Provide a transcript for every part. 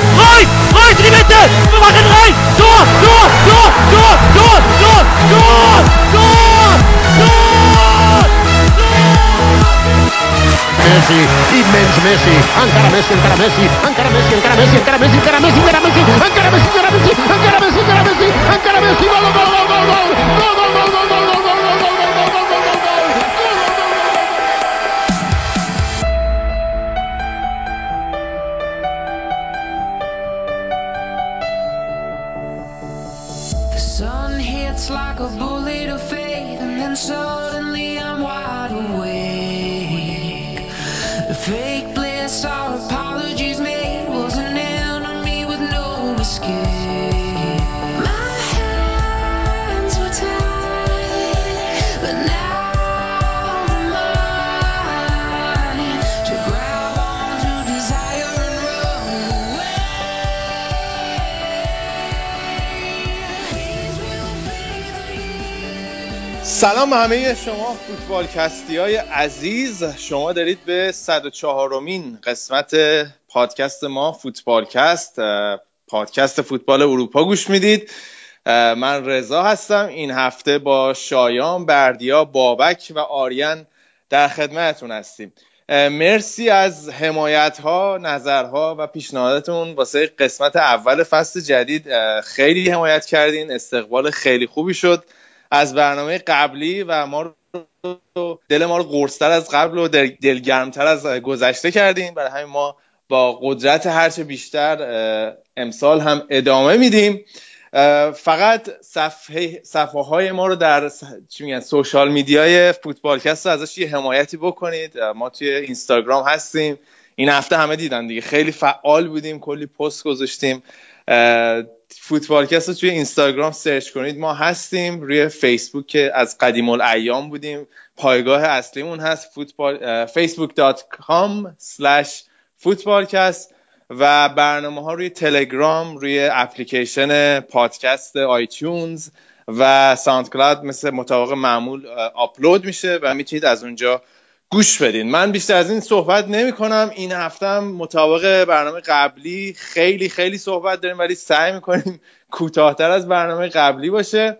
rein in die Mitte, wir machen rein, Tor, Tor, Tor, Tor, Tor, Tor, Tor, Tor, Tor, Messi, immens Messi, encara Messi, encara Messi, encara Messi, encara Messi, encara Messi, encara Messi, encara Messi, encara Messi, encara Messi, encara Messi, encara Messi, encara Messi, gol, gol, gol, gol, gol, gol, gol, gol, gol, gol, gol, gol, gol, it's like a bullet to fate, and then suddenly I'm wide awake. The fake bliss our apologies made was an enemy with no escape. My hands were tied, but now I'm mine to grab onto desire and run away. سلام به همه شما فوتبالکستی های عزیز. شما دارید به 104مین قسمت پادکست ما فوتبالکست، پادکست فوتبال اروپا گوش میدید. من رضا هستم. این هفته با شایان، بردیا، بابک و آریان در خدمتتون هستیم. مرسی از حمایت ها، نظرها و پیشنهاداتتون واسه قسمت اول فصل جدید. خیلی حمایت کردین، استقبال خیلی خوبی شد از برنامه قبلی و ما رو دل ما رو قرص‌تر از قبل و دلگرم‌تر از گذشته کردین. برای همین ما با قدرت هرچه بیشتر امسال هم ادامه میدیم. فقط صفحه‌های ما رو در سوشال میدیای فوتبالکست رو ازش یه حمایتی بکنید. ما توی اینستاگرام هستیم. این هفته همه دیدن دیگه، خیلی فعال بودیم، کلی پست گذاشتیم. فوتبالکست رو توی اینستاگرام سرچ کنید، ما هستیم. روی فیسبوک که از قدیم الایام بودیم، پایگاه اصلیمون هست facebook.com/footballcast و برنامه ها روی تلگرام، روی اپلیکیشن پادکست آیتیونز و ساوندکلاود مثل مطابق معمول آپلود میشه و میتونید از اونجا گوش بدین. من بیشتر از این صحبت نمی کنم. این هفته هم مطابق برنامه قبلی خیلی خیلی صحبت داریم، ولی سعی میکنیم کوتاه‌تر از برنامه قبلی باشه.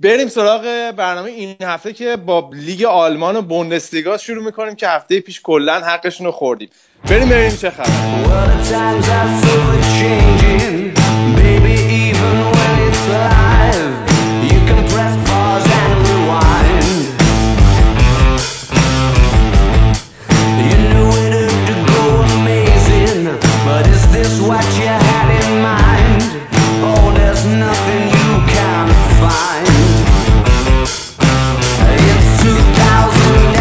بریم سراغ برنامه این هفته که با لیگ آلمان و بوندسلیگا شروع میکنیم که هفته پیش کلا حقشون رو خوردیم. بریم ببینیم چه خبره. What you had in mind? Oh, there's nothing you can find. It's 2013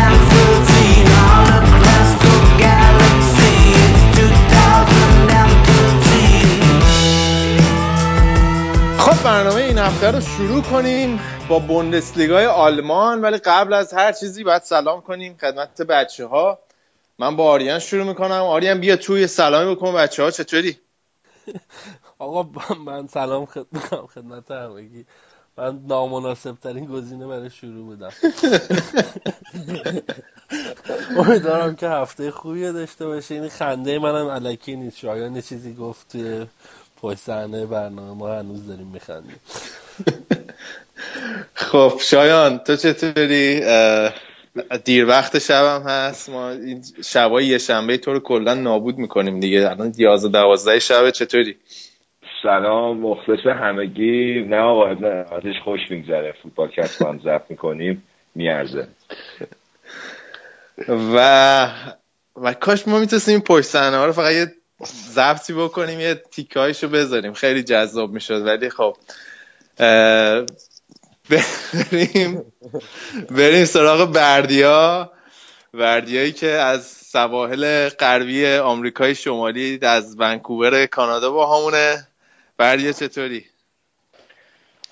on a plastic galaxy. It's 2013. خب برنامه این هفته رو شروع کنیم با بوندسلیگای آلمان، ولی قبل از هر چیزی باید سلام کنیم خدمت بچه‌ها. من با آریان شروع میکنم. آریان بیا توی سلامی بکنم بچه ها چطوری؟ آقا من سلام خدمت همگی. من نامناسب ترین گزینه برای شروع بودم. امیدوارم که هفته خوبی داشته باشه. این خنده منم الکی نیست، شایان یه چیزی گفت توی پای صحنه برنامه، ما هنوز داریم میخندیم. خب شایان تو چطوری؟ دیر وقت شبم هست، ما شبای یه شنبه تو رو کلا نابود میکنیم دیگه، الان 11-12 شبه. چطوری؟ سلام، مخلص همگی. نه آقا نه، آتش خوش میگذره، فوتبالکست هم ضبط میکنیم، میارزه. و کاش ما میتونستیم این پشت صحنه ها رو فقط یه ضبطی بکنیم، یه تیکایشو بذاریم، خیلی جذاب میشد. ولی خب بریم سراغ بردیایی که از سواحل غربی آمریکای شمالی از ونکوور کانادا با همونه. بردیا چطوری؟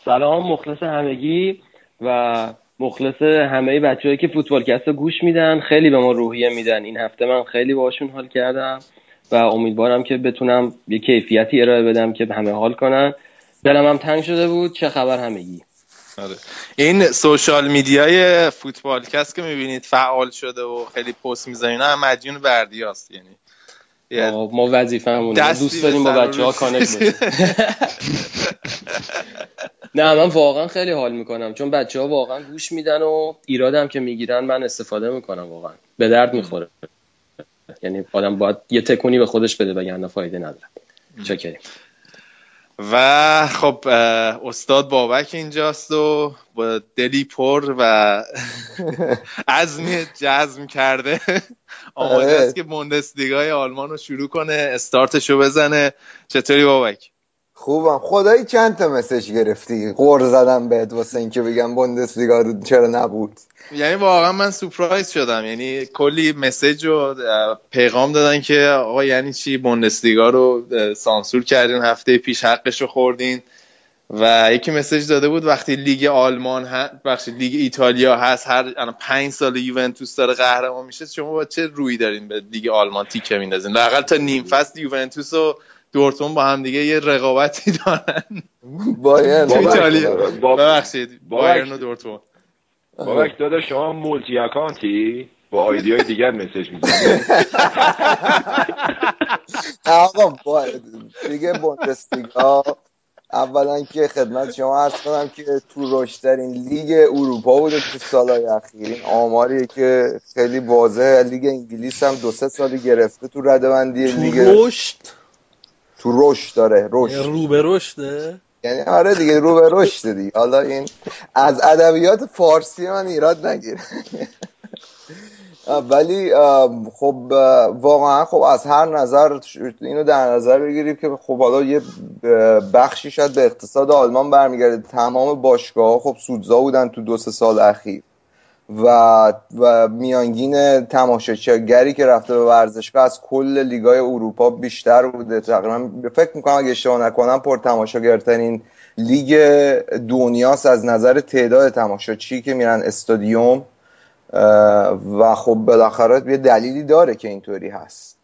سلام، مخلص همگی و مخلص همه بچه‌هایی که فوتبالکست رو گوش میدن. خیلی به ما روحیه میدن. این هفته من خیلی باهاشون حال کردم و امیدوارم که بتونم یه کیفیتی ارائه بدم که همه حال کنن. دلم هم تنگ شده بود. چه خبر همگی؟ این سوشال میدیای فوتبالکست که میبینید فعال شده و خیلی پست میزنید، هم مدیون بردیاست. یعنی ما وظیفه‌مونه دوست داریم با بچه‌ها کانکت بشیم. نه من واقعا خیلی حال میکنم چون بچه‌ها واقعا گوش میدن و ایرادم که میگیرن من استفاده میکنم، واقعا به درد میخوره. یعنی آدم باید یه تکونی به خودش بده بگن فایده نداره. چاکریم. و خب استاد بابک اینجاست و با دلی پر و عزمی جزم کرده آماده است که بوندسلیگای آلمان رو شروع کنه، استارتشو بزنه. چطوری بابک؟ خوبم. خدایی چند تا مسیج گرفتی؟ قور زدم بهت واسه اینکه بگم بوندسلیگا رو چرا نبود. یعنی واقعا من سورپرایز شدم، یعنی کلی مسیج و پیغام دادن که آقا یعنی چی بوندسلیگا رو سانسور کردین، هفته پیش حقش رو خوردین. و یکی مسیج داده بود وقتی لیگ آلمان بخش لیگ ایتالیا هست هر 5 سال یوونتوس داره قهرمان میشه، شما با چه رویی دارین به لیگ آلمان تیکه میندازین؟ حداقل تا نیم فصل یوونتوس و دورتموند با هم دیگه یه رقابتی دارن. بایرن و دورتموند. بابک دادا شما مولتی اکانتی با آیدیای دیگر مسیج میزنید. آقا دیگه بوندسلیگا اولا که خدمت شما عرض کنم که تو رشدترین لیگ اروپا بوده تو سالهای اخیر. این آماریه که خیلی واضحه. لیگ انگلیس هم 2-3 سالی گرفته تو رده‌بندی لیگ. تو رشد داره، رشد رو به رشده، یعنی آره دیگه رو به رشد دیگه. حالا این از ادبیات فارسی من ایراد نگیره، ولی خب واقعا خب از هر نظر اینو در نظر بگیریم که خب حالا یه بخشی شاید به اقتصاد آلمان برمیگرده. تمام باشگاه‌ها خب سودزا بودن تو 2-3 سال اخیر و میانگین تماشاگری که رفته به ورزشگاه از کل لیگای اروپا بیشتر بوده. تقریبا فکر میکنم اگه اشتباه نکنم پر تماشاگرترین لیگ دنیاست از نظر تعداد تماشاچی که میرن استادیوم. و خب بالاخره یه دلیلی داره که اینطوری هست.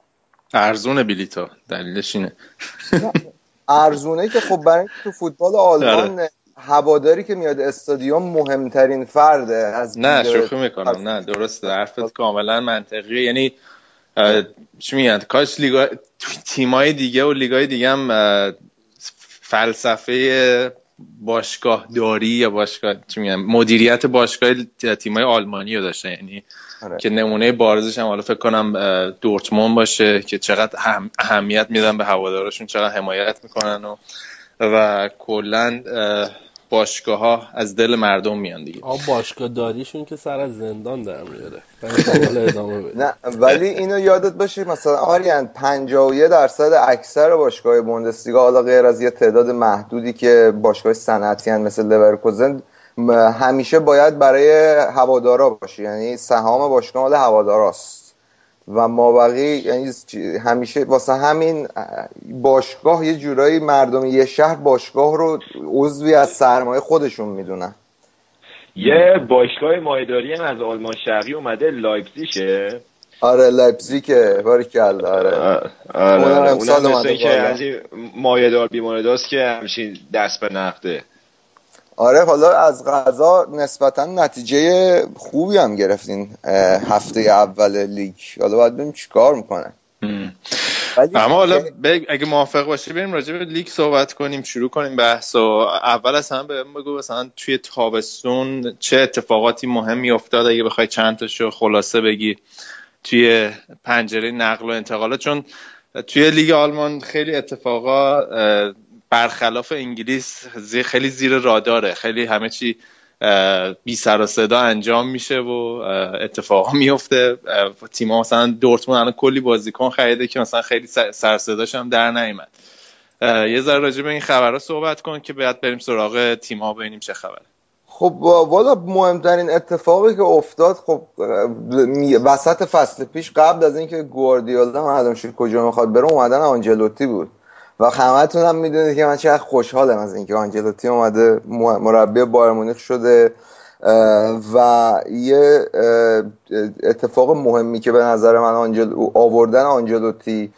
ارزونه بلیتا، دلیلش اینه. ارزونه که خب برای تو فوتبال آلمان داره. هواداری که میاد استادیوم مهمترین فرده از نه شوخی میکنم از... نه درسته حرفت کاملا منطقیه. یعنی چی میگن کاش لیگا تیمای دیگه و لیگای دیگه هم فلسفه باشگاه داری یا باشگاه چی میگن مدیریت باشگاه تیمای آلمانی رو داشته. یعنی آره. که نمونه بارزش هم حالا فکر کنم دورتموند باشه که چقدر اهمیت میدن به هوادارشون، چقدر حمایت میکنن و کلن باشگاه ها از دل مردم میان دیگه. باشگاه داریشون که سر از زندان در میاره. نه ولی اینو یادت باشه مثلا آریان 51% اکثر باشگاه بوندسلیگا حالا غیر از یه تعداد محدودی که باشگاه صنعتی ان مثل لورکوزن همیشه باید برای هوادارا باشه، یعنی سهام باشگاه مال هواداراست و ما بقیه یعنی همیشه واسه همین باشگاه یه جورایی مردم یه شهر باشگاه رو عضوی از سرمایه خودشون میدونن. یه باشگاه مایداری هم از آلمان شرقی اومده لایپزیشه. آره لایپزیگه باریکالله. آره اونم مثل این که مایدار بیمارداست که همچین دست به نقده. آره حالا از قضا نسبتا نتیجه خوبی هم گرفتین هفته اول لیگ، حالا باید ببینیم چیکار میکنن. اما حالا اگه موافق باشی بریم راجع به لیگ صحبت کنیم، شروع کنیم بحث. و اول از همه بگو مثلا توی تابستون چه اتفاقاتی مهمی افتاد اگه بخوای چند تاشو خلاصه بگی توی پنجره نقل و انتقالات، چون توی لیگ آلمان خیلی اتفاقا برخلاف انگلیس خیلی زیر راداره، خیلی همه چی بی سر و صدا انجام میشه و اتفاقا میفته. تیم‌ها مثلا دورتموند الان کلی بازیکن خریده که مثلا خیلی سر صداش هم در نیامد. یه ذره راجع به این خبرها صحبت کن که بعد بریم سراغ تیم‌ها ببینیم چه خبره. خب والا مهمترین اتفاقی که افتاد خب وسط فصل پیش قبل از اینکه گواردیولا معلوم شد کجا میخواد بره اومدن آنجلوتی بود و همه‌تون هم میدونید که من چقدر خوشحالم از اینکه آنجلوتی اومده مربی بایر مونیخ شده. و یه اتفاق مهمی که به نظر من آوردن آنجلوتی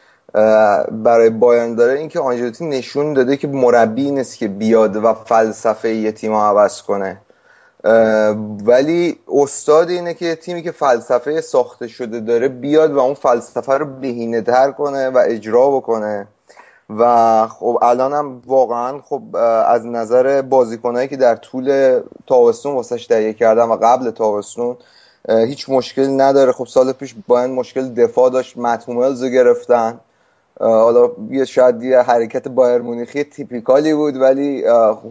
برای بایرن داره این که آنجلوتی نشون داده که مربی نیست که بیاد و فلسفه یه تیم عوض کنه ولی استاد اینه که تیمی که فلسفه ساخته شده داره بیاد و اون فلسفه رو بهینه تر کنه و اجرا بکنه. و خب الان هم واقعا خب از نظر بازیکنایی که در طول تابستون واسش تهیه کردن و قبل تابستون هیچ مشکل نداره. خب سال پیش با این مشکل دفاع داشت، متوملزو گرفتن، حالا شاید یه حرکت بایر مونیخی تیپیکالی بود، ولی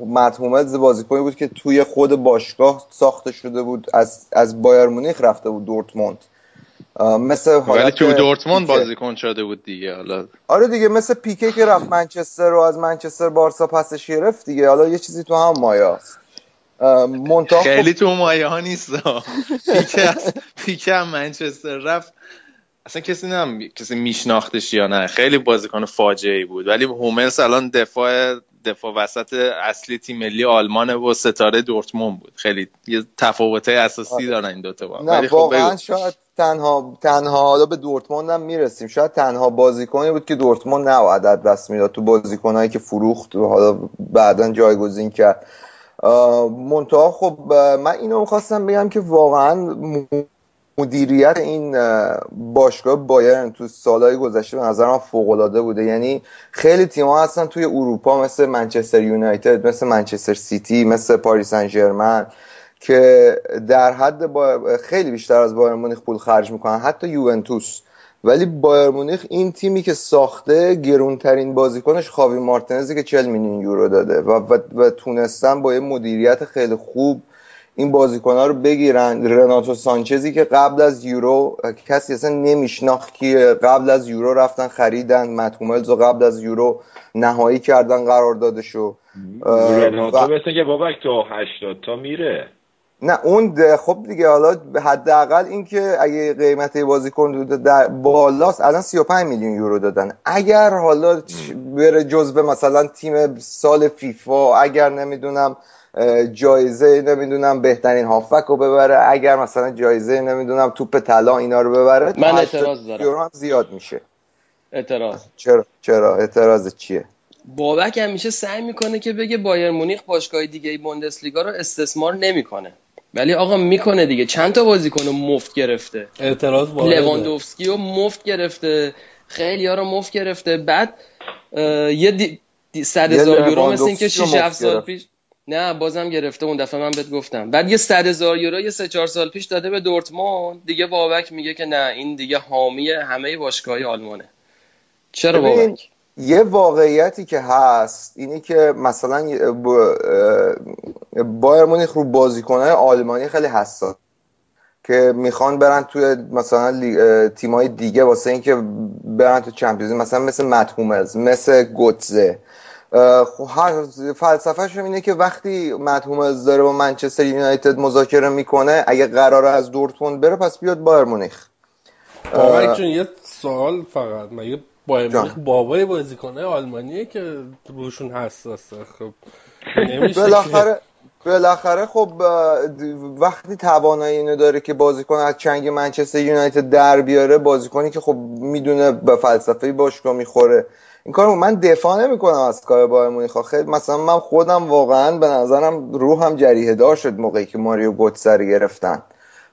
متوملز بازیکنی بود که توی خود باشگاه ساخته شده بود، از بایر مونیخ رفته بود دورتموند، مثل ولی تو دورتموند بازیکن شده بود دیگه. حالا آره دیگه، مثل پیکه که رفت منچستر و از منچستر بارسا پسش گرفت دیگه. حالا یه چیزی تو هم مایاست، خیلی تو مایه ها نیست. پیکه هم منچستر رفت، اصلا کسی میشناختش یا نه، خیلی بازیکن فاجعه‌ای بود. ولی هوملز الان دفاع وسط اصلی تیم ملی آلمان و ستاره دورتموند بود. خیلی یه تفاوت اساسی دارن این دو تا با هم. ولی خب واقعا شاید تنها حالا به دورتموند هم میرسیم، شاید تنها بازیکنی بود که دورتموند نباید از دست میداد تو بازیکنایی که فروخت و حالا بعداً جایگزین کرد. منتها خب من اینو می‌خواستم بگم که واقعا مدیریت این باشگاه بایرن تو سالهای گذشته به نظر من فوق‌العاده بوده. یعنی خیلی تیم‌ها هستن توی اروپا مثل منچستر یونایتد، مثل منچستر سیتی، مثل پاریس سن ژرمن که در حد خیلی بیشتر از بایر مونیخ پول خرج میکنن، حتی یوونتوس. ولی بایر مونیخ این تیمی که ساخته گرونترین بازیکنش خاوی مارتینزی که 40 میلیون یورو داده و تونستن با یه مدیریت خیلی خوب این بازیکن‌ها رو بگیرن. رناتو سانچزی که قبل از یورو کسی اصلا نمیشناخت که قبل از یورو رفتن خریدن، متوملز رو قبل از یورو نهایی کردن قراردادشو. رناتو مثل که بابک تو 80 تا میره. نه اون خب دیگه، حالا حداقل این که اگه قیمت بازیکن در بالاست، الان 35 میلیون یورو دادن، اگر حالا بره جزو مثلا تیم سال فیفا، اگر نمیدونم جایزه نمیدونم بهترین هافبک رو ببره، اگر مثلا جایزه نمیدونم توپ طلا اینا رو ببره، من اعتراض دارم. یورو هم زیاد میشه. اعتراض چرا اعتراض چیه؟ بابک همیشه سعی میکنه که بگه بایر مونیخ باشگاه دیگه بوندسلیگا رو استثمار نمیکنه، ولی آقا میکنه دیگه. چند تا بازیکنو مفت گرفته، اعتراض بابک، لواندوفسکی رو مفت گرفته، خیلی‌ها رو مفت گرفته. بعد یه 100,000 یورو مثل اینکه 6-7 سال پیش نه بازم گرفته، اون دفعه من بهت گفتم. بعد یه 100,000 یورو یه 3-4 سال پیش داده به دورتموند دیگه. بابک میگه که نه این دیگه حامی همه باشگاه‌های آلمانه. چرا بابک؟ یه واقعیتی که هست اینه که مثلا بایر مونیخ رو بازیکن‌های آلمانی خیلی حساس که میخوان برن توی مثلا تیم‌های دیگه واسه این که برن تو چمپیونز، مثلا مثل متهومز، مثل گوتزه. فلسفه‌شون اینه که وقتی متهومز داره با منچستر یونایتد مذاکره میکنه، اگه قراره از دورتموند بره پس بیاد بایر مونیخ. آقای جون یه سوال فقط، مگه بایر مونیخ بابای بازیکن‌های آلمانیه که روشون حساسه؟ خب بالاخره خب وقتی توانایی اینو داره که بازیکن از چنگ منچستر یونایتد در بیاره، بازیکنی که خب میدونه به فلسفه باشگاه میخوره، این کارو من دفاع نمیکنم از کار بایر مونیخ. خیلی مثلا من خودم واقعا به نظرم روحم جریحه دار شد موقعی که ماریو گوتسر گرفتن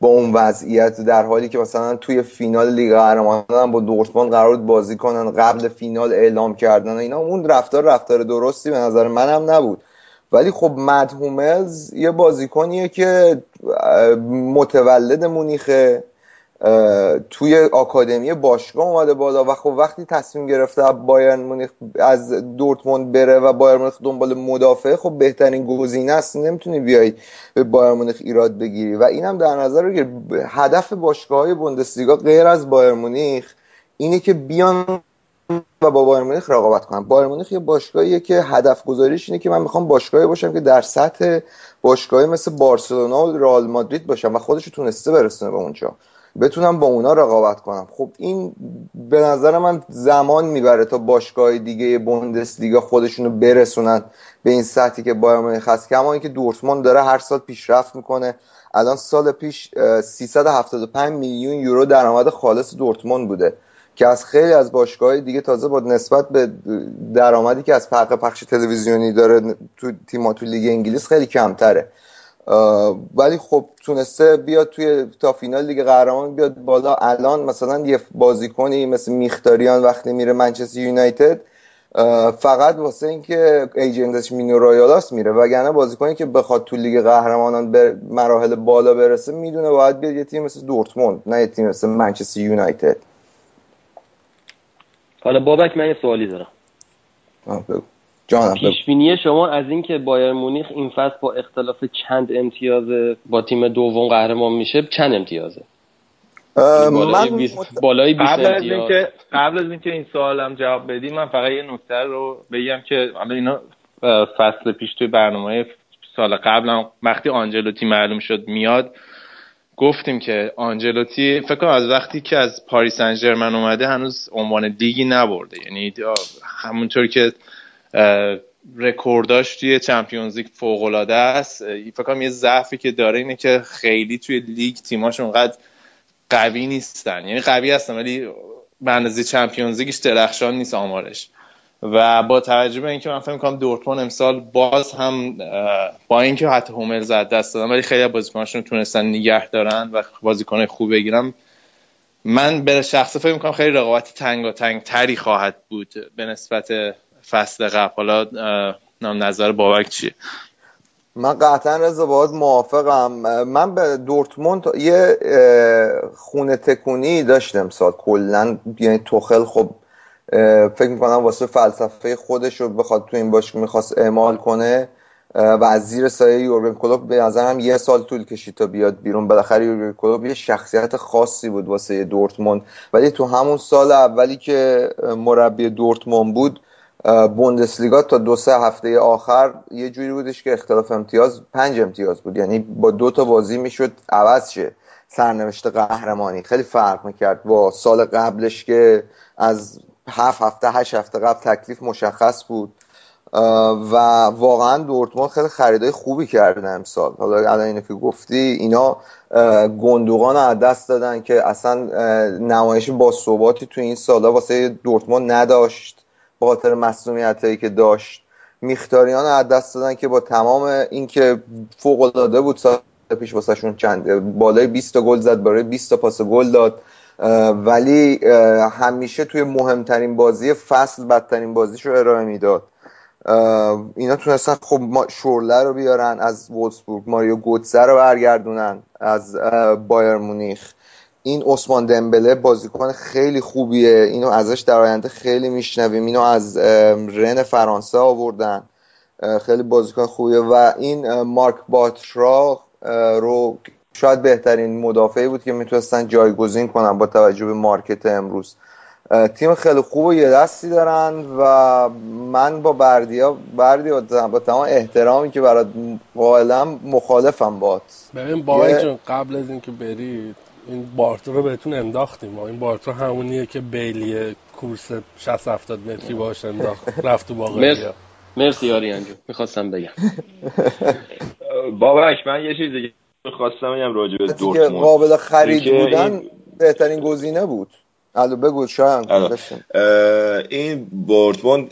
با اون وضعیت، در حالی که مثلا توی فینال لیگ قهرمانان با دورتموند قرار بود بازی کنن، قبل فینال اعلام کردن اینا، اون رفتار درستی به نظر منم نبود. ولی خب مد هوملز یه بازیکنیه که متولد مونیخه، توی آکادمی باشگاه اومده بالا و خب وقتی تصمیم گرفته بایر مونیخ از دورتموند بره و بایر مونیخ دنبال مدافع، خب بهترین گزینه است، نمیتونی بیای به بایر مونیخ ایراد بگیری. و اینم در نظر بگیر هدف باشگاه‌های بوندسلیگا غیر از بایر مونیخ اینه که بیان و با بایر مونیخ رقابت کنن. بایر مونیخ یه باشگاهیه که هدف گذاریش اینه که من میخوام باشگاهی باشم که در سطح باشگاهی مثل بارسلونا و رئال مادرید باشم و خودش تونسته برسونه به اونجا، بتونم با اونا رقابت کنم. خب این به نظر من زمان میبره تا باشگاه‌های دیگه بوندسلیگا خودشونو برسونن به این سطحی که بایر مونیخ هست. کما اینکه دورتموند داره هر سال پیشرفت میکنه. الان سال پیش 375 میلیون یورو درآمد خالص دورتموند بوده که از خیلی از باشگاه‌های دیگه تازه با نسبت به درآمدی که از پخش تلویزیونی داره تو لیگ انگلیس خیلی کمتره. ولی خب تونسته بیاد توی تا فینال دیگه قهرمان بیاد بالا. الان مثلا یه بازیکنی مثل میختاریان وقتی میره منچستر یونایتد فقط واسه اینکه ایجنتش مینو رایالاس میره، وگرنه بازیکنی که بخواد تو لیگ قهرمانان به مراحل بالا برسه میدونه باید بیاد یه تیم مثل دورتموند، نه یه تیم مثل منچستر یونایتد. حالا بابک من یه سوالی دارم. پیشبینی شما از این که بایر مونیخ این فصل با اختلاف چند امتیاز با تیم دوم قهرمان میشه چند امتیازه؟ بالای 20 امتیاز. قبل از اینکه این سوالم جواب بدی من فقط یه نکته رو بگم که اینا فصل پیش توی برنامه سال قبلم وقتی آنجلوتی معلوم شد میاد گفتیم که آنجلوتی فکر کنم از وقتی که از پاریس سن ژرمن اومده هنوز عنوان لیگی نبرده، یعنی همونطور که رکورداش توی چمپیونز لیگ فوق‌العاده است، فکر کنم یه ضعفی که داره اینه که خیلی توی لیگ تیماش اونقدر قوی نیستن، یعنی قوی هستن ولی به اندازه چمپیونز لیگش درخشان نیست آمارش. و با توجه به اینکه من فکر می‌کنم دورتموند امسال باز هم با اینکه حتی هومل زد دست دادن ولی خیلی بازیکناشون تونستن نگه دارن و بازیکن خوب بگیرن، من به شخصه فکر می‌کنم خیلی رقابت تنگ‌تری خواهد بود به نسبت فصل قبل. حالا نظر بابک چیه؟ من قطعا رضا باهات موافقم. من به دورتموند یه خونه تکونی داشتم سال کلا، یعنی توخل خب فکر میکنم واسه فلسفه خودش رو بخواد تو این باشگاه میخواست اعمال کنه و از زیر سایه یورگن کلوپ به نظرم یه سال طول کشید تا بیاد بیرون. بالاخره یورگن کلوپ یه شخصیت خاصی بود واسه دورتموند، ولی تو همون سال اولی که مربی دورتموند بود بوندسلیگا تا 2-3 هفته آخر یه جوری بودش که اختلاف امتیاز 5 امتیاز بود، یعنی با 2 تا بازی میشد عوض شه سرنوشت قهرمانی. خیلی فرق میکرد با سال قبلش که از 7-8 هفته قبل تکلیف مشخص بود و واقعا دورتموند خیلی خریدای خوبی کردن امسال. حالا الان اینو که گفتی اینا گندوقان از دست دادن که اصلا نمایش با ثباتی تو این سالا واسه دورتموند نداشت به خاطر مسئولیتایی که داشت. میختاریان از دست دادن که با تمام اینکه فوق العاده بود سال پیش واسهشون چند بالای 20 تا گل زد، برای 20 تا پاس گل داد، ولی همیشه توی مهمترین بازی فصل بدترین بازیش رو ارائه میداد. اینا تونستن خب شورلر رو بیارن از وولفسبورگ، ماریو گوتزه رو برگردونن از بایر مونیخ. این عثمان دمبله بازیکن خیلی خوبیه، اینو ازش در آینده خیلی میشنویم، اینو از رن فرانسه آوردن، خیلی بازیکن خوبیه. و این مارک باترا رو شاید بهترین مدافعی بود که میتونستن جایگزین کنن با توجه به مارکت امروز. تیم خیلی خوب و یه دستی دارن و من با بردیا با تمام احترامی که برات قائلم مخالفم باهات. ببین بابک جون قبل از اینکه برید این بارتو رو بهتون انداختیم، این بارتو همونیه که بیلی کورس 60-70 متری باش انداخت رفت تو باقیه. مرسی آریان جون، میخواستم بگم بابک من یه چیز دیگه میخواستم بگم راجع به دورتموند قابل خرید بودن بهترین گزینه بود. الو بگو شاید این دورتموند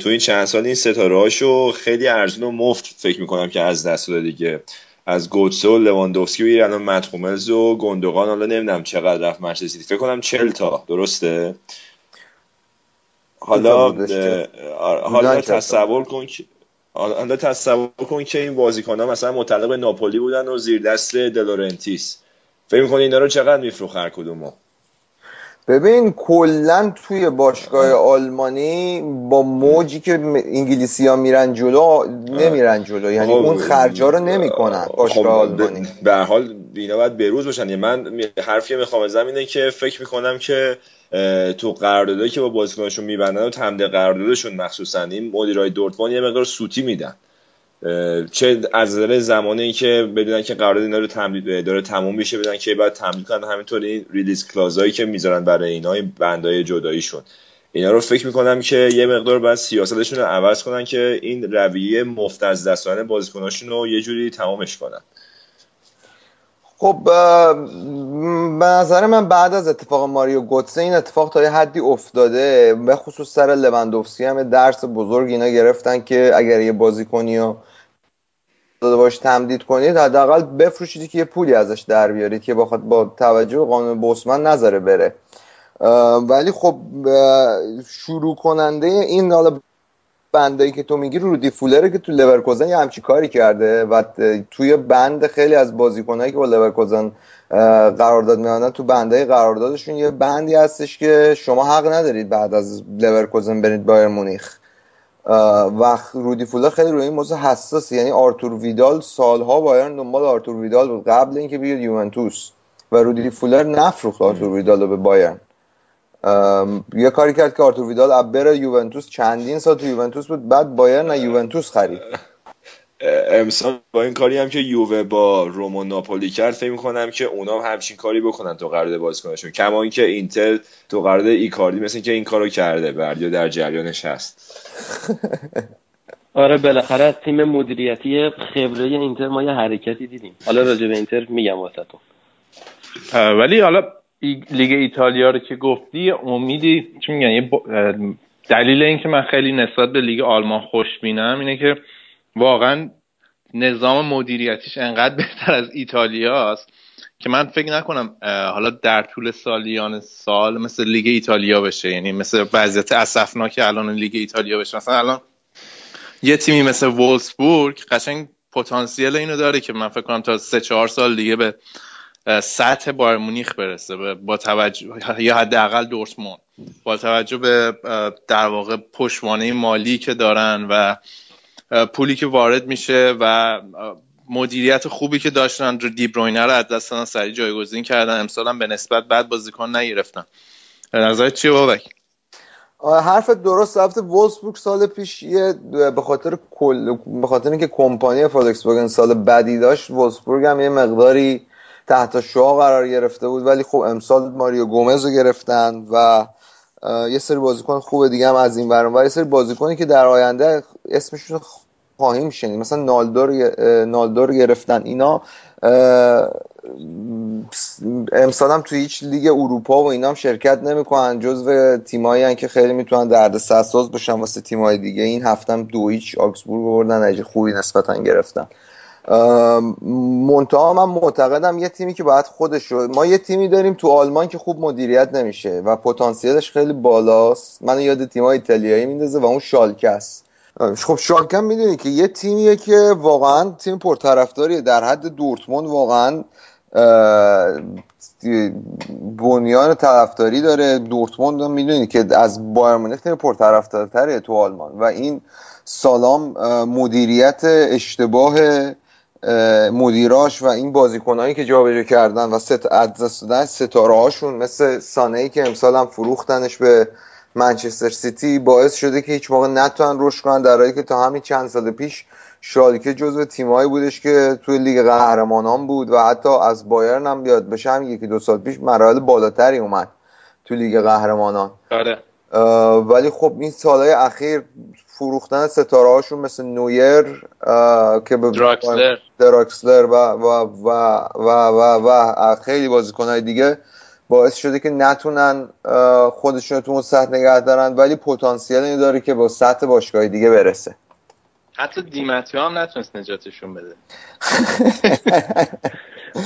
تو این چند سال این ستاره هاشو خیلی ارزون و مفت فکر میکنم که از دست داده دیگه، از گوتسه و لواندوفسکی و ایران متخوملز و گندوقان. حالا نمیدونم چقدر رفت منچستر سیتی، فکر کنم 40 تا درسته. حالا تصور کن که این بازیکن‌ها مثلا متعلق به ناپولی بودن و زیر دست دلورنتیس، فکر می‌کنی اینا رو چقدر میفروخ هر کدومو؟ ببین کلن توی باشگاه آلمانی با موجی که انگلیسی ها میرن جلو نمیرن جلو، یعنی اون خرجا رو نمی کنن باشگاه آلمانی. به هر حال اینا باید بروز باشن. من حرفی میخوام بزنم اینه که فکر میکنم که تو قراردادایی که با بازیکناشون میبندن و تمدید قراردادشون مخصوصا این مدیرای دورتموند یه مقدار سوتی میدن، چه از نظر زمانی که بدونن که قرارداد اینا رو تمدید داره تموم میشه بدونن که بعد تمدید کنن، همینطور این ریلیز کلازایی که میذارن برای اینا این بندای جداییشون، اینا رو فکر میکنم که یه مقدار بعد سیاستشون رو عوض کنن که این رویه مفت از دست دادن بازیکناشون رو یه جوری تمامش کنن. خب به نظر من بعد از اتفاق ماریو گوتسه این اتفاق تا یه حدی افتاده، به خصوص سر لواندوفسکی هم درس بزرگ اینا گرفتن که اگر یه بازیکنی داده باش تمدید کنید، حداقل بفروشید که یه پولی ازش در بیارید که با توجه به قانون بوسمن نذاره بره. ولی خب شروع کننده این حالا بندایی که تو میگی رودی فولره که تو لورکوزن یه همچی کاری کرده و توی بند خیلی از بازیکنایی که با لورکوزن قرارداد می‌بندن تو بندای قراردادشون یه بندی هستش که شما حق ندارید بعد از لورکوزن برید بایر مونیخ و رودی فولر خیلی روی این موضوع حساسه. یعنی آرتور ویدال سالها بایرن دنبال آرتور ویدال بود قبل اینکه بیاد یوونتوس و رودی فولر نفروخت آرتور ویدال رو به بایرن. یه کاری کرد که آرتور ویدال بره یوونتوس، چندین سال تو یوونتوس بود، بعد بایرن یوونتوس خرید. امسال با این کاری هم که یووه با روما ناپولی کرد فکر می‌کنم که اونا هم همچین کاری بکنن تو قرارداد بازیکناشون، کما اینکه اینتر تو قرارداد ایکاردی مثل که این کارو کرده، بردیا در جریانش هست. آره بالاخره از تیم مدیریتی خبره اینتر ما یه حرکتی دیدیم. حالا راجع به اینتر میگم واسهتون. ولی حالا لیگ ایتالیا رو که گفتی امیدی چی میگن، یه دلیل این که من خیلی نسبت به لیگ آلمان خوشبینم اینه که واقعا نظام مدیریتیش انقدر بهتر از ایتالیا است که من فکر نکنم حالا در طول سالیان سال مثل لیگ ایتالیا بشه، یعنی مثل وضعیت اسفناک الان لیگ ایتالیا بشه. مثلا الان یه تیمی مثل وولفسبورگ قشنگ پتانسیل اینو داره که من فکر کنم تا 3-4 سال دیگه به سطح بایر مونیخ برسه، با توجه یا حداقل دورتموند، با توجه به در واقع پشتوانه مالی که دارن و پولی که وارد میشه و مدیریت خوبی که داشتن. دی بروینه رو از دستان سریع جایگزین کردن، امسال هم به نسبت بعد بازیکن نگرفتن. نظرت چیه بابک؟ حرف درست. هفته وولفسبورگ سال پیش به خاطر اینکه کمپانی فولکسواگن سال بدی داشت، وولفسبورگ هم یه مقداری تحت شعاع قرار گرفته بود، ولی خب امسال ماریو گومز رو گرفتن و یه سری بازیکن خوب دیگه هم از این ورم و یه سری بازیکنی که در آینده اسمشون خواهیم شنید، مثلا نالدو رو گرفتن. اینا امسال هم توی هیچ لیگ اروپا و اینا هم شرکت نمی‌کنن، جزو تیمایی هستن که خیلی میتونن دردسر ساز باشن واسه تیمای دیگه. این هفته هم 2-0 آکسبورگ بردن، نتیجه خوبی نسبتاً گرفتن. منتها من معتقدم یه تیمی که باید ما یه تیمی داریم تو آلمان که خوب مدیریت نمیشه و پتانسیلش خیلی بالاست، من یاد تیم‌های ایتالیایی میندازه و اون شالکه است. خب شالکه هم میدونی که یه تیمیه که واقعا تیم پرطرفداریه، در حد دورتموند واقعا بنیان طرفداری داره. دورتموند هم میدونی که از بایر مونیخ تیم پرطرفدارتره تو آلمان و این سالام مدیریت اشتباه مدیراش و این بازیکنایی که جابجا کردن و از دست دادن ستاره‌هاشون مثل سانه‌ای که امسال هم فروختنش به منچستر سیتی باعث شده که هیچ موقع نتونن رشد کنن، در حالی که تا همین چند سال پیش شالکه جزو تیمایی بودش که توی لیگ قهرمانان بود و حتی از بایرن هم بیاد بشه هم یکی دو سال پیش مراحل بالاتری اومد توی لیگ قهرمانان. آره. ولی خب این سالهای اخیر فروختن ستاره‌هاشون مثل نویر که دراکسلر و خیلی بازیکن‌های دیگه باعث شده که نتونن خودشون رو تو اون سطح نگه دارن، ولی پتانسیل این داره که با سطح باشگاه‌های دیگه برسه. حتی دیمتیو هم نتونست نجاتشون بده.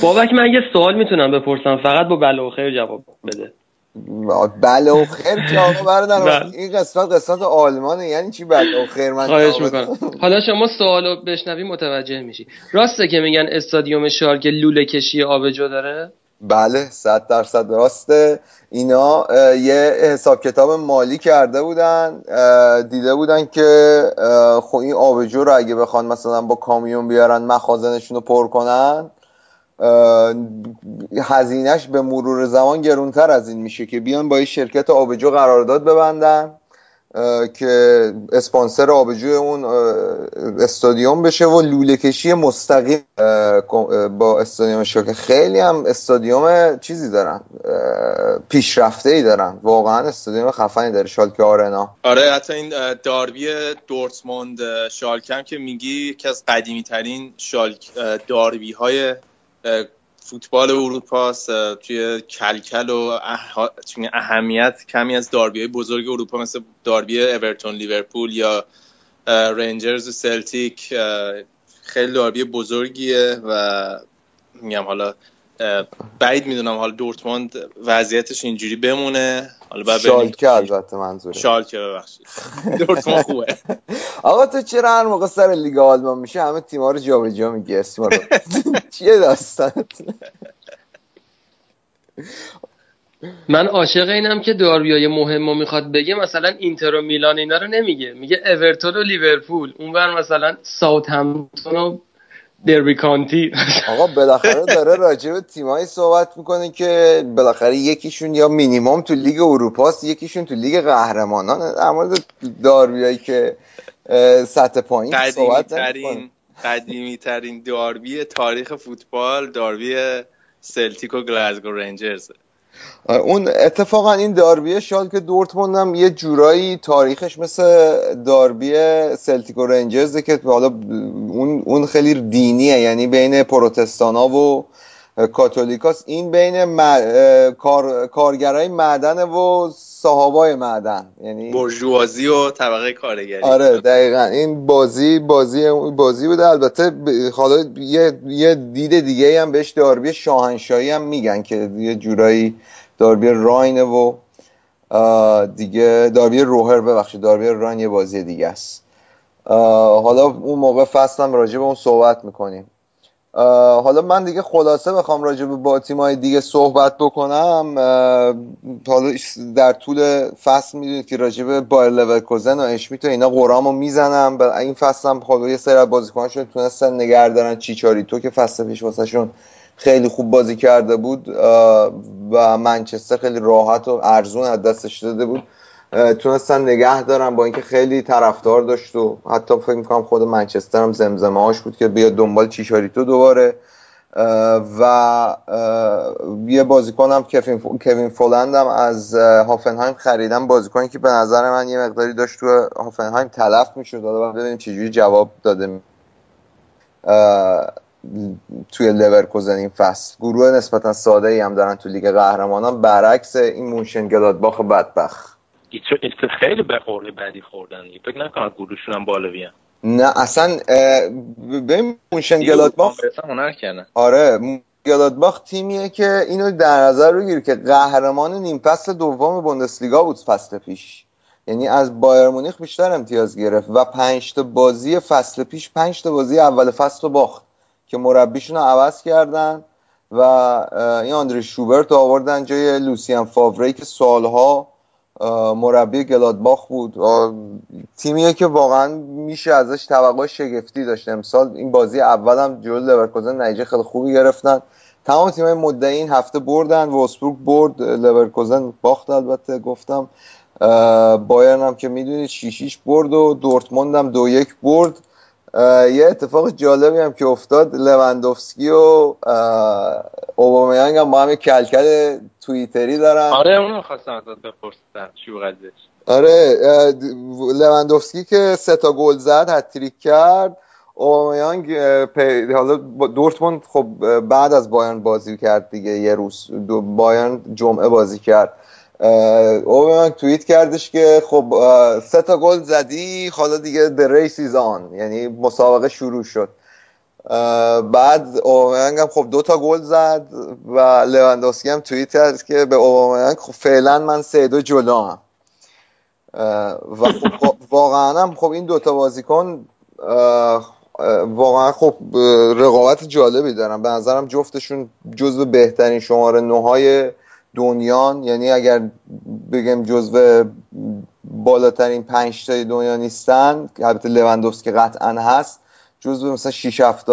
بابک من یه سوال میتونم بپرسم فقط با بله و خیر جواب بده. بله و خیر که آقا بردن این قسمت آلمانه، یعنی چی بله و خیر؟ من خواهش میکنم حالا شما سوالو بشنوی متوجه میشی. راسته که میگن استادیوم شالکه لوله کشی آبجو داره؟ بله 100% راسته. اینا یه حساب کتاب مالی کرده بودن، دیده بودن که خب این آبجو رو اگه بخوان مثلا با کامیون بیارن مخازنشون رو پر کنن، هزینهش به مرور زمان گرونتر از این میشه که بیان با این شرکت آبجو قرارداد ببندن که اسپانسر آبجو اون استادیوم بشه و لوله کشی مستقیم با استادیوم شالکه. خیلی هم استادیوم چیزی دارن، پیشرفته‌ای دارن، واقعا استادیوم خفنی داره شالکه آرنا. آره حتی این داربی دورتموند شالکه هم که میگی یکی از قدیمی ترین داربی های فوتبال اروپا است. توی کلکل و اهمیت کمی از داربی‌های بزرگ اروپا مثل داربی اورتون لیورپول یا رنجرز و سلتیک خیلی داربی بزرگیه و میگم حالا بعید میدونم حالا دورتموند وضعیتش اینجوری بمونه. حالا شالکه البته منظوره، شالکه ببخشید دورتموند خوبه. آقا تو چرا هر موقع سر لیگ آلمان میشه همه تیم‌ها رو جابجا میگی؟ اسما رو چیه داستانت؟ من عاشق اینم که داربیای مهمو میخواد بگه، مثلا اینتر و میلان اینا رو نمیگه، میگه اورتون و لیورپول، اونور مثلا ساوثهمپتون و دربی کانتی. آقا بالاخره داره راجع به تیمایی صحبت میکنه که بالاخره یکیشون یا مینیمم تو لیگ اروپاست، یکیشون تو لیگ قهرمانان. در مورد داربیایی که سطح پایین صحبت نمیکنه. قدیمی‌ترین داربی تاریخ فوتبال داربی سلتیک و گلاسگو رنجرز. اون اتفاقا این داربی شالکه دورتموند هم یه جورایی تاریخش مثل داربی سلتیک و رنجرز که حالا اون خیلی دینیه، یعنی بین پروتستانا و کاتولیکاست، این بین کارگرای معدن و صاحبای معدن، یعنی بورژوازی و طبقه کارگری. آره دقیقاً این بازی بوده. البته حالا یه دید دیگه هم بهش داربی شاهنشاهی هم میگن که یه جورایی داربی راینه و دیگه داربی روهر، ببخشید داربی راین یه بازی دیگه است. حالا اون موقع فصلم راجع به اون صحبت میکنیم. حالا من دیگه خلاصه بخوام راجع به با تیم‌های دیگه صحبت بکنم، حالا در طول فصل میدونید که راجع به بایر لورکوزن و اشمیت و اینا قرامو میزنم. این فصل هم حالا یه سری از بازیکناشون تونستن نگه دارن، چیچاریتو که فصل پیش واسهشون خیلی خوب بازی کرده بود و منچستر خیلی راحت و ارزون از دستش داده بود، تونستن نگه دارن با اینکه خیلی طرفدار داشت و حتی فکر می‌کنم خود منچستر هم زمزمه هاش بود که بیا دنبال چیچاریتو دوباره. یه بازیکن هم کوین فولند هم از هافنهایم خریدن، بازیکنی که به نظر من یه مقداری داشت تو هافنهایم تلف می‌شد. حالا ببینیم چجوری جواب داده توی لورکوزن این فصل. گروه نسبتا ساده‌ای هم دارن تو لیگ قهرمانان، برعکس این مونشن گلادباخ بدبخت. ایت خیلی به قولی بدی خوردن، فکر نکنم گروهشون هم بالویان. نه اصلا ببین مونشن گلادباخ اونها کردن. آره گلادباخ تیمیه که اینو در نظر بگیر که قهرمان نیم فصل دوم بوندسلیگا بود فصل پیش، یعنی از بایر مونیخ بیشتر امتیاز گرفت و 5 تا بازی فصل پیش 5 تا بازی اول فصل رو باخت که مربیشون رو عوض کردن و این آندری شوبرت آوردن جای لوسیان فاوری که سالها مربی گلادباخ بود. تیمیه که واقعا میشه ازش توقع شگفتی داشت. امسال این بازی اول هم جلوی لورکوزن نتیجه خیلی خوبی گرفتن. تمام تیمای مدعی این هفته بردن، وولفسبورگ برد، لورکوزن باخت، البته گفتم بایرن هم که میدونید 6-6 برد و دورتموند هم 2-1 برد. یه اتفاق جالبی هم که افتاد، لواندوفسکی و اوبامیانگ هم با هم کلکل توییتری دارن. آره اونو می‌خواستم ازت بپرسم چی بود قضیه‌ش. آره لواندوفسکی که 3 تا گل زد، هتریک کرد. اوبامیانگ حالا دورتموند خب بعد از بایرن بازی کرد دیگه، یه روز بایرن جمعه بازی کرد. اوبامیانگ توییت کردش که خب 3 تا گل زدی، حالا دیگه the race is on، یعنی مسابقه شروع شد. بعد اوبامیانگ هم خب 2 تا گل زد و لواندوفسکی هم توییت کرد که به اوبامیانگ خب فعلا من 3-2 جلوام. و خب واقعا هم خب این 2 تا بازیکن واقعا خب رقابت جالبی دارن. به نظرم جفتشون جزو بهترین شماره 9های دنیان، یعنی اگر بگم جزو بالاترین 5 تای دنیا نیستن، البته لواندوفسکی قطعا هست، جزو مثلا 6-7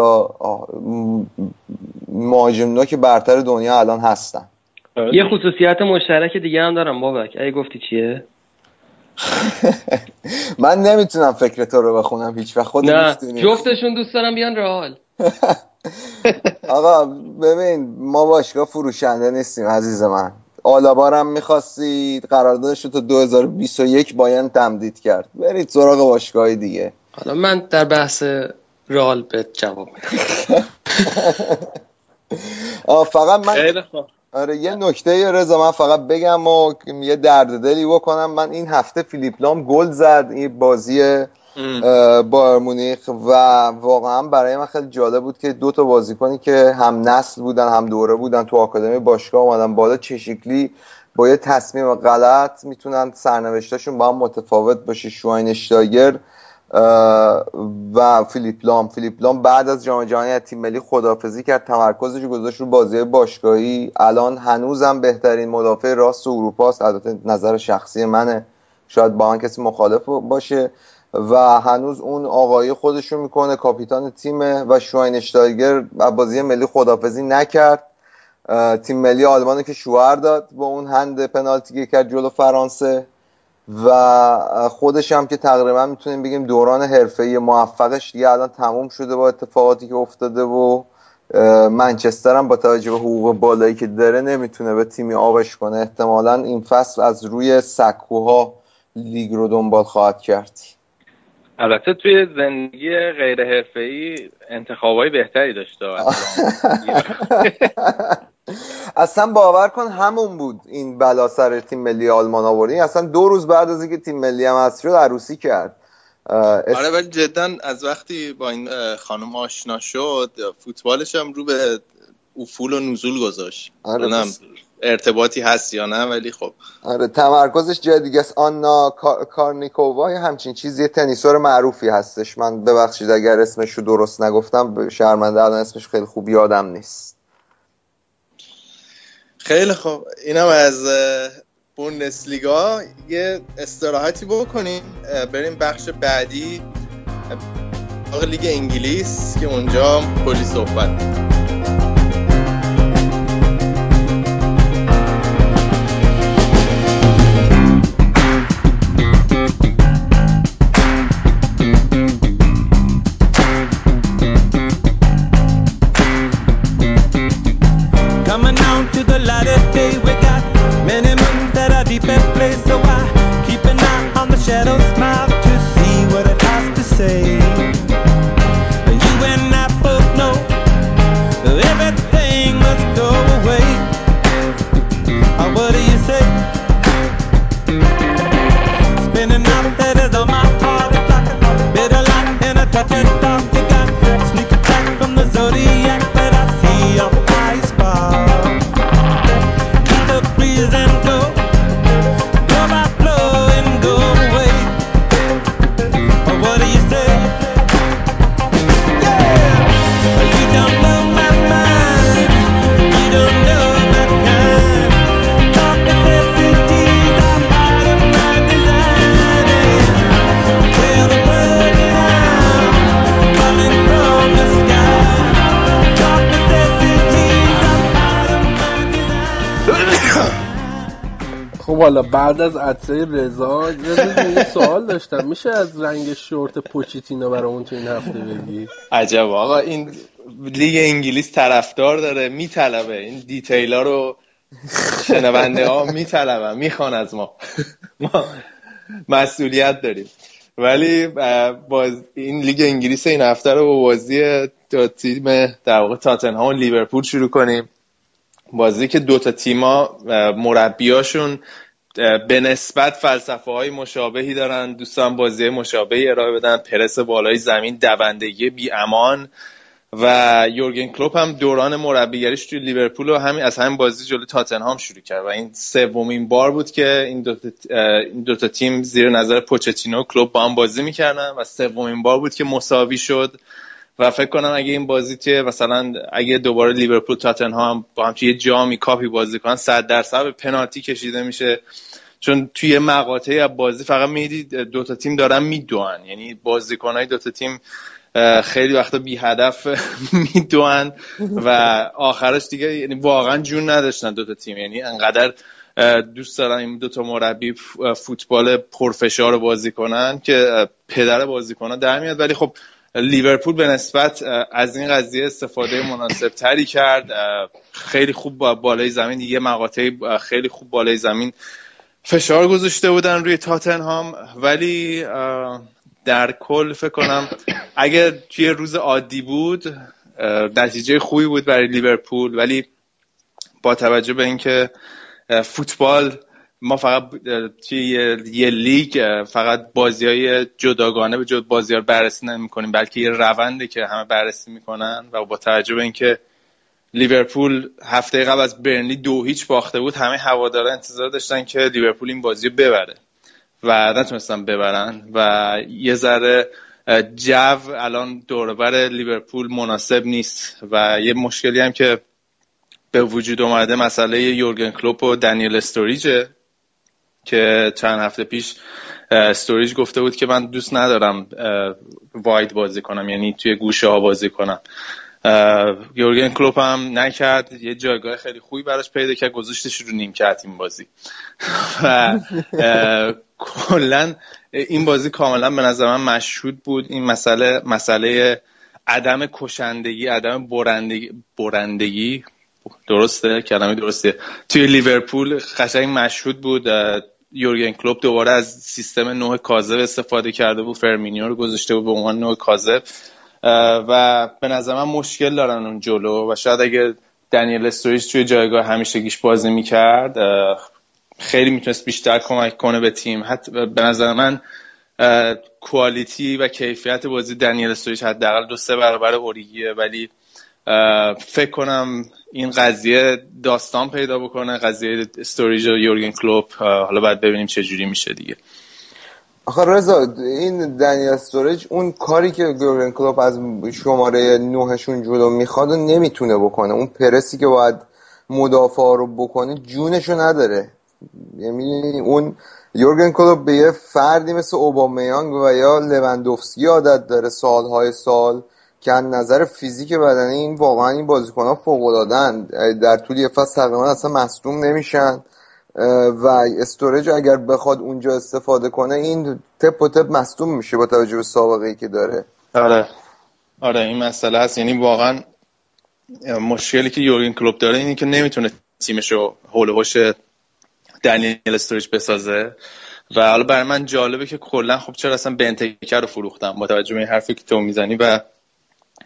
مهاجم نوک برتر دنیا الان هستن. یه خصوصیت مشترک دیگه هم دارم بابک، اگه گفتی چیه؟ من نمیتونم فکر تو رو بخونم هیچ وقت، خودت میتونی. جفتشون دوست دارم بیان رئال. آقا ببین ما باشگاه فروشنده نیستیم عزیز من. آلابارم می‌خواستید قراردادش رو تا 2021 بایرن تمدید کرد، برید سراغ باشگاه‌های دیگه. حالا من در بحث رئال بهت جواب میدم. فقط من آره یه نکته رضا من فقط بگم و یه درد دلی بکنم. من این هفته فیلیپ لام گل زد، این بازی بایر مونیخ و واقعا برای من خیلی جالب بود که دو تا بازیکنی که هم نسل بودن هم دوره بودن تو آکادمی باشگاه اومدن بالا، چه شکلی با یه تصمیم غلط میتونن سرنوشتاشون با هم متفاوت باشه. شواینشتاگر و فیلیپ لام بعد از جام جهانی از تیم ملی خداحافظی کرد، تمرکزش رو گذاشت رو بازی باشگاهی. الان هنوزم بهترین مدافع راست اروپا است، البته نظر شخصی منه، شاید با هم کسی مخالف باشه، و هنوز اون آقایی خودش رو میکنه، کاپیتان تیمه. و شواینشتاگر بازی ملی خداحافظی نکرد، تیم ملی آلمان که شوهر داد با اون هند پنالتی که کرد جلو فرانسه، و خودش هم که تقریبا میتونیم بگیم دوران حرفه‌ای موفقش دیگه الان تموم شده با اتفاقاتی که افتاده، و منچستر هم با توجه به حقوق بالایی که داره نمیتونه به تیمی آبش کنه. احتمالاً این فصل از روی سکوها لیگ رو دنبال خواهد کرد. البته توی زندگی غیر حرفه‌ای انتخابای بهتری داشته. اصلا باور کن همون بود این بلا سر تیم ملی آلمان آوردی. اصلا دو روز بعد از اینکه تیم ملی هم از شد عروسی کرد. آره ولی جدا از وقتی با این خانم آشنا شد فوتبالش هم رو به افول و نزول گذاشت. آره ارتباطی هست یا نه، ولی خب آره تمرکزش جای دیگه است. آنا کارنیکووا همچین چیزی، تنیسور معروفی هستش، من ببخشید اگر اسمش رو درست نگفتم، شرمنده، الان اسمش خیلی خوب یادم نیست. خیلی خوب، اینم از بوندسلیگا. یه استراحتی بکنیم بریم بخش بعدی، لیگ انگلیس که اونجا کلی صحبت. والا بعد از عطسه رضا یه سوال داشتم، میشه از رنگ شورت پوچیتینو برامون تو این هفته بگی؟ عجب آقا، این لیگ انگلیس طرفدار داره، میطلبه این دیتیلا رو، شنونده ها میطلبن، میخوان از ما مسئولیت داریم. ولی باز این لیگ انگلیس این هفته رو با بازی دو تیم در واقع تاتنهام و لیورپول شروع کنیم. بازی که دو تا تیما مربیاشون به نسبت فلسفه‌های مشابهی دارن، دوستان بازی مشابهی ارائه بدن، پرس بالای زمین، دوندگی بی‌امان. و یورگن کلوپ هم دوران مربیگریش توی لیورپول رو همین از همین بازی جلوی تاتنهام شروع کرد و این سومین بار بود که این دو تا تیم زیر نظر پوچتینو و کلوپ با هم بازی می‌کردن و سومین بار بود که مساوی شد. و فکر کنم اگه این بازی که مثلا اگه دوباره لیورپول تاتنهام با هم توی جامی کاپی بازی کنن 100% پنالتی کشیده میشه، چون توی مقاطعی از بازی فقط میدید دو تا تیم دارن میدوئن، یعنی بازیکنای دو تا تیم خیلی وقتا بی هدف میدوئن و آخرش دیگه یعنی واقعا جون نداشتن دو تا تیم، یعنی انقدر دوست دارن این دو تا مربی فوتبال پرفشار بازی کنن که پدر بازیکن‌ها در میاد. ولی خب لیورپول به نسبت از این قضیه استفاده مناسب تری کرد، خیلی خوب بالای زمین، یه مقاطعی خیلی خوب بالای زمین فشار گذاشته بودن روی تاتنهام. ولی در کل فکر کنم اگر یه روز عادی بود نتیجه خوبی بود برای لیورپول، ولی با توجه به اینکه فوتبال ما فقط توی یه لیگ فقط بازی‌های جداگانه به جد بازی‌ها رو بررسی نمی‌کنیم، بلکه یه رونده که همه بررسی می‌کنن و با توجه به اینکه لیورپول هفته قبل از برنلی 2-0 باخته بود، همه هوادارا انتظار داشتن که لیورپول این بازی رو ببره و نتونستن ببرن و یه ذره جو الان دوربر لیورپول مناسب نیست و یه مشکلی هم که به وجود اومده مسئله یورگن کلوپ و دنیل استوریجه که چند هفته پیش استوریج گفته بود که من دوست ندارم واید بازی کنم، یعنی توی گوشه ها بازی کنم. یورگن کلوپ هم نکرد، یه جایگاه خیلی خوبی براش پیدا کرد، گذاشتش رو نیمکت این بازی و کلا این بازی کاملا به نظر من مشهود بود. این مسئله عدم کشندگی، عدم برندگی درسته، کلمه درسته، توی لیورپول قشنگ مشهود بود. یورگن کلوپ دوباره از سیستم 9 کاذب استفاده کرده بود، فرمینیو رو گذاشته بود به عنوان 9 کاذب و به نظر من مشکل دارن اون جلو و شاید اگر دنیل استوریج توی جایگاه همیشگیش بازی میکرد خیلی میتونست بیشتر کمک کنه به تیم. حتی به نظر من کوالیتی و کیفیت بازی دنیل استوریج حداقل 2-3 برابر اوریگیه، ولی فکر کنم این قضیه داستان پیدا بکنه، قضیه استوریج و یورگن کلوپ. حالا باید ببینیم چه جوری میشه دیگه. آخه رضا این دنیل استوریج اون کاری که یورگن کلوپ از شماره 9شون جلو میخواد و نمیتونه بکنه، اون پرسی که باید مدافعا رو بکنه جونشو نداره. یعنی اون یورگن کلوپ به یه فردی مثل اوبامیانگ و یا لواندوفسکی عادت داره سالهای سال که از نظر فیزیک بدنی این واقعا این بازیکن‌ها فوق‌العاده‌اند، در طول یه فصل تقریبا اصلا مصدوم نمیشن و استوریج اگر بخواد اونجا استفاده کنه این تپ و تپ مصدوم میشه با توجه به سابقه‌ای که داره. آره این مسئله هست، یعنی واقعا مشکلی که یورگن کلوپ داره اینه که نمیتونه تیمشو هول و هوش دنیل استوریج بسازه و حالا برای من جالبه که کلا خب چرا اصلا بنتکر رو فروختم با توجه به این حرفی که تو میزنی و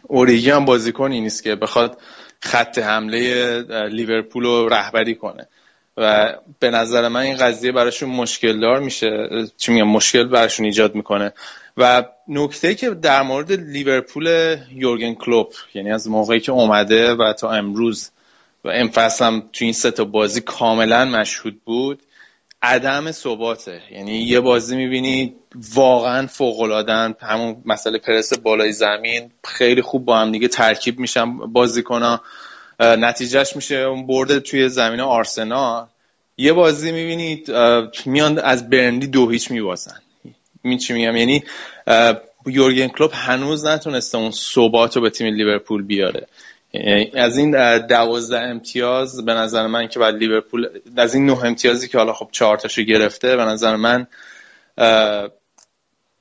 اوریگی هم بازیکنی نیست که بخواد خط حمله لیورپول رو رهبری کنه و به نظر من این قضیه براشون مشکل دار میشه، چی میگم مشکل براشون ایجاد میکنه. و نکته که در مورد لیورپول یورگن کلوپ، یعنی از موقعی که اومده و تا امروز و این فصل هم تو این 3 تا بازی کاملا مشهود بود، عدم ثباته. یعنی یه بازی میبینی واقعا فوق‌العاده‌ان، همون مسئله پرس بالای زمین، خیلی خوب با هم دیگه ترکیب میشن بازیکن‌ها، نتیجهش میشه اون برد توی زمین آرسنال. یه بازی میبینید میان از برنلی 2-0 میبازن. من چی میگم، یعنی یورگن کلوپ هنوز نتونسته اون ثبات رو به تیم لیورپول بیاره. از این 12 امتیاز به نظر من که بعد لیورپول از این 9 امتیازی که حالا خب 4 تاشو گرفته، به نظر من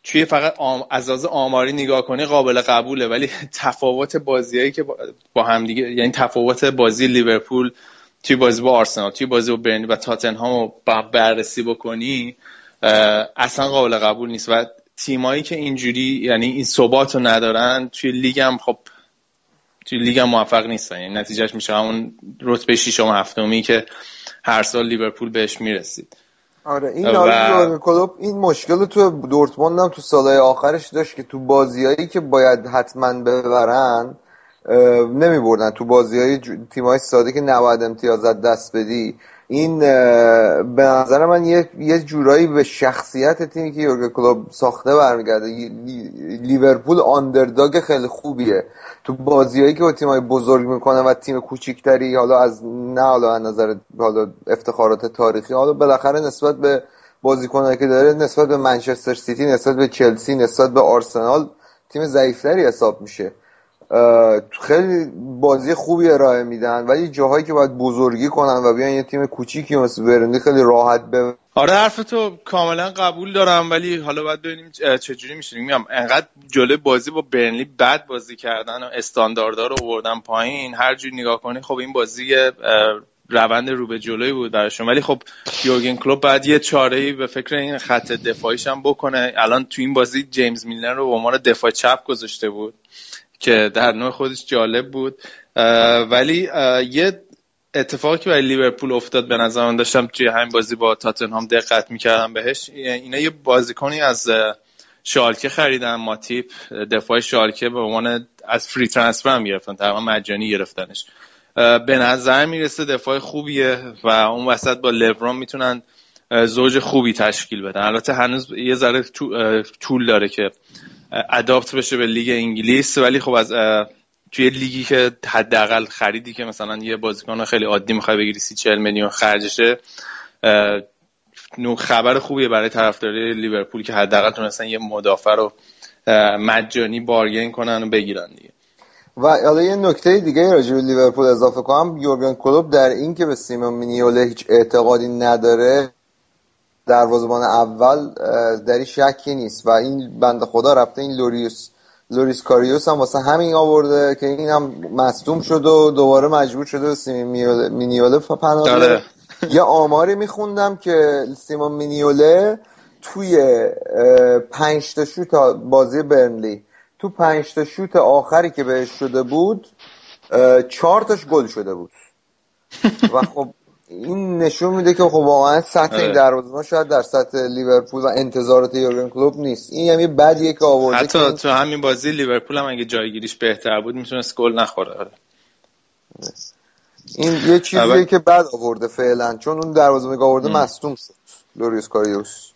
توی فقط از لحاظ آماری نگاه کنی قابل قبوله، ولی تفاوت بازیایی که با هم دیگه، یعنی تفاوت بازی لیورپول توی بازی با آرسنال، توی بازی با برنلی و تاتنهام رو بررسی بکنی اصلا قابل قبول نیست و تیمایی که اینجوری یعنی این ثباتو ندارن توی لیگ هم خب توی لیگ هم موفق نیستن، یعنی نتیجهش میشه همون رتبه 6م و 7می که هر سال لیورپول بهش میرسید. آره این یورگن کلوپ این مشکل تو دورتموند هم تو سالهای آخرش داشت که تو بازیایی که باید حتما ببرن نمیبردن، تو بازیای تیمای ساده که 90 امتیاز دست بدی. این به نظر من یه جورایی به شخصیت تیمی که یورگن کلوپ ساخته برمیگرده. لیورپول آندرداگ خیلی خوبیه تو بازیایی که با تیمای بزرگ میکنه و تیم کوچیکتری، حالا از نه حالا از نظر حالا افتخارات تاریخی، حالا بالاخره نسبت به بازیکنایی که داره، نسبت به منچستر سیتی، نسبت به چلسی، نسبت به آرسنال تیم ضعیف‌تری حساب میشه. خیلی بازی خوبی ارائه میدن ولی جاهایی که باید بزرگی کنن و بیان یه تیم کوچیکی مثل برنلی خیلی راحت ببرن. آره حرفتو کاملا قبول دارم، ولی حالا باید ببینیم چجوری میشه. میگم انقدر جلوی بازی با برنلی بد بازی کردن و استانداردها رو آوردن پایین، هر جوری نگاه کنی خب این بازی روند رو به جلوی بود درشون، ولی خب یورگن کلوپ بعد یه چاره‌ای به فکر این خط دفاعیش هم بکنه. الان تو این بازی جیمز میلنر رو به عنوان دفاع چپ گذاشته بود که در نوع خودش جالب بود، ولی یه اتفاقی که برای لیورپول افتاد به نظر من، داشتم توی همین بازی با تاتنهام دقت میکردم بهش، اینا یه بازیکنی از شالکه خریدن، ماتیپ، دفاع شالکه، به عنوان از فری ترانسفر هم گرفتن، تقریبا مجانی گرفتنش. به نظر میرسه دفاع خوبیه و اون وسط با لوران میتونن زوج خوبی تشکیل بدن. البته هنوز یه ذره طول داره که ادابت بشه به لیگ انگلیس، ولی خب از توی لیگی که حداقل خریدی که مثلا یه بازیکن خیلی عادی میخوای بگیری 30-40 میلیون خرجشه، نو خبر خوبیه برای طرفداری لیورپول که حداقل تونستن یه مدافع رو مجانی بارگین کنن و بگیرن دیگه. و حالا یه نکته دیگه راجع به لیورپول اضافه کنم، یورگن کلوپ در این که به سیمونیوله هیچ اعتقادی نداره، دروازه‌بان اول دری شکی نیست و این بنده خدا رفته این لوریس کاریوس هم واسه همین آورده که این هم مصدوم شد و دوباره مجبور شده به سیمونیوله پناه ببره. یه آماری میخوندم که سیمونیوله توی 5 تا شوت بازی برنلی، تو 5 تا شوت آخری که بهش شده بود 4 تاش گل شده بود و خب این نشون میده که خب واقعا سطح این دروازه‌بان شاید در سطح لیورپول و انتظارات یورگن کلوپ نیست. این یعنی بدیه که آورده، حتی که تو همین بازی لیورپول هم اگه جایگیریش بهتر بود میتونست گل نخوره. این یه چیزیه که بعد آورده فعلا، چون اون دروازه‌بان آورده مصدوم شد لوریس کاریوس.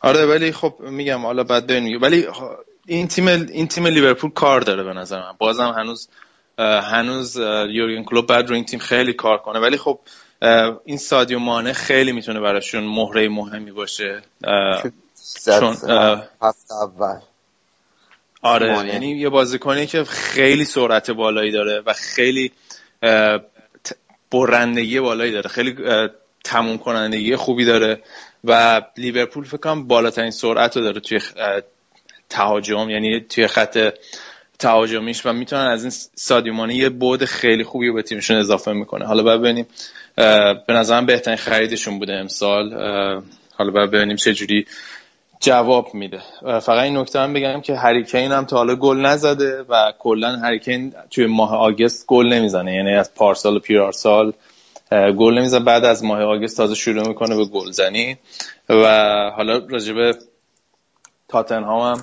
آره ولی خب میگم حالا بعد ببینیم، ولی این تیم لیورپول کار داره به نظر من. بازم هنوز یورگن کلوپ بعد رو این تیم خیلی کار کنه، ولی خب این سادیو مانه خیلی میتونه براشون مهره مهمی باشه. چون هفته اول آره، یعنی یه بازیکنی که خیلی سرعت بالایی داره و خیلی برندگی بالایی داره، خیلی تموم کنندگی خوبی داره و لیورپول فکر کنم بالاترین سرعت رو داره توی تهاجم، یعنی توی خط تهاجمیش، و میتونن از این سادیو مانه یه بعد خیلی خوبی رو به تیمشون اضافه میکنه. حالا بعد ببینیم، به نظرم بهترین خریدشون بوده امسال، حالا بعد ببینیم چه جوری جواب میده. فقط این نکته هم بگم که هری کین هم تا حالا گل نزده و کلا هری کین توی ماه آگوست گل نمیزنه، یعنی از پارسال و پیرارسال گل نمیزنه، بعد از ماه آگوست تازه شروع میکنه به گل زنی. و حالا راجع به تاتنهام هم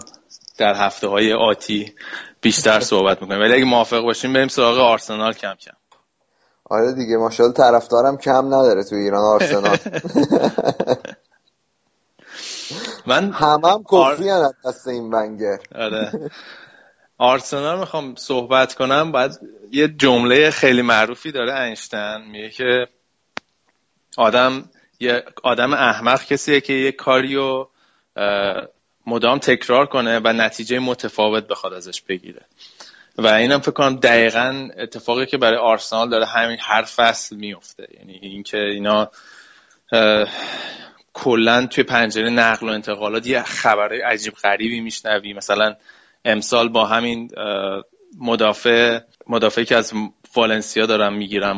در هفته‌های آتی بیشتر صحبت میکنیم، ولی اگه موافق باشیم بریم سراغ آرسنال کم کم. آره دیگه، ماشاءالله طرفدارم کم نداره تو ایران آرسنال. من همم کفری هستم دست این ونگر. آره آرسنال میخوام صحبت کنم، بعد یه جمله خیلی معروفی داره اینشتین، میگه که یه آدم احمق کسیه که یه کاریو مدام تکرار کنه و نتیجه متفاوت بخواد ازش بگیره. و اینم فکر کنم دقیقاً اتفاقی که برای آرسنال داره همین هر فصل میفته، یعنی اینکه اینا کلاً توی پنجره نقل و انتقالات یه خبرای عجیب غریبی میشنوی. مثلا امسال با همین مدافعی که از والنسیا دارم میگیرم،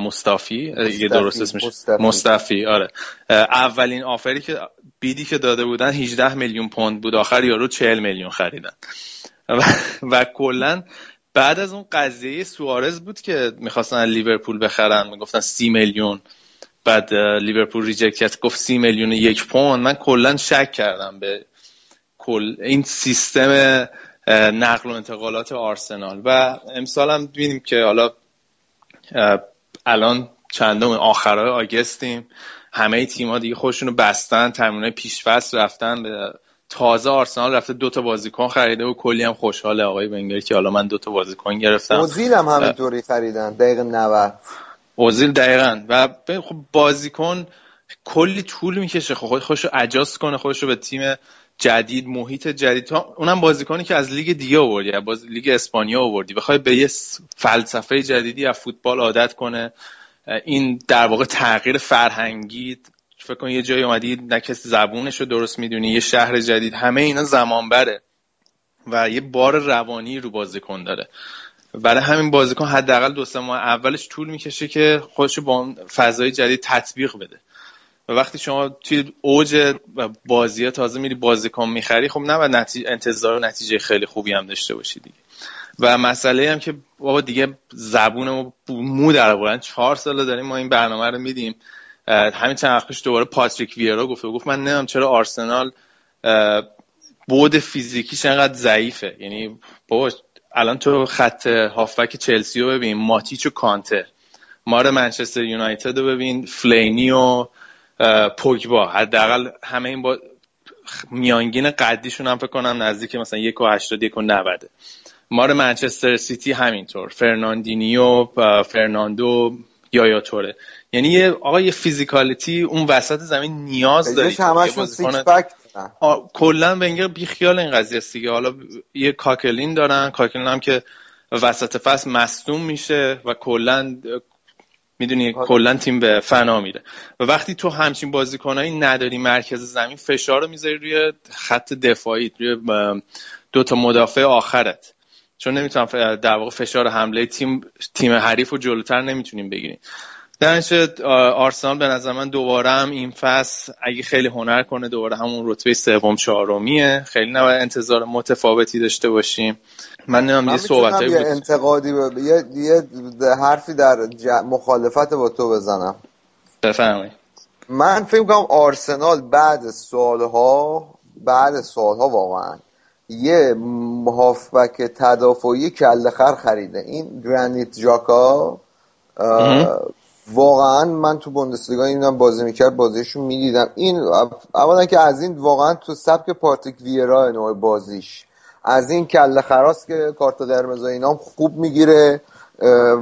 مصطفی آره، اولین آفری که بیدی که داده بودن 18 میلیون پوند بود، آخر یارو 40 میلیون خریدن. و کلاً بعد از اون قضیه سوارز بود که میخواستن لیورپول بخرن، میگفتن 30 میلیون، بعد لیورپول ریجکت کرد، گفت 30 میلیون و 1 پوند. من کلا شک کردم به این سیستم نقل و انتقالات آرسنال. و امسال هم ببینیم که حالا الان چندم، آخرای آگستیم، همه تیم‌ها دیگه خودشونو بستن، تمرینای پیش‌فصل رفتن، تازه آرسنال رفته 2 تا بازیکن خریده و کلی هم خوشحاله آقای ونگر که حالا من 2 تا بازیکن گرفتم. اوزیل هم همینطوری خریدن دقیقه 90. اوزیل دقیقاً. و خب بازیکن کلی طول میکشه خودشو ادجاست کنه، خودشو به تیم جدید، محیط جدید، اونم بازیکنی که از لیگ دیگه آوردی، از لیگ اسپانیا آوردی، بخوای به یه فلسفه جدیدی از فوتبال عادت کنه. این در واقع تغییر فرهنگی، فکر کن یه جایی اومدی نه کسی زبونش رو درست میدونی، یه شهر جدید، همه اینا زمان بره و یه بار روانی رو بازیکن داره. برای همین بازیکن حداقل 2-3 ماه اولش طول میکشه که خودش با اون فضای جدید تطبیق بده. و وقتی شما توی اوج بازی‌ها تازه میری بازیکن میخری، خب نه و انتظار نتیجه خیلی خوبی هم داشته باشی دیگه. و مسئله هم که بابا دیگه زبون ما مو در آوردن، 4 سال داریم ما این برنامه رو میدیم. همین چند وقت پیش دوباره پاتریک ویرا گفت من نمیدونم چرا آرسنال بود فیزیکیش انقدر ضعیفه. یعنی بابا الان تو خط هافبک چلسی رو ببین، ماتیچ و کانته، مار منچستر یونایتد رو ببین، فلینی و پوگبا، حداقل همه این با میانگین قدیشون هم فکر کنم نزدیک مثلا 1.80 1.90. مار منچستر سیتی همینطور، فرناندینیو، فernando، یایا توره. یعنی آقا یه فیزیکالیتی اون وسط زمین نیاز دارید. همشون سیکس پک کلا ونگر بیخیال این قضیه است دیگه. حالا یه کاکلین دارن، کاکلین هم که وسط فصل مصدوم میشه و کلا میدونی کلا تیم به فنا میره. و وقتی تو همچین بازیکنایی نداری مرکز زمین، فشار رو میذاری روی خط دفاعی، روی دوتا مدافع آخرت، چون نمیتونم در واقع فشار حمله تیم حریف رو جلوتر نمیتونیم بگیریم. درنچه آرسنال به نظر من دوباره هم این فصل اگه خیلی هنر کنه دوباره همون رتبه 3-4 خیلی نباید انتظار متفاوتی داشته باشیم. من نمیدونم صحبتای بود، انتقادی بود، یه حرفی در مخالفت با تو بزنم. بفرمایید. من فکر می‌کنم آرسنال بعد سالها واقعا یه هافبک تدافعی کله‌خر خریده. این گرانیت ژاکا واقعا من تو بوندسلیگا اینم بازی میکرد، بازیشو میدیدم. این اولا که از این واقعا تو سبک پاتریک ویرا نوع بازیش، از این کله خراس که کارت قرمز و اینام خوب میگیره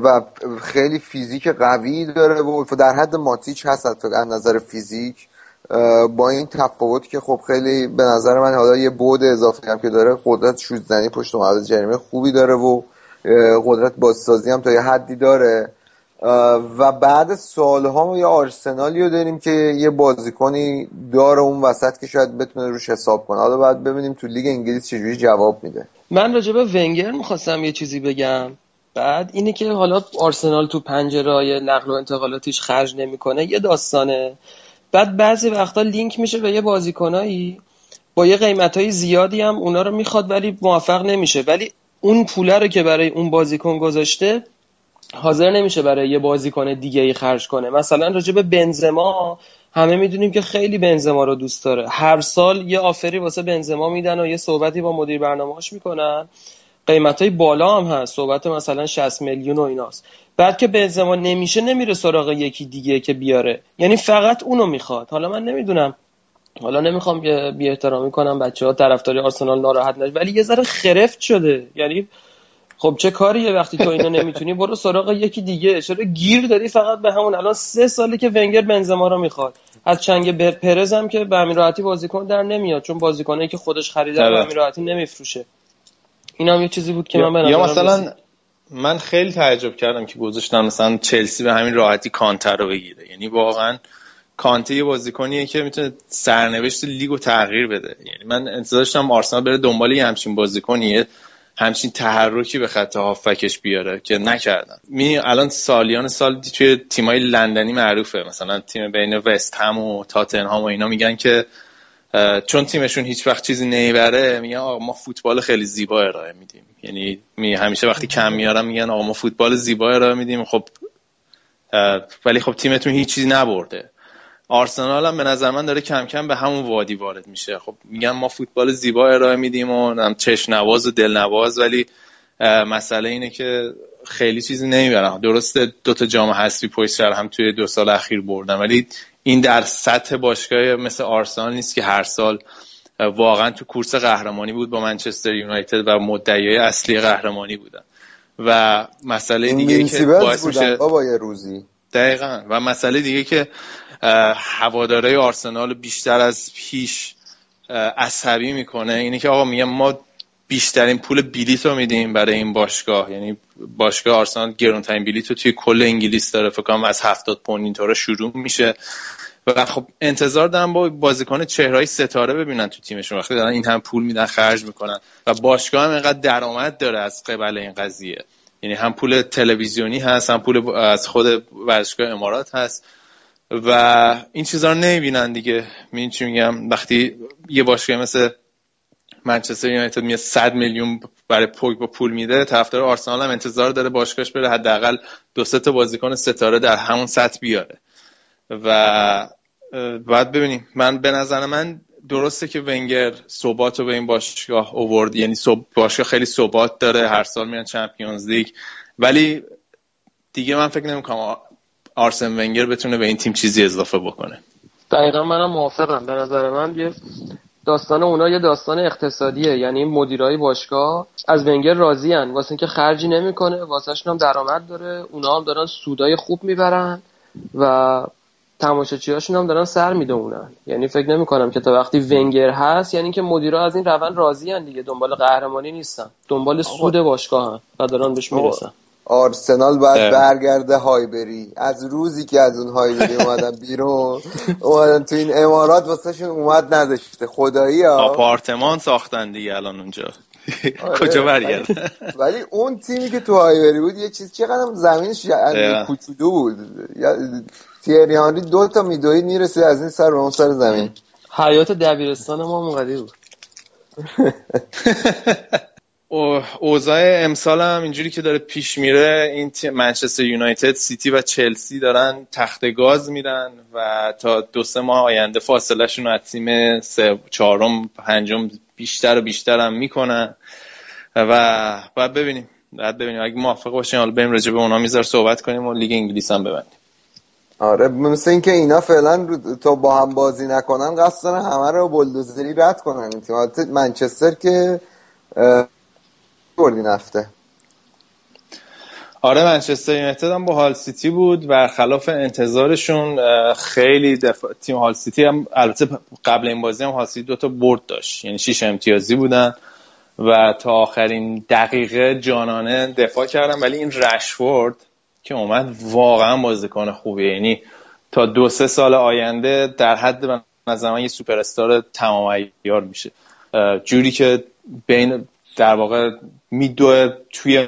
و خیلی فیزیک قوی داره و در حد ماتیچ هست از نظر فیزیک، با این تفاوت که خب خیلی به نظر من حالا یه بعد اضافه هم که داره، قدرت شوت‌زنی پشت محوطه جریمه خوبی داره و قدرت بازسازی هم تا یه حدی داره. و بعد سالها یه آرسنالی رو داریم که یه بازیکنی داره اون وسط که شاید بتونه روش حساب کنه. حالا باید ببینیم تو لیگ انگلیس چجوری جواب میده. من راجع به ونگر می‌خواستم یه چیزی بگم. بعد اینه که حالا آرسنال تو پنجره‌های نقل و انتقالاتش خرج نمی‌کنه، یه داستانه. بعد بعضی وقتا لینک میشه به یه بازیکنایی با یه قیمتای زیادی هم اونا رو می‌خواد ولی موفق نمیشه، ولی اون پوله رو که برای اون بازیکن گذاشته حاضر نمیشه برای یه بازیکن دیگه‌ای خرج کنه. مثلا راجع به بنزما همه میدونیم که خیلی بنزما رو دوست داره، هر سال یه آفری واسه بنزما میدن و یه صحبتی با مدیر برنامه‌اش میکنن، قیمتای بالا هم هست، صحبت مثلا 60 میلیون و ایناست. بعد که بنزما نمیشه، نمیره سراغ یکی دیگه که بیاره، یعنی فقط اونو میخواد. حالا من نمیدونم، حالا نمیخوام بی احترامی کنم، بچه‌ها طرفداری آرسنال ناراحت نشه، ولی یه ذره خرفت شده. یعنی خب چه کاریه وقتی تو اینو نمیتونی، برو سراغ یکی دیگه، چرا گیر دادی فقط به همون؟ الان 3 ساله که ونگر بنزما رو میخواد. از چنگ پرز هم که به همین راحتی بازیکن در نمیاد، چون بازیکنایی که خودش خریده به همین راحتی نمیفروشه. اینا هم یه چیزی بود که من به نظرم مثلا رسید. من خیلی تعجب کردم که گذاشتن مثلا چلسی به همین راحتی کانتر رو بگیره. یعنی واقعا کانته یه بازیکنیه که میتونه سرنوشت لیگو تغییر بده. یعنی من انتظار داشتم آرسنال بره دنبال یه همچین بازیکنیه، همچین تحرکی به خط هافبکش بیاره که نکردن. الان سالیان سال توی تیمای لندنی معروفه، مثلا تیم بین وست هم و تاتنهام و اینا میگن که چون تیمشون هیچ وقت چیزی نمیبره میگن آقا ما فوتبال خیلی زیبا ارائه میدیم. یعنی همیشه وقتی کم میارن میگن آقا ما فوتبال زیبا ارائه میدیم، خب ولی خب تیمتون هیچ چیزی نبرده. آرسنال هم به نظر من داره کم کم به همون وادی وارد میشه. خب میگن ما فوتبال زیبا ارائه میدیم و هم چشم‌نواز و دلنواز، ولی مسئله اینه که خیلی چیزی نمیبرن. درسته 2 تا جام حذفی پشت هم توی 2 سال اخیر بردن، ولی این در سطح باشگاه مثل آرسنال نیست که هر سال واقعا تو کورس قهرمانی بود با منچستر یونایتد و مدعیای اصلی قهرمانی بودن. و مسئله دیگه که باعث میشه بابا یه روزی دقیقاً، و مسئله دیگه که هوادارهای آرسنال بیشتر از پیش عصبی میکنه اینه که آقا میگم ما بیشترین پول بلیط رو میدیم برای این باشگاه. یعنی باشگاه آرسنال گرانترین بلیط رو توی کل انگلیس داره، فکر کنم از 70 پوند اینطوری شروع میشه. و خب انتظار دارم با بازیکن چهره‌ای ستاره ببینن تو تیمشون وقتی دارن این هم پول میدن خرج میکنن. و باشگاه هم اینقدر درآمد داره از قبل این قضیه، یعنی هم پول تلویزیونی هست، هم پول از خود ورزشگاه امارات هست و این چیزا رو نمیبینن دیگه. میگم وقتی یه باشگاه مثل منچستر یونایتد میاد 100 میلیون برای پوگبا پول میده، طرفدار آرسنال هم انتظار داره باشگاهش بره حداقل دو سه تا بازیکن ستاره در همون سطح بیاره و بعد ببینیم. من به نظر من درسته که ونگر ثبات رو به این باشگاه آورد، یعنی باشگاه خیلی ثبات داره، هر سال میان چمپیونز لیگ، ولی دیگه من فکر نمی‌کنم آرسن ونگر بتونه به این تیم چیزی اضافه بکنه. دقیقاً منم موافقم. به نظر من یه داستان اونا یه داستان اقتصادیه، یعنی مدیرای باشگاه از ونگر راضین واسه اینکه خرجی نمی‌کنه، واسهشون هم درآمد داره، اونا هم دارن سودای خوب میبرن و تماشاچی‌هاشون هم دارن سر میدونن. یعنی فکر نمی‌کنم که تا وقتی ونگر هست یعنی که مدیرا از این روند راضین دیگه، دنبال قهرمانی نیستن، دنبال سود باشگاهن و دارن بهش میرسن. آرسنال باید برگرده هایبری. از روزی که از اون هایبری اومدن بیرون، اومدن تو این امارات واسه شون اومد نذاشته خدایی ها، آپارتمان ساختن دیگه الان اونجا کجا برگرده. ولی اون تیمی که تو هایبری بود یه چیز چقدرم زمینش کوچولو بود، تیری هانری دو تا میدوید میرسه از این سر به اون سر زمین. حیات دبیرستان ما اونقدی بود. اوضاع امسال هم اینجوری که داره پیش میره، این منچستر یونایتد، سیتی و چلسی دارن تخت گاز میرن و تا دو سه ماه آینده فاصله شون از تیم 4م 5م بیشتر و بیشتر هم میکنن و بعد ببینیم اگه موافق باشین حالا بریم راجع به اونا میذار صحبت کنیم و لیگ انگلیس هم ببندیم. آره مثل این که اینا فعلا تا با هم بازی نکنن قصد دارن همه رو بولدوزری رد کنن. این تیم منچستر که بردین هفته. آره منچستر یونایتد هم با هال سیتی بود و خلاف انتظارشون خیلی تیم هال سیتی هم، البته قبل این بازی هم هال سیتی 2 تا برد داشت، یعنی 6 امتیازی بودن و تا آخرین دقیقه جانانه دفاع کردن، ولی این رشفورد که اومد واقعا بازیکن خوبیه، یعنی تا 2-3 سال آینده در حد مثلا یه سوپر استار تمام عیار میشه، جوری که بین در واقع میدوه توی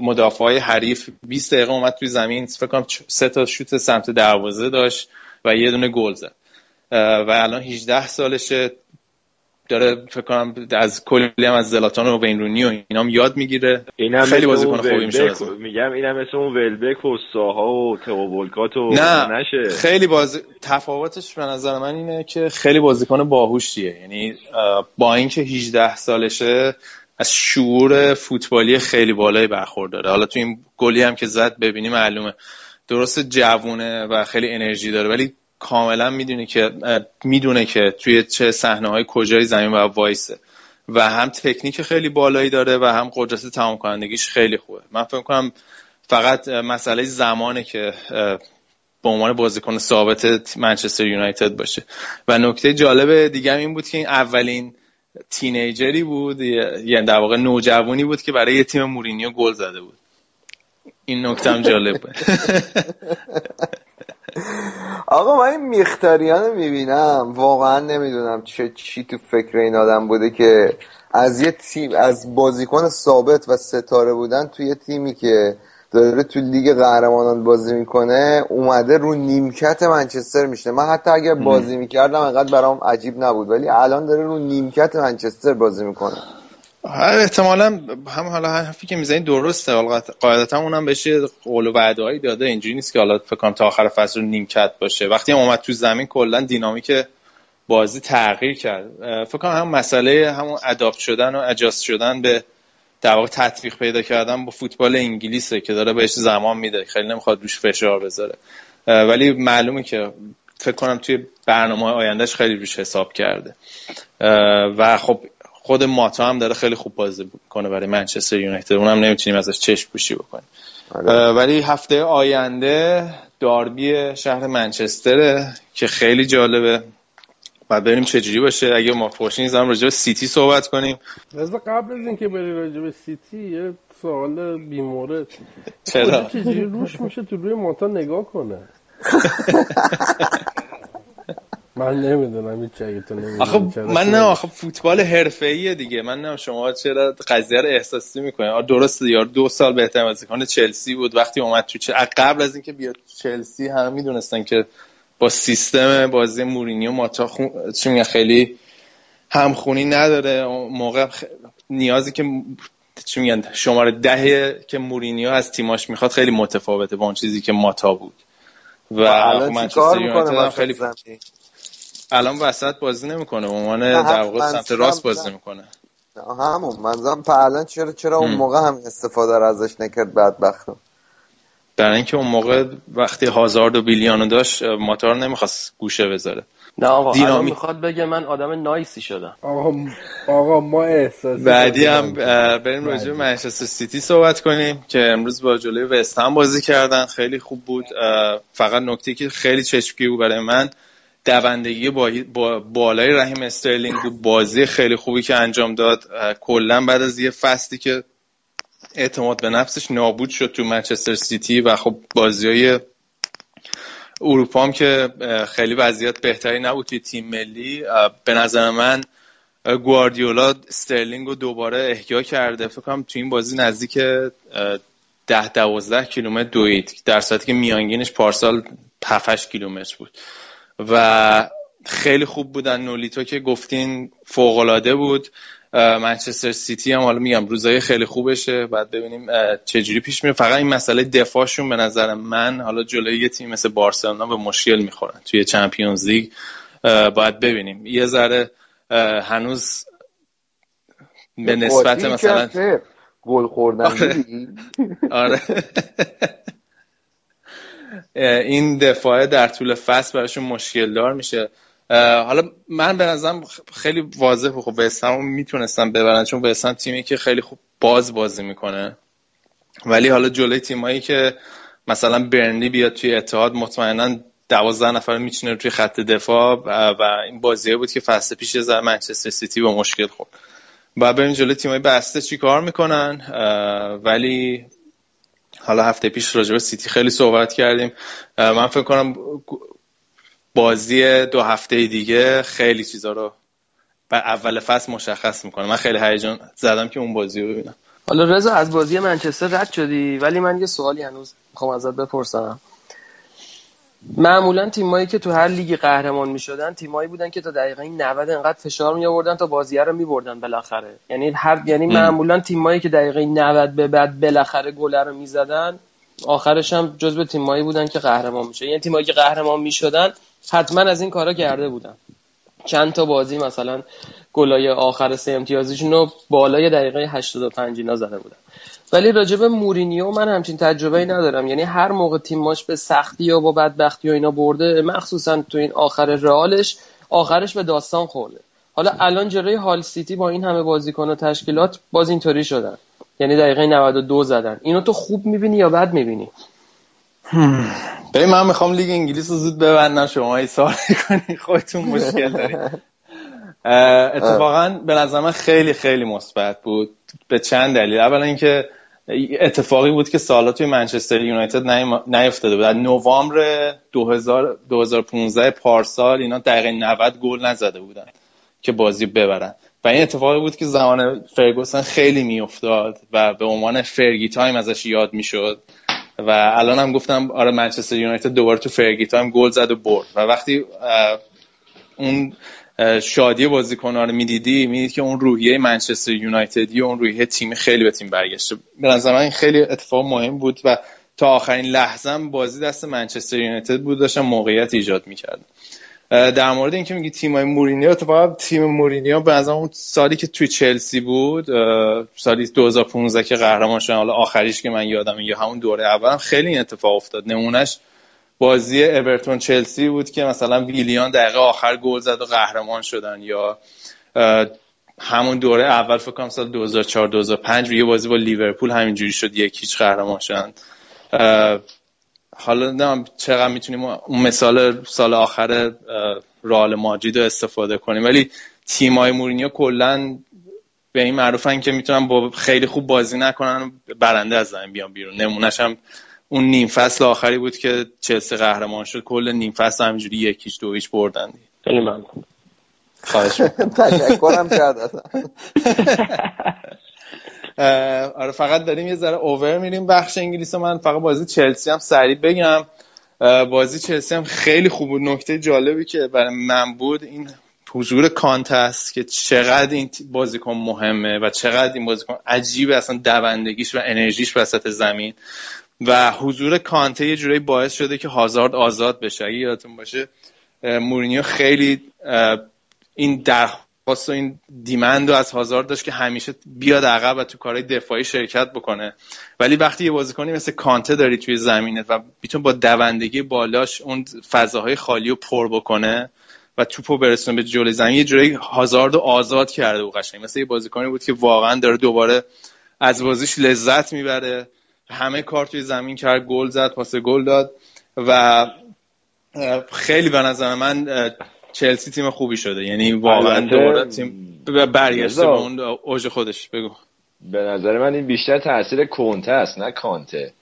مدافعای حریف. 20 دقیقه اومد توی زمین، فکر کنم 3 تا شوت سمت دروازه داشت و یه دونه گل زد و الان 18 سالشه، داره فکر کنم از کلی هم از زلاتان و وین رونی و اینا هم یاد میگیره، خیلی بازیکن خوبی میشه. میگم اینم مثل اون ولبک و ساها و توبولکات و نشه، خیلی تفاوتش به نظر من اینه که خیلی بازیکن باهوشیه، یعنی با اینکه 18 سالشه از شعور فوتبالی خیلی بالایی برخورداره. حالا تو این گلی هم که زد ببینی معلومه درست جوونه و خیلی انرژی داره، ولی کاملا میدونه که توی چه صحنه‌های کجای زمین و وایسه و هم تکنیک خیلی بالایی داره و هم قدرت تمام کنندگیش خیلی خوبه. من فکر می‌کنم فقط مسئله زمانه که به عنوان بازیکن ثابت منچستر یونایتد باشه. و نکته جالب دیگه هم این بود که این اولین تینیجری بود، یعنی در واقع نوجوانی بود که برای یه تیم مورینیو گل زده بود. این نکته هم جالب بود. آقا من این میختاریانو میبینم واقعا نمیدونم چی تو فکر این آدم بوده که از یه تیم، از بازیکن ثابت و ستاره بودن توی یه تیمی که داره تو لیگ قهرمانان بازی میکنه اومده رو نیمکت منچستر میشینه. من حتی اگر بازی میکردم انقدر برام عجیب نبود، ولی الان داره رو نیمکت منچستر بازی میکنه. احتمالا هم حالا حرفی که میزنید درسته، قاعدتا اونم بشه قول و وعده‌ای داده، اینجوری نیست که حالا فکر کنم تا آخر فصل رو نیمکت باشه. وقتی هم اومد تو زمین کلا دینامیک بازی تغییر کرد. فکر کنم هم مسئله همون اداپت شدن و اجاست شدن به در واقع تطبیق پیدا کردن با فوتبال انگلیسه که داره بهش زمان میده، خیلی نمیخواد روش فشار بذاره، ولی معلومه که فکر کنم توی برنامه آیندهش خیلی روش حساب کرده و خب خود ماتا هم داره خیلی خوب بازی کنه برای منچستر یونایتد، اونم نمیتونیم ازش چشم پوشی بکنیم. ولی هفته آینده داربی شهر منچستره که خیلی جالبه و ببینیم چجوری باشه. اگه ما پوشین زام راجع به سیتی صحبت کنیم، مثلا قبل از اینکه بریم راجع به سیتی یه سوال بیمورد، چرا چجوری روش میشه تو روی ماتا نگاه کنه؟ من نمیدونم این چیه تو نمیدونم. آخه فوتبال حرفه‌ایه دیگه. من نمیدونم شما چرا قضیه رو احساسی می‌کنین. آره درسته یار 2 سال بهتر بازیکن چلسی بود، وقتی اومد تو قبل از اینکه بیاد چلسی هم میدونستن که با سیستم بازی مورینیو ماتا خیلی همخونی نداره. اون موقع نیازی که چی میگن شماره 10 که مورینیو از تیماش میخواد خیلی متفاوته با اون چیزی که ماتا بود و منچستر یونایتد خیلی الان وسط بازی نمیکنه، به عنوان در واقع سمت راست بازی نمیکنه. همون منظرم فعلا چرا اون موقع هم استفاده را ازش نکرد بدبختم؟ برای اینکه اون موقع وقتی هازارد و بیلیانو داشت ماتا رو نمیخواست گوشه بذاره. نه آقا الان میخواد بگه من آدم نایسی شدم. آقا ما احساس بعدی هم بریم راجع به منچستر سیتی صحبت کنیم که امروز با جلوی وست هم بازی کردن، خیلی خوب بود. فقط نکته که خیلی چشمگیر بود برای من دوندگی با بالای رحیم استرلینگ بود، بازی خیلی خوبی که انجام داد. کلا بعد از یه فصلی که اعتماد به نفسش نابود شد تو منچستر سیتی و خب بازیای اروپا هم که خیلی وضعیت بهتری نبود توی تیم ملی. به نظر من گواردیولا استرلینگ رو دوباره احیا کرده، فکر کنم تو این بازی نزدیک 10-12 کیلومتر دوید، در صورتی که میانگینش پارسال 7-8 کیلومتر بود و خیلی خوب بودن. نولیتو که گفتین فوق‌العاده بود. منچستر سیتی هم حالا میگم روزای خیلی خوبشه، بعد ببینیم چجوری پیش میره. فقط این مسئله دفاعشون به نظر من حالا جلوی یه تیم مثل بارسلونا به مشکل میخورن توی چمپیونز لیگ، باید ببینیم. یه ذره هنوز به نسبت مثلا گل خوردن آره این دفاع در طول فصل براشون مشکل دار میشه. حالا من به نظرم خیلی واضحه خب وستهم میتونستن ببرن، چون وستهم تیمی که خیلی خوب بازی میکنه، ولی حالا جلوی تیمایی که مثلا برنلی بیاد توی اتحاد مطمئنا 12 نفر میچینه توی خط دفاع و این بازیه بود که فصل پیش زر منچستر سیتی با مشکل خورد. بعد ببینیم جلوی تیمای بسته چیکار میکنن. ولی حالا هفته پیش راجع به سیتی خیلی صحبت کردیم. من فکر کنم بازی 2 هفته دیگه خیلی چیزا رو بر اول فصل مشخص میکنه. من خیلی هیجان زدم که اون بازی رو ببینم. حالا رضا از بازی منچستر رد شدی، ولی من یه سوالی هنوز میخوام ازت بپرسم. معمولا تیمایی که تو هر لیگ قهرمان میشدن تیمایی بودن که تا دقیقه 90 انقدر فشار میآوردن تا بازی رو میبردن بالاخره. یعنی معمولا تیمایی که دقیقه 90 به بعد بالاخره گل رو میزدن آخرش هم جزو تیمایی بودن که قهرمان میشدن. یعنی تیمایی که قهرمان میشدن حتما از این کارا کرده بودن، چند تا بازی مثلا گلای آخر 3 امتیازشون رو بالای دقیقه 85 اینا زده بودن. ولی راجب مورینیو من همچین تجربه‌ای ندارم، یعنی هر موقع تیماش به سختی یا با بدبختی و اینا برده، مخصوصا تو این آخر رئالش آخرش به داستان خورده. حالا الان جلوی هال سیتی با این همه بازیکن و تشکیلات باز اینطوری شدن، یعنی دقیقه 92 زدن. اینو تو خوب می‌بینی یا بد می‌بینی؟ ببین من میخوام لیگ انگلیس رو زود ببندم، شما ایثار کنین خودتون مشکل دارید. اتفاقا به نظر من خیلی خیلی مثبت بود به چند دلیل. اولا اینکه اتفاقی بود که سالا توی منچستر یونایتد نیفتاده بود. از نوامبر 2015 پارسال اینا دقیقه 90 گل نزده بودن که بازی ببرن و این اتفاقی بود که زمان فرگوسن خیلی میافتاد و به عنوان فرگی تایم ازش یاد میشد و الان هم گفتم آره منچستر یونایتد دوباره تو فرگی تایم گل زد و برد. و وقتی اون شادی بازیکن‌ها رو می‌دیدی که اون روحیه منچستر یونایتدی و اون روحیه تیم خیلی به تیم برگشته. به نظر من این خیلی اتفاق مهم بود و تا آخرین لحظه هم بازی دست منچستر یونایتد بود، داشتن موقعیت ایجاد می‌کردن. در مورد اینکه میگی تیمای مورینیو، اتفاقا تیم مورینیو به نظر اون سالی که توی چلسی بود، سالی 2015 که قهرمان شدن، حالا آخریش که من یادم یا همون دوره اولم خیلی این اتفاق افتاد. نمونهش بازی اورتون چلسی بود که مثلا ویلیان دقیقه آخر گل زد و قهرمان شدن، یا همون دوره اول فکر کنم سال 2004 2005 یه بازی با لیورپول همینجوری شد 1-0 قهرمان شدن. حالا نه چقدر میتونیم اون مثال سال آخر رئال مادرید رو استفاده کنیم، ولی تیمای مورینیو کلا به این معروفن که میتونن با خیلی خوب بازی نکنن برنده از زمین بیان بیرون. نمونهش هم اون نیم فصل آخری بود که چلسی قهرمان شد، کل نیم فصل همینجوری 1-2 بردن. خیلی ممنون، خواهش می‌کنم، تشکرم کردم. آره فقط داریم یه ذره اوور میریم بخش انگلیس. من فقط بازی چلسی هم سریع بگم، بازی چلسی هم خیلی خوب بود. نکته جالبی که برای من بود این حضور کانت است که چقدر این بازیکن مهمه و چقدر این بازیکن عجیبه، اصلا دوندگیش و انرژیش وسط زمین و حضور کانته یه جوری باعث شده که هازارد آزاد بشه. اگه یادتون باشه مورینیو خیلی این درخواست و این دیمند رو از هازارد داشت که همیشه بیاد عقب و تو کارهای دفاعی شرکت بکنه، ولی وقتی یه بازیکنی مثل کانته داری توی زمینت و میتونه با دوندگی بالاش اون فضاهای خالی رو پر بکنه و توپو برسونه به جلوی زمین، یه جوری هازارد رو آزاد کرده و قشنگ مثل یه بازیکنی بود که واقعا داره دوباره از بازیش لذت میبره. همه کار توی زمین کرد، گل زد، پاس گل داد و خیلی به نظر من چلسی تیم خوبی شده، یعنی واقعا دوباره تیم برگشته به اون اوج خودش. بگو. به نظر من این بیشتر تاثیر کنته است نه کانته،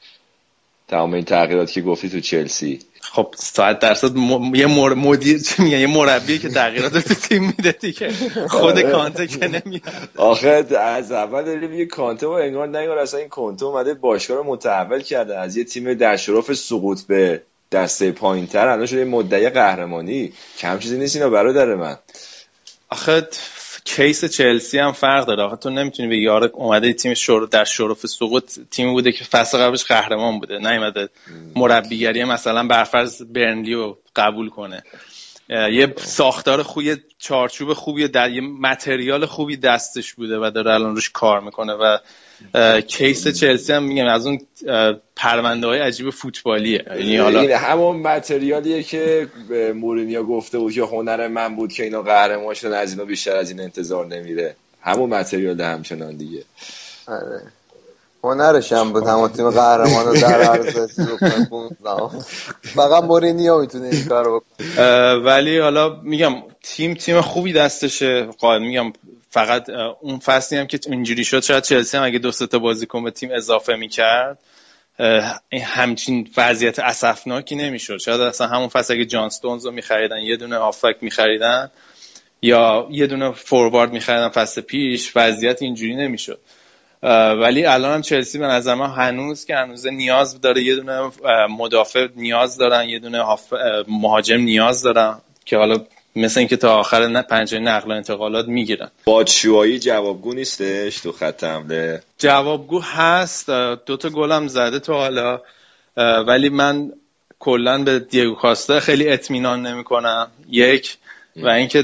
تمام این تغییراتی که گفتی تو چلسی. خب 100% یه مدیر چی میگن، یه مربی که تغییرات تو تیم میده دیگه، خود کانته که نمیاد. آخه از اول داره میگه کانته و انگار نگار اصلا این کانته اومده باشگاه رو متحول کرده از یه تیم در شرف سقوط به دسته پایین‌تر، الان شده مدعی قهرمانی. کم چیزی نیست اینا برادر من. آخه کیس چلسی هم فرق داره. آخه تو نمیتونی به یارک اومده تیم در شرف سقوط تیمی بوده که فصل قبلش قهرمان بوده، نیومده مربیگری مثلا برفرض برنلی رو قبول کنه. یه ساختار خوبی، چارچوب خوبی، یه متریال خوبی دستش بوده و داره الان روش کار میکنه و کیس چلسی هم میگم از اون پرونده های عجیب فوتبالیه. این همون متریالیه که مورینیو گفته بود که هنر من بود که اینا قهرمان شدن، از اینا بیشتر از این انتظار نمیره. همون متریال همچنان دیگه. آره هنرش هم بود همون تیم قهرمان رو در عرض فقط مورینیو میتونه این کار رو بکنه. ولی حالا میگم تیم خوبی دستشه. میگم فقط اون فصلی هم که اینجوری شد، شاید چلسی هم اگه 2-3 تا بازیکن به تیم اضافه میکرد همچین وضعیت اسفناکی نمیشد. شاید اصلا همون فصل اگه جان ستونز رو میخریدن، یه دونه هافبک میخریدن یا یه دونه فوروارد میخریدن فصل پیش، وضعیت اینجوری نمیشد. ولی الان هم چلسی به نظر من هنوز نیاز داره، یه دونه مدافع نیاز دارن، یه دونه مهاجم نیاز دارن که حالا مثل این که تا آخر پنجره نقل و انتقالات میگیرن. باتشوایی جوابگو نیستش تو خط حمله. جوابگو هست، 2 تا گلم زده تو حالا، ولی من کلا به دیگو کاستا خیلی اطمینان نمی‌کنم. یک و اینکه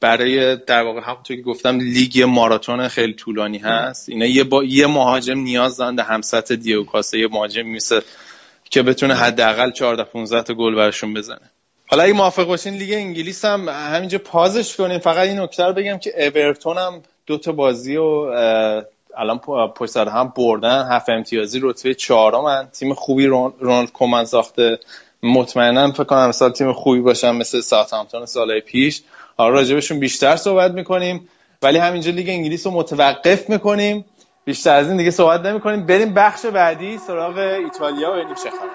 برای در واقع همونطور که گفتم لیگ ماراتون خیلی طولانی هست، اینا یه مهاجم نیاز دارن هم سطح دیگو کاستا، یه مهاجم میسه که بتونه حداقل 14-15 تا گل براشون بزنه. حالا اگه موافق باشین لیگ انگلیس هم همینجا پازش کنیم. فقط این نکته رو بگم که اورتون هم 2 تا بازی و الان پشت سر هم بردن، 7 امتیازی، رتبه 4م. تیم خوبی رونالد کومن ساخته، مطمئنم فکر کنم مثلا تیم خوبی باشن مثل ساوثهامپتون سالهای پیش. حالا راجبشون بیشتر صحبت میکنیم، ولی همینجا لیگ انگلیس رو متوقف میکنیم، بیشتر از این دیگه صحبت نمیکنیم. بریم بخش بعدی سراغ ایتالیا و ببینیم چه خبره.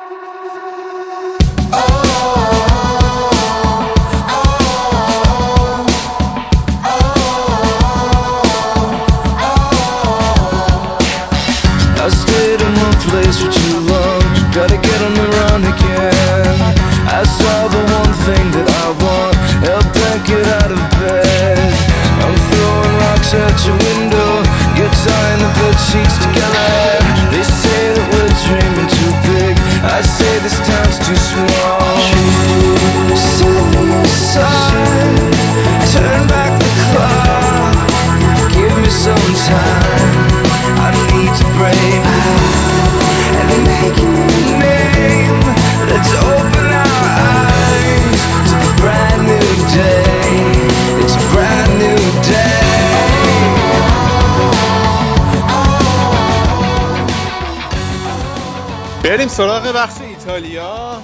بریم سراغ بخش ایتالیا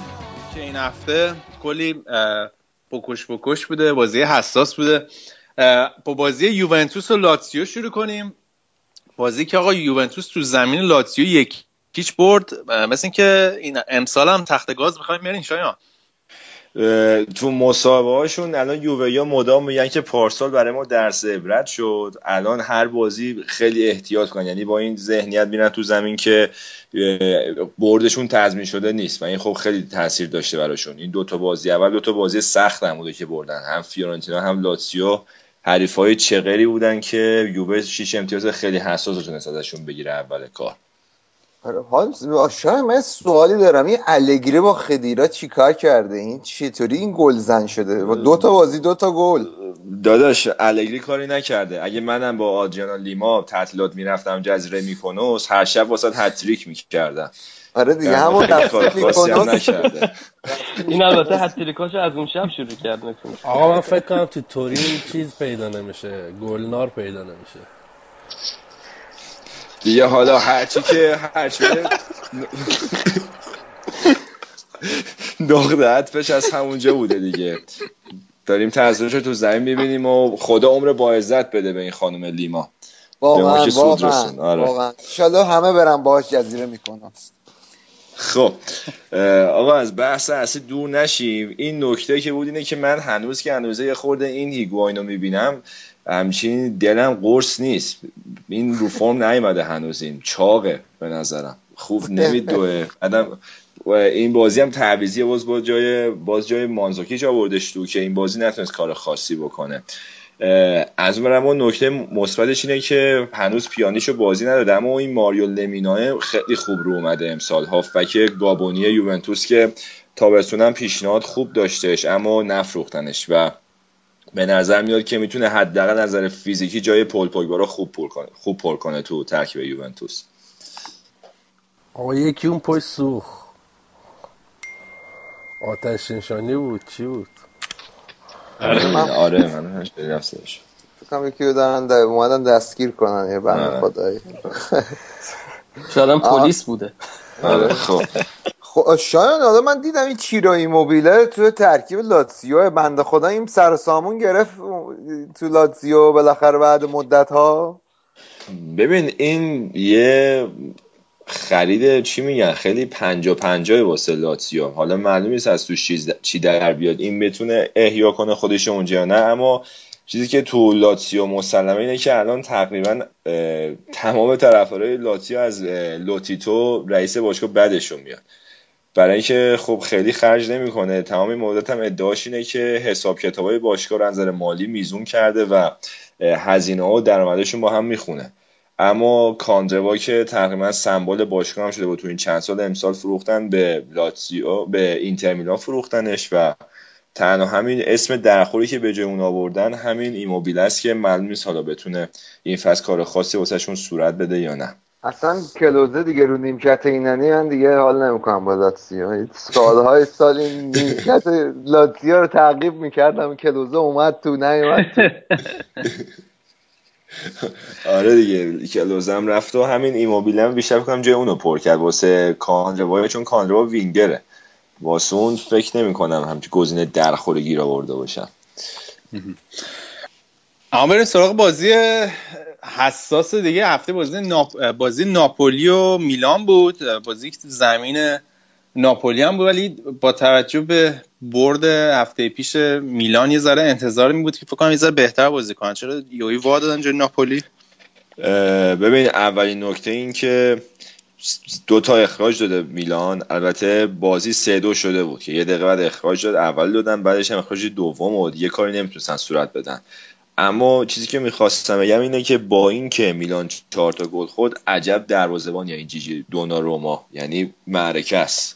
که این هفته کلی بکش بوده، بازی حساس بوده. با بازی یوونتوس و لاتزیو شروع کنیم. بازی که آقا یوونتوس تو زمین لاتزیو 1-0 برد. مثل این که امسال هم تخت گاز می‌خوایم بریم شایان. تو مسابقه هاشون الان یوویا مدام میگن که پارسال برای ما درس عبرت شد، الان هر بازی خیلی احتیاط کن، یعنی با این ذهنیت میرن تو زمین که بردشون تضمین شده نیست و این خب خیلی تاثیر داشته براشون. این دوتا بازی اول دوتا بازی سخت هم بوده که بردن، هم فیورنتینا هم لاتسیو حریفای چغری بودن که یووه 6 امتیاز خیلی حساسشون ازشون بگیره اول کار. شاید من سوالی دارم، این الگری با خدیرا چیکار کرده؟ این چطوری این گل زن شده با دو تا بازی دو تا گل؟ داداش الگری کاری نکرده، اگه منم با آدریانا لیما تعطیلات میرفتم جزیره میکنوس هر شب واسه هتریک میکردم. آره دیگه همون دفعه لیکونوس نکرده. این البته هتریکاشو از اون شب شروع کرد نکنه. آقا من فکر کنم تو تورین چیز پیدا نمیشه، گلنار پیدا نمیشه دیگه. حالا هرچی که هرچی نقطه عطفش از همونجا بوده دیگه، داریم تاثیرش رو تو زمین میبینیم و خدا عمر با عزت بده به این خانم لیما، واقعا انشالله همه برن باهاش جزیره میکنن. خب آقا از بحث اصلی دور نشیم، این نکته که بود اینه که من هنوز که هنوزه یه خورده این هیگواینو میبینم همچین دلم قرص نیست، این رو فرم نیامده هنوز، این چاقه به نظرم خوب نمیدوه. این بازی هم تعویضیه، باز جای مانزاکیچ آوردش تو که این بازی نتونست کار خاصی بکنه. از اون برم اون نکته مثبتش اینه که هنوز پیانیشو بازی نداده، اما این ماریو لمیناه خیلی خوب رو اومده امسال، هافبک گابونی یوونتوس که تابستونم پیشنهاد خوب داشتهش اما نفروختنش و به نظر میاد که میتونه حداقل نظر فیزیکی جای پول پوگبا رو خوب پر کنه تو ترکیب یوونتوس. آقا یکی اون پای سوخ آتش نشانی بود چی بود؟ آره من خیلی افسوس شدم، یکی رو دارن اومدن دستگیر کنن یه بنده خدایی، شاید هم پلیس بوده. آره خب شاید آدم، من دیدم این چیرایی موبیله تو ترکیب لاتسیو بنده خدا این سر سامون گرفت تو لاتسیو بالاخره بعد مدت ها. ببین این یه خرید چی میگن خیلی 50-50 واسه لاتسیو، حالا معلوم نیست از توش چی در بیاد، این بتونه احیا کنه خودش اونجا یا نه، اما چیزی که تو لاتسیو مسلمه اینه که الان تقریبا تمام طرفدارای لاتسیو از لوتیتو رئیس باشگاه بدشون میاد، برای اینکه خب خیلی خرج نمیکنه، تمام مدت هم ادعاش اینه که حساب کتابای باشگاه رو از نظر مالی میزون کرده و هزینه ها و درآمدشون با هم میخونه. اما کاندروا که تقریبا سمبل باشگاه هم شده بود تو این چند سال، امسال فروختن به لاتزیو، به اینتر میلان فروختنش و تنها همین اسم درخوری که به جای اون آوردن همین ایموبیله است که معلوم نیست حالا بتونه این فصل کار خاصی واسهشون صورت بده یا نه. اصلا کلوزه دیگه رو نیمکت ایننی من دیگه حال نمیکنم با لاتسیو، سالهای سال این نیمکت لاتسیو رو تعقیب میکردم، کلوزه اومد تو نیومد تو. آره دیگه کلوزه هم رفت و همین ایموبیله هم بیشتر بکنم جای اونو پر کرد واسه کاندروا، چون کاندروا وینگره واسه اون فکر نمی کنم همچه گزینه درخورگی را برده باشم. اما بریم سراغ بازی حساس دیگه هفته، بازی ناپولی و میلان بود، بازی که زمین ناپولی هم بود، ولی با توجه به برد هفته پیش میلان یه ذره انتظار می بود که فکر کنم یه ذره بهتر بازی کنن. چرا یوی وا دادن جای ناپولی؟ ببین اولین نکته این که 2 تا اخراج داده میلان، البته بازی 3-2 شده بود که یه دقیقه بعد اخراج داد اول دادن، بعدش هم اخراج دوم و دیگه کاری نمیتونستن صورت بدن. اما چیزی که میخواستم بگم اینه که با این که میلان 4 تا گل خورد، عجب دروازه‌بان یا این جیجی دوناروما، یعنی معرکه است.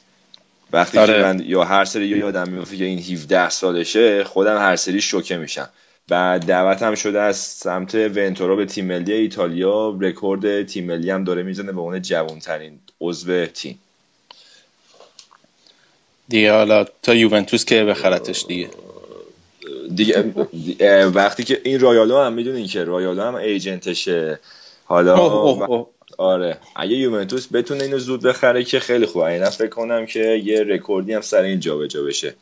وقتی که من یا هر سری یادم میفته که این 17 سالشه، خودم هر سری شوکه میشم. بعد دعوتم شده از سمت ونتورا به تیم ملی ایتالیا، رکورد تیم ملی هم داره میزنه به اون جوانترین عضو تیم دیگه، حالا تا یوونتوس که بخرتش دیگه وقتی که این رایالو هم میدونین که رایالو هم ایجنتشه، حالا آره اگه یوونتوس بتونه اینو زود بخره که خیلی خوبه، اینا فکر کنم که یه رکوردی هم سر این جابجا بشه.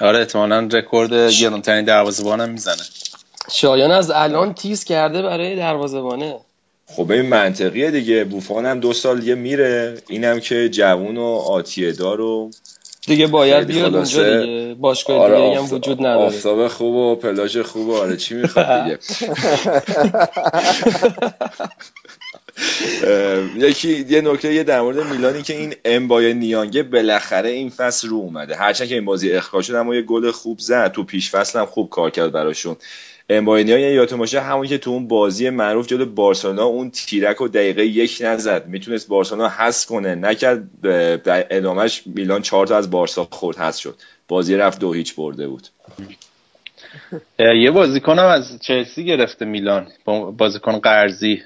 آره احتمالاً رکورد گرانترین دروازه‌بان هم میزنه، شایان از الان تیز کرده برای دروازه‌بانه. خب این منطقیه دیگه، بوفان هم 2 سال دیگه میره، اینم که جوون و آتیه دار و دیگه باید بیاد اونجا دیگه، باشگاه دیگه هم وجود نداره. آفتاب خوب و پلاژ خوب، آره چی میخواد دیگه. یه نکته در مورد میلانی که این امبای نیانگه بالاخره این فصل رو اومده، هرچند که این بازی اخراج شد اما یه گل خوب زد، تو پیش فصل هم خوب کار کرد براشون. امبای نیانگه یادتون باشه همون که تو اون بازی معروف جلو بارسلونا اون تیرک رو دقیقه 1 نزد، میتونست بارسلونا حذف کنه، نکرد، در ادامهش میلان 4 تا از بارسا خورد، حذف شد، بازی رفت 2-0 برده بود. یه بازیکنم از چلسی گرفته میلان، بازیکن قرضی،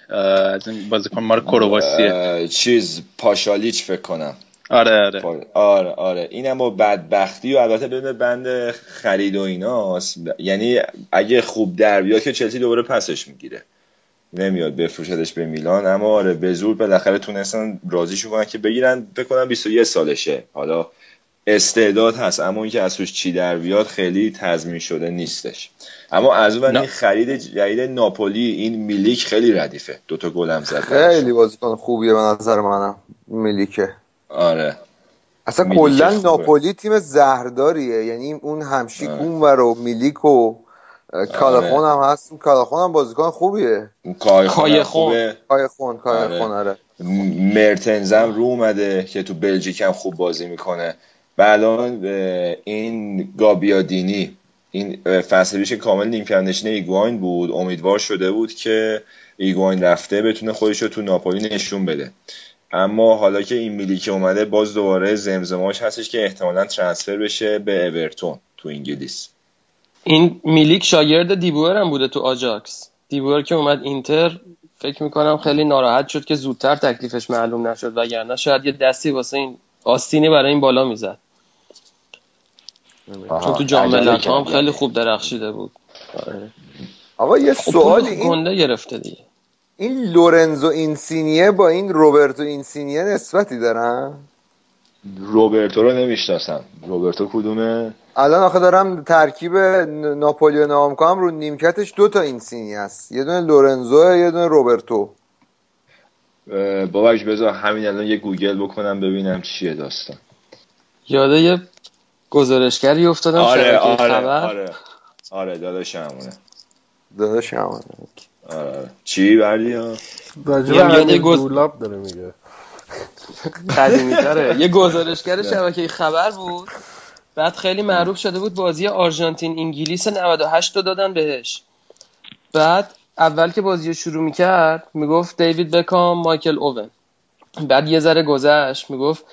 از این بازیکن مال کرواسی چیز پاشالیچ فکر کنم. آره اینم با بدبختی و البته بین بند خرید و ایناست، یعنی اگه خوب در بیاد که چلسی دوباره پسش میگیره، نمیاد بفروشدش به میلان، اما آره به زور بالاخره تونستن راضیش کنن که بگیرن، بکنن 21 سالشه، حالا استعداد هست اما اون که از توش چی در بیاد خیلی تضمین شده نیستش. اما از اون این خرید جدید ناپولی این میلیک خیلی ردیفه، 2 تا گل هم زد، خیلی بازیکن خوبیه به نظر منم میلیکه. آره اصلا کلا ناپولی تیم زهرداریه، یعنی اون همشیک اونور و میلیک و کالاخون هم هست، کالاخون هم بازیکن خوبیه، کایخون آره. مرتنز هم رو اومده که تو بلژیک هم خوب بازی میکنه. الان این گابیادینی این فصل پیش کامل نیمکرنشین ایگواین بود، امیدوار شده بود که ایگواین رفته بتونه خودش رو تو ناپولی نشون بده، اما حالا که این میلی که اومده باز دوباره زمزمه‌اش هستش که احتمالاً ترانسفر بشه به اورتون تو انگلیس. این میلیک شاگرد دیبوئر هم بوده تو آجاکس، دیبوئر که اومد اینتر فکر می‌کنم خیلی ناراحت شد که زودتر تکلیفش معلوم نشد، وگرنه شاید یه دستی واسه این آستینی برای این بالا میزد، چون تو جام ملت‌ها هم خیلی خوب درخشیده بود. آقا یه سوالی، این گنده گرفته دیگه، این لورنزو اینسینیه با این روبرتو اینسینیه نسبتی دارن؟ روبرتو رو نمیشناسم، روبرتو کدومه؟ الان آخه دارم ترکیب ناپولی رو نام می‌کنم، رو نیمکتش 2 تا اینسینیه است، یه دونه لورنزو، یه دونه روبرتو. باباش بذار همین الان یه گوگل بکنم ببینم چیه داستان. یاده یه گزارشگری افتادم. آره داداش همونه آره. چی بردی ها؟ یه گولاب داره میگه قدیمی تره. یه گزارشگر شبکه خبر بود، بعد خیلی معروف شده بود، بازی آرژانتین انگلیس 98 رو دادن بهش، بعد اول که بازی شروع میکرد میگفت دیوید بکام، مایکل اوون، بعد یه ذره گذشت میگفت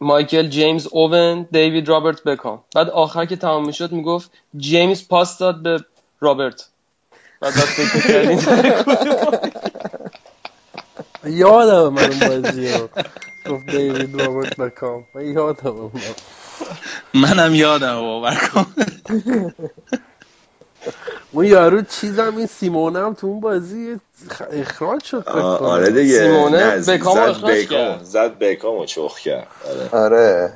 مایکل جیمز اوون، دیوید رابرت بکام، بعد آخر که تمام میشد میگفت جیمز پاس داد به رابرت، بعد فکر کردین یادم من اون بازی رو گفت دیوید رابرت بکام، منم یادم باور کن اون یارو چیزم، این سیمونه هم تو اون بازی اخراج شد فکر کنم. آره دیگه سیمونه بکامو چخ کرد. آره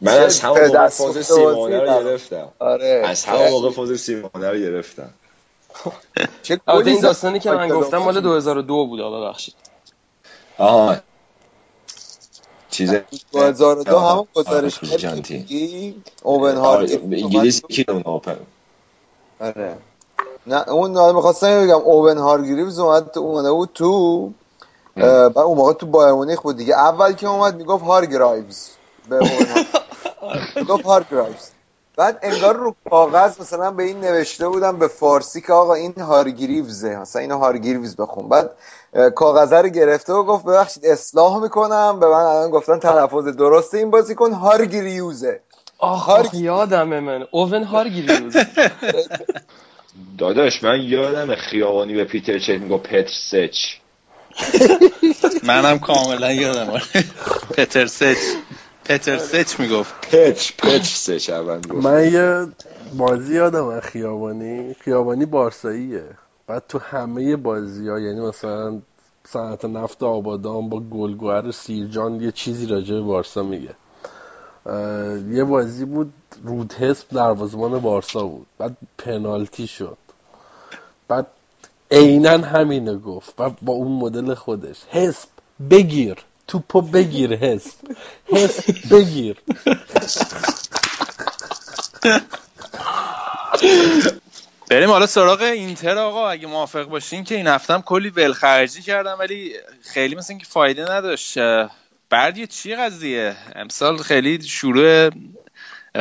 من از همون موقع فاز سیمونه رو گرفتم. آره از همون موقع فاز سیمونه رو گرفتم. البته این داستانی که من گفتم مال 2002 بود، ببخشید. آها چیزه 2002 همون گزارش جنتی اوونهارد انگلیس کی اونها آره. نه اون آدم می‌خواستم بگم اوون هارگریوز اومد، اون تو بعد اون موقع تو بایر مونیخ بود دیگه، اول که اومد میگفت هارگریوز به اون میگفت هارگریوز، بعد انگار رو کاغذ مثلا به این نوشته بودم به فارسی که آقا این هارگریوزه، مثلا اینو هارگریوز بخون، بعد کاغذ رو گرفته و گفت ببخشید اصلاح میکنم، به من الان گفتن تلفظ درسته این بازیکن هارگریوزه. آخ یادمه من اوون هارگریوز داداش من یادم خیابانی به پیتر چک میگو پتر سچ، منم کاملا یادم پتر سچ میگفت پتر سچ اول میگفت. من یه بازی یادم خیابانی بارساییه، بعد تو همه بازی‌ها یعنی مثلا صنعت نفت آبادان با گلگوهر سیرجان یه چیزی راجع به بارسا میگه، یه بازی بود رودحسب دروازه‌بان بارسا بود، بعد پنالتی شد، بعد عیناً همینو گفت، بعد با اون مدل خودش حسب بگیر توپو بگیر حس بگیر. بریم حالا سراغ اینتر آقا، اگه موافق باشین که این هفته هم کلی ولخرجی کردم ولی خیلی مثل اینکه فایده نداشت. بردیه چی قضیه؟ امسال خیلی شروع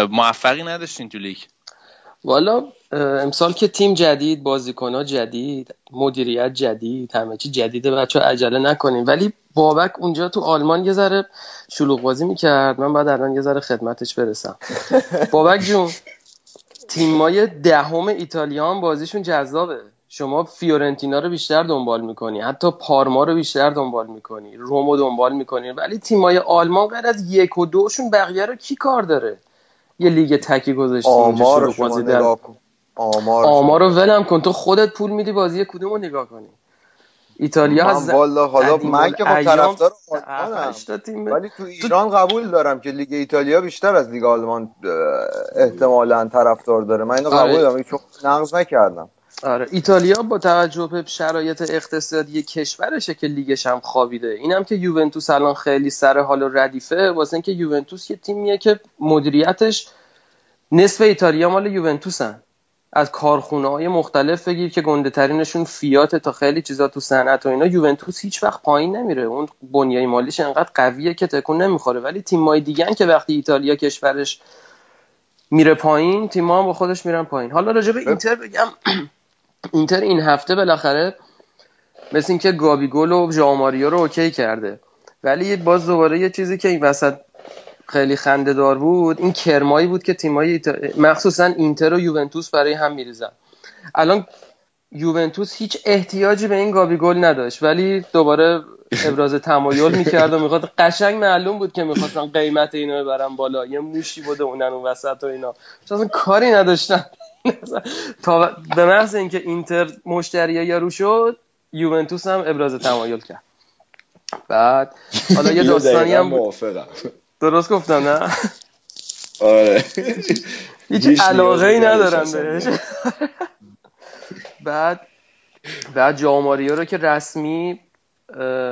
موفقی نداشتین تو لیگ. والا امسال که تیم جدید، بازیکن‌ها جدید، مدیریت جدید، همه چی جدیده، بچه‌ها عجله نکنین. ولی بابک اونجا تو آلمان یه ذره شلوغ بازی می‌کرد، من بعد الان یه ذره خدمتش برسم. بابک جون تیمای دهم ایتالیا هم بازیشون جذابه. شما فیورنتینا رو بیشتر دنبال می‌کنی، حتی پارما رو بیشتر دنبال می‌کنی، رومو دنبال می‌کنی، ولی تیمای آلمان غیر از 1 و 2 شون بقیه رو کی کار داره؟ یه لیگ تکی گذاشتیم اونجا شروع بازی در آمار رو ولم کن، تو خودت پول میدی بازی کدومو نگاه کنی. ایتالیا از والا حالا من که طرفدار آلمانم ولی تو ایران قبول دارم که لیگ ایتالیا بیشتر از لیگ آلمان احتمالاً طرفدار داره، من اینو قبول دارم، چون نقض نکردم. آره ایتالیا با توجه به شرایط اقتصادی کشورشه که لیگش هم خوابیده، اینم که یوونتوس الان خیلی سر حال و ردیفه، واسه اینکه یوونتوس یه تیمیه که مدیریتش نصف ایتالیا مال یوونتوسن، از کارخونه‌های مختلف بگیر که گنده ترینشون فیات تا خیلی چیزا تو صنعت و اینا، یوونتوس هیچ وقت پایین نمیره، اون بنیه مالیش انقدر قویه که تکون نمیخوره. ولی تیمای دیگه‌ن که وقتی ایتالیا کشورش میره پایین، تیم‌ها هم با خودش میرن پایین. حالا راجع به اینتر بگم، اینتر این هفته بالاخره مثل این که گابیگول و ژائو ماریو رو اوکی کرده، ولی باز دوباره یه چیزی که این وسط خیلی خنده‌دار بود این کرمایی بود که تیمای مخصوصا اینتر و یوونتوس برای هم میریزن. الان یوونتوس هیچ احتیاجی به این گابیگول نداشت ولی دوباره ابراز تمایل میکرد و میخواد، قشنگ معلوم بود که میخواستن قیمت اینو ببرن بالا، یه موشی بوده اونن اون وسط و اینا، اصلا کاری نداشتن. تا به محض اینکه اینتر مشتریه یارو شد، یوونتوس هم ابراز تمایل کرد. بعد حالا یه داستانی هم موافقم، درست گفتم نه؟ آره هیچ علاقه‌ای ندارم بهش. بعد ژائو ماریو رو که رسمی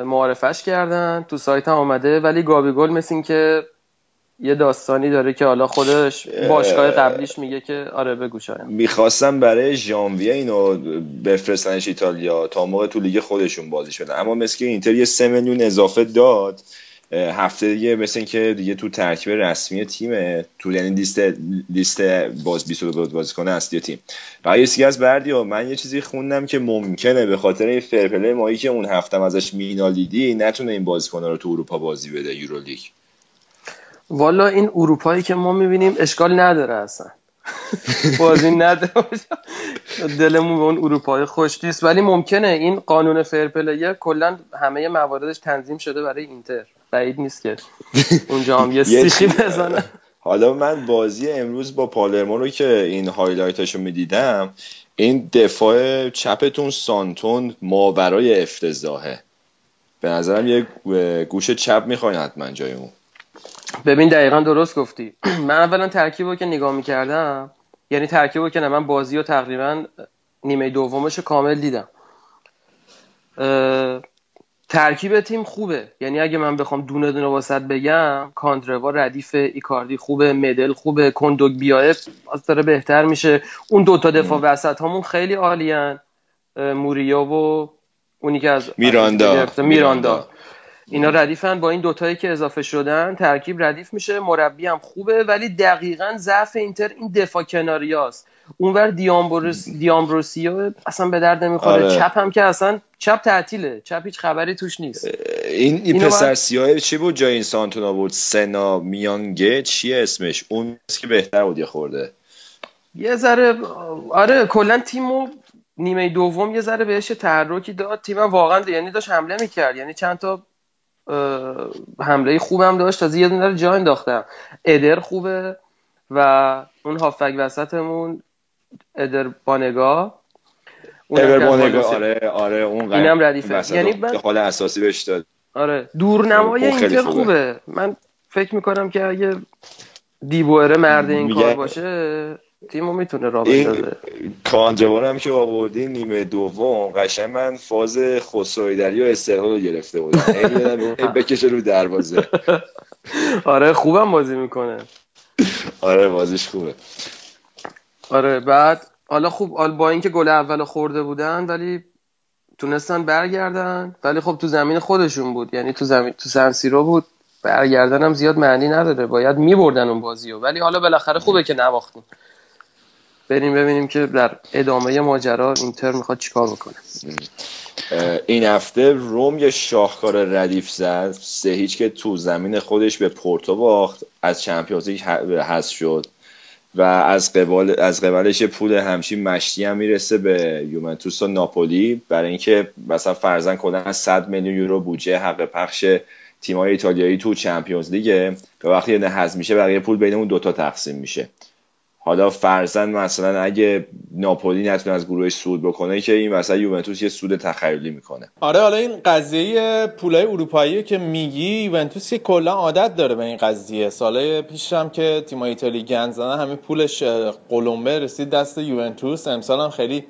معرفش کردن، تو سایت هم اومده، ولی گابیگول مثل این که یه داستانی داره که حالا خودش باشگاه قبلیش میگه که آره بگو شاید میخواستم برای ژانویه اینو بفرستنش ایتالیا تا موقع تو لیگ خودشون بازی شدن، اما مثل اینتر یه 3 میلیون اضافه داد هفته دیگه، مثل اینکه دیگه تو ترکیب رسمی تیمه، تو یعنی لیست باز 22 بازیکن اصلی تیم. برای یکی از بردیا من یه چیزی خوندم که ممکنه به خاطر این فرپلی مایی که اون هفتم ازش مینالیدی نتونه این بازیکن‌ها رو تو اروپا بازی بده، یورولیگ. والا این اروپایی که ما میبینیم اشکال نداره اصلا، بازی نداره، دلمون به اون اروپای خوش نیست، ولی ممکنه این قانون فرپلی کلا همه مواردش تنظیم شده برای اینتر، بعید نیست که اونجا هم یه سیخی بزنه. حالا من بازی امروز با پالرمو رو که این هایلایتاشو میدیدم، این دفاع چپتون سانتون ماورای افتضاحه، به نظرم یه گوشه چپ میخواین حتما جای اون. ببین دقیقا درست گفتی، من اولا ترکیبو که نگاه میکردم، یعنی ترکیبو که نه، من بازیو تقریبا نیمه دومشو کامل دیدم، ترکیب تیم خوبه، یعنی اگه من بخوام دونه دونه واسط بگم، کاندروا ردیف، ایکاردی خوبه، مدل خوبه، کندوگ بیایف از داره بهتر میشه، اون دوتا دفاع وسط هامون خیلی عالیان، موریا و اونی که از میراندا. اینا ردیفن، با این دوتایی که اضافه شدن ترکیب ردیف میشه، مربی هم خوبه، ولی دقیقاً ضعف اینتر این دفاع کناریاست، اونور دیامبروسیو اصلا به درد نمیخوره. آره. چپ هم که اصلا چپ تعطیله، چپ هیچ خبری توش نیست. این پسر سیاه چی بود جای این سانتونا بود؟ سنا میانگه چیه اسمش؟ اون که بهتر بود یه خورده، یه ذره آره کلا تیمو نیمه دوم یه ذره بهش تحرکی داد، تیم واقعا یعنی داشت حمله میکرد، یعنی چند تا حمله خوبم داشت، از یه دونه رو جا انداختم. ادر خوبه و اون هافک وسطمون ادر بانگا آره اون اینم ردیفه، یعنی دخال اساسی بهش داد. آره دورنمای اینتر خوبه، من فکر میکنم که اگه دیبوئره مرد این کار باشه تیمو میتونه راه بندازه. کانجوارم که آوردی نیمه دوم قشنگ من فاز خسروی دری و استقلال گرفته بودم. این بکشه رو دروازه. آره خوبم بازی میکنه. آره بازیش خوبه. آره بعد حالا خوب با اینکه گل اولو خورده بودن ولی تونستن برگردن، ولی خب تو زمین خودشون بود، یعنی تو زمین تو سن سیرو بود، برگردن هم زیاد معنی نداره، باید میبردن اون بازیو، ولی حالا بالاخره خوبه که نباختیم. بریم ببینیم که در ادامه ماجرا اینتر میخواد چیکار بکنه. این هفته روم یه شاهکار ردیف زد 3-0 که تو زمین خودش به پورتو باخت، از چمپیونز لیگ حذف شد و از قبالش پول همچین مشتی هم میرسه به یوونتوس و ناپولی، برای اینکه مثلا فرضاً کلا 100 میلیون یورو بودجه حق پخش تیم‌های ایتالیایی تو چمپیونز لیگه که وقتی حذف میشه بقیه پول بین اون دوتا تقسیم میشه. حالا فرضاً مثلا اگه ناپولی نتونه از گروهش صعود بکنه که این مثلا یوونتوس یه صعود تخیلی میکنه. آره حالا این قضیه پولای اروپایی که میگی، یوونتوس که کلا عادت داره به این قضیه، سالای پیش هم که تیمای ایتالیایی گند زدن همه پولش قلمبه رسید دست یوونتوس، امسال هم خیلی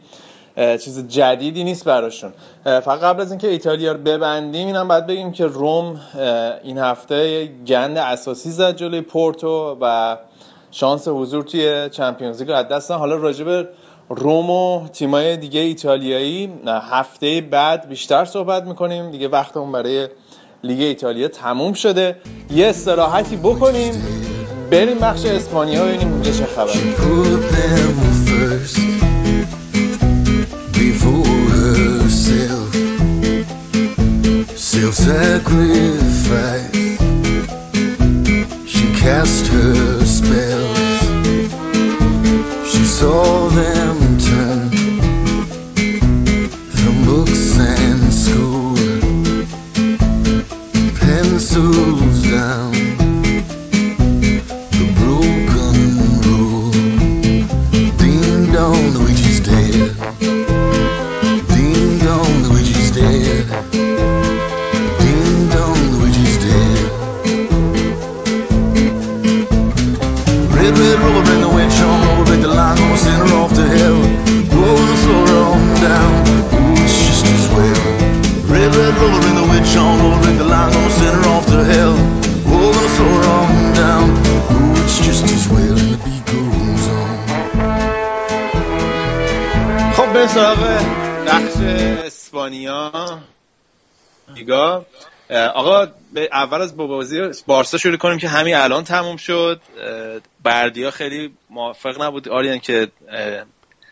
چیز جدیدی نیست براشون. فقط قبل از اینکه ایتالیا رو ببندیم اینم باید بگیم که روم این هفته گند اساسی زد جلوی پورتو و شانس حضور توی چمپیونز لیگ رو از دست دادن. حالا راجع به روم و تیمای دیگه ایتالیایی هفته بعد بیشتر صحبت می‌کنیم. دیگه وقتمون برای لیگ ایتالیا تموم شده. یه استراحتی بکنیم. بریم بخش اسپانیا ببینیم اونجا چه خبره. Self-sacrifice She cast her spells She saw them turn From books and school Pencils down The broken rule Ding dong, the witch is dead Ding dong, the witch is dead Send her off to hell Blow the floor on down Ooh, it's just as well Red, red roller in the witch on Roller in the line Gonna send her off to hell Blow the floor on down Ooh, it's just as well And the beat goes on خب به سراغ بخش اسپانیا دیگه. آقا اول از بازی بارسا شروع کنیم که همین الان تموم شد. بردیا خیلی موافق نبود آریان که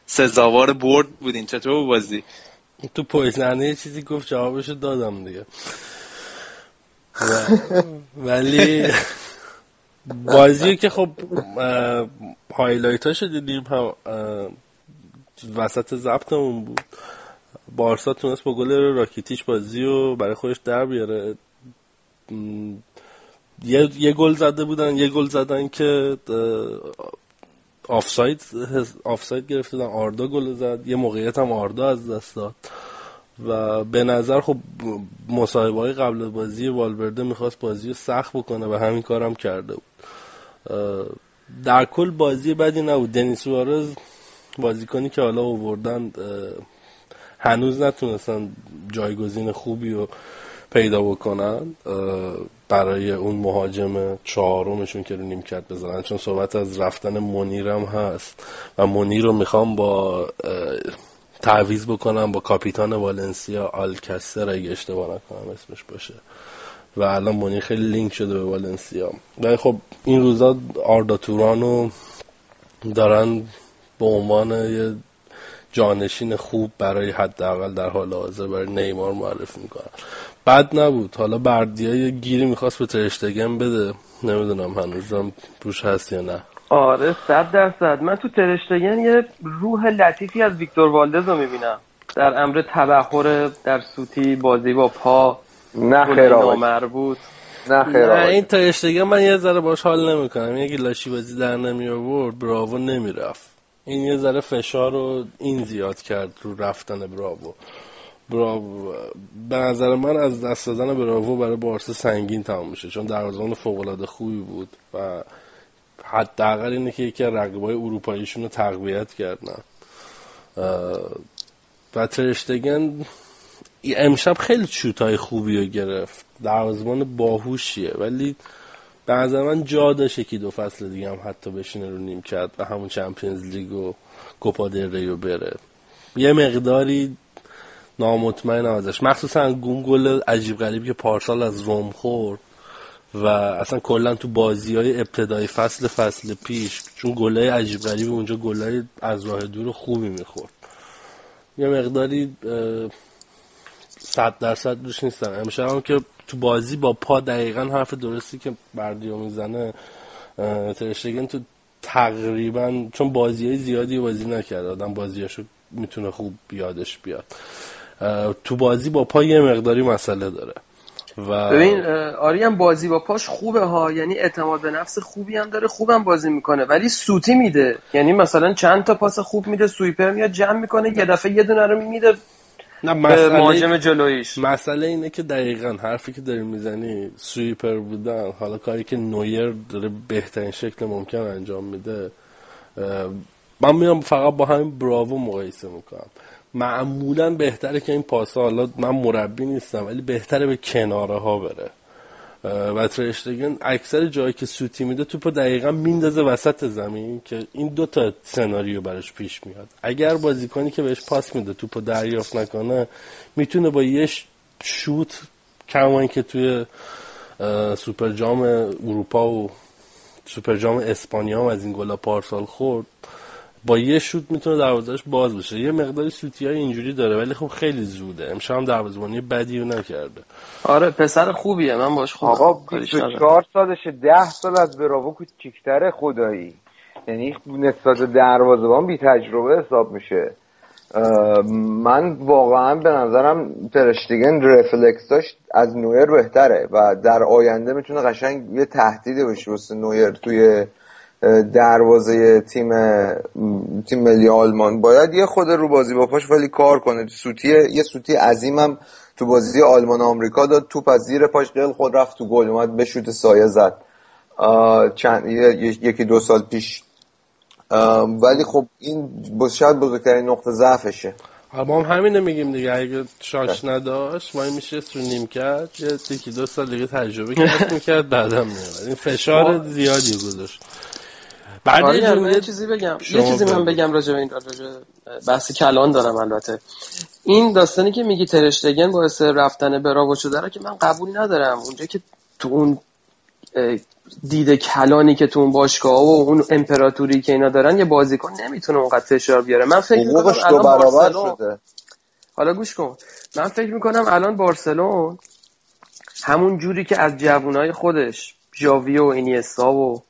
سزاوار برد بودین. چطور بازی تو پویزنده یه چیزی گفت جوابشو دادم دیگه ولی بازی که خب هایلایتاشو دیدیم وسط ضبطمون بود. بارسا تونست با گل راکیتیچ بازی رو برای خودش در بیاره. یه گل زده بودن، یه گل زدن که آفساید گرفته بودن، آردا گل زد، یه موقعیت هم آردا از دست داد و به نظر خب مصاحبه‌های قبل بازی والورده می‌خواست بازی رو سخت بکنه و همین کارم کرده بود. در کل بازی بدی نبود. دنیس سوارز بازیکنی که حالا آوردن هنوز نتونستن جایگزین خوبی رو پیدا بکنن برای اون مهاجم چهارمشون که رو نیمکت بزنن، چون صحبت از رفتن منیرم هست و منیر رو میخوام با تعویض بکنم با کاپیتان والنسیا آلکسر اگه اشتباه نکنم اسمش باشه و الان منیر خیلی لینک شده به والنسیا. ولی خب این روزا آردا توران رو دارن به عنوان یه جانشین خوب برای حداقل در حال حاضر برای نیمار معرفی میکنن. بد نبود. حالا بردیا یه گیری میخواست به ترشتگن بده، نمیدونم هنوزم روش هست یا نه. آره 100% من تو ترشتگن یه روح لطیفی از ویکتور والدز رو میبینم در امر تبخور در سوتی بازی با پا نه این ترشتگن من یه ذره باش حال نمیکنم. یکی لاشی بازی در نمی آورد، براو نمیرفت، این یه ذره فشار رو این زیاد کرد رو رفتن براو. به نظر من از دست دادن براو برای بارسا سنگین تمام میشه، چون دروازه‌بان فوق‌العاده خوبی بود و حداقل اینه که یکی از رقیبای اروپاییشون رو تقویت کردن. و ترشتگن امشب خیلی شوتای خوبی رو گرفت، دروازه‌بان باهوشیه، ولی به نظر من جا داشت یکی دو فصل دیگه هم حتی بشینه رو نیمکت و همون چمپیونز لیگ و کوپا دل ری رو بره. یه مقداری نامطمئنم ازش، مخصوصا گم گل عجیب غریب که پارسال از روم خورد و اصلا کلا تو بازی‌های ابتدای فصل پیش چون گلای عجیب غریب اونجا گلای از راه دور خوبی میخورد، یه مقداری 100% روش نیستن. امشب هم که تو بازی با پا دقیقاً حرف درستی که بردیو میزنه، ترشتگن تو تقریباً چون بازی‌های زیادی بازی نکرد، آدم بازیاشو میتونه خوب بیادش بیاد، تو بازی با پا یه مقداری مسئله داره. و ببین آری هم بازی با پاش خوبه ها، یعنی اعتماد به نفس خوبی هم داره، خوبم بازی میکنه، ولی سوتی میده، یعنی مثلا چند تا پاس خوب میده، سویپر میاد جمع میکنه، یه دفعه یه دونه رو میده مهاجم جلویش. مسئله اینه که دقیقاً حرفی که داری میزنی سویپر بودن، حالا کاری که نویر داره بهترین شکل ممکن انجام میده، من میام فقط با همین براوو مقایسه میکنم. معمولا بهتره که این پاسا، حالا من مربی نیستم ولی بهتره به کناره ها بره، و ترشتگن اکثر جایی که سوتی میده توپو دقیقاً میندازه وسط زمین که این دو تا سناریو براش پیش میاد. اگر بازیکنی که بهش پاس میده توپو دریافت نکنه، میتونه با یه شوت کمانی که توی سوپر جام اروپا و سوپر جام اسپانیا هم از این گلا پارسال خورد، با یه شوت میتونه دروازه‌اش باز بشه. یه مقداری سوتیای اینجوری داره، ولی خب خیلی زوده. امشب هم دروازه‌بانی بدی رو نکرده. آره پسر خوبیه، من باش خوبم. آقا 24 سالشه، 10 سال از براوو کوچیک‌تره خدایی. یعنی نسبت به دروازه‌بان بی تجربه حساب میشه. من واقعا به نظرم ترشتگن رفلکساش از نویر بهتره و در آینده میتونه قشنگ یه تهدیدی بشه واسه نویر توی دروازه تیم ملی آلمان. باید یه خود رو بازی با پاش ولی کار کنه. یه سوتی عظیمم تو بازی آلمان آمریکا داد، توپ از زیر پاش دل خود رفت تو گل، اومد به شوت سایه زد یکی دو سال پیش، ولی خب این شاید بزرگترین نقطه ضعفشه. ما هم همینه میگیم دیگه، اگه شانس نداشت ما میشه سونیم کرد، یه تیکی دو سال دیگه تجربه کسب میکرد بعدم میاد. این فشار زیادی گذاشت. بعد یه چیزی بگم، یه چیزی من بگم راجع بحث کلان دارم. البته این داستانی که میگی ترشتگن باعث رفتن براوو شده را که من قبول ندارم. اونجا که تو اون دیده کلانی که تو اون باشگاه و اون امپراتوری که اینا دارن، یه بازیکن نمیتونه اونقدر فشار بیاره. من فکر می‌کنم الان بارسلون، حالا گوش کن، من فکر می‌کنم الان بارسلون همون جوری که از جوانای خودش ژاوی و اینیستا و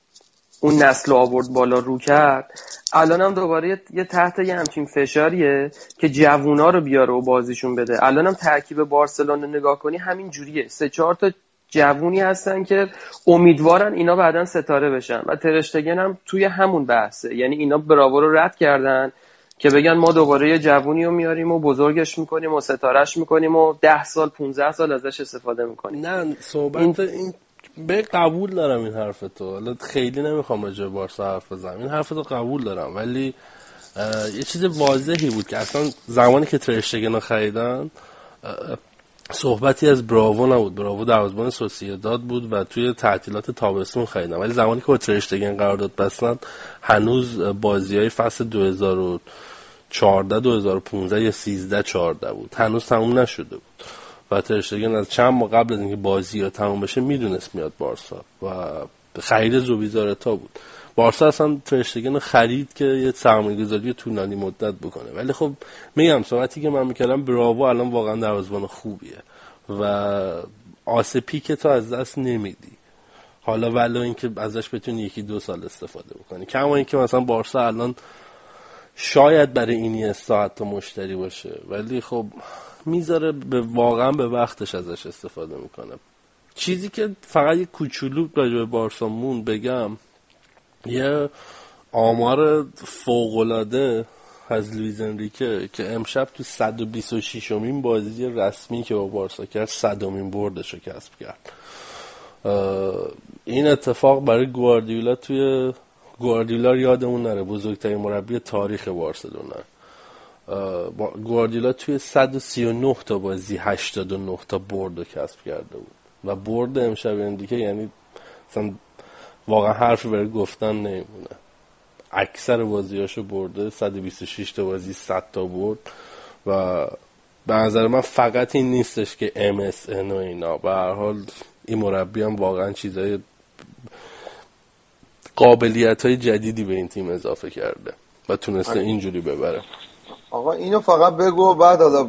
اون نسل آورد بالا رو کرد، الان هم دوباره یه تحت یه همچین فشاریه که جوونا رو بیاره و بازیشون بده. الان هم ترکیب بارسلون رو نگاه کنی همین جوریه، 3-4 تا جوونی هستن که امیدوارن اینا بعدن ستاره بشن و ترشتگن هم توی همون بحثه. یعنی اینا براوو رو رد کردن که بگن ما دوباره یه جوونی رو میاریم و بزرگش میکنیم و ستارهش میکنیم و 10 سال 15 سال ازش استفاده میکنیم. نه صحبت این به قبول دارم این حرفتو، حالا خیلی نمیخوام راجع بارسا حرف بزنم، این حرفتو قبول دارم، ولی یه چیز واضحی بود که اصلا زمانی که ترشتگن رو خریدن صحبتی از براوو نبود. براوو دروازه‌بان سوسییداد بود و توی تعطیلات تابستون خریدن، ولی زمانی که با ترشتگن قرارداد بستن هنوز بازی‌های فصل 2014 2015 یا 13 14 بود، هنوز تموم نشده بود و ترشتگن از چند ماه قبل از اینکه بازی‌ها تموم بشه میدونست میاد بارسا و خرید زوبیزارتا بود. بارسا اصلا ترشتگن رو خرید که یه سرمایه‌گذاری طولانی مدت بکنه، ولی خب میگم صحبتی که من میکردم براوو الان واقعا دروازه‌بان خوبیه و آسپی که تو از دست نمیدی، حالا ولی اینکه ازش بتونی یکی دو سال استفاده بکنی. کما اینکه مثلا بارسا الان شاید برای اینیستا حتی مشتری باشه، ولی خب میذاره واقعا به وقتش ازش استفاده میکنه. چیزی که فقط یه کوچولو راجع به بارسا مون بگم، یه آمار فوق‌العاده از لوئیز انریکه که امشب تو 126مین بازی رسمی که با بارسا کرد 100مین بردش رو کسب کرد. این اتفاق برای گواردیولا توی گواردیولا یادمون نره، بزرگترین مربی تاریخ بارسلونا. گواردیولا توی 139 تا بازی 89 تا برد رو کسب کرده بود و برد امشب اندیکه یعنی مثلا واقعا حرفی برای گفتن نمیمونه. اکثر بازیاشو برده، 126 تا بازی 100 تا برد و به نظر من فقط این نیستش که MSN و اینا، به هر حال این مربی هم واقعا چیزای قابلیت‌های جدیدی به این تیم اضافه کرده و تونسته اینجوری ببره. آقا اینو فقط بگو بعد حالا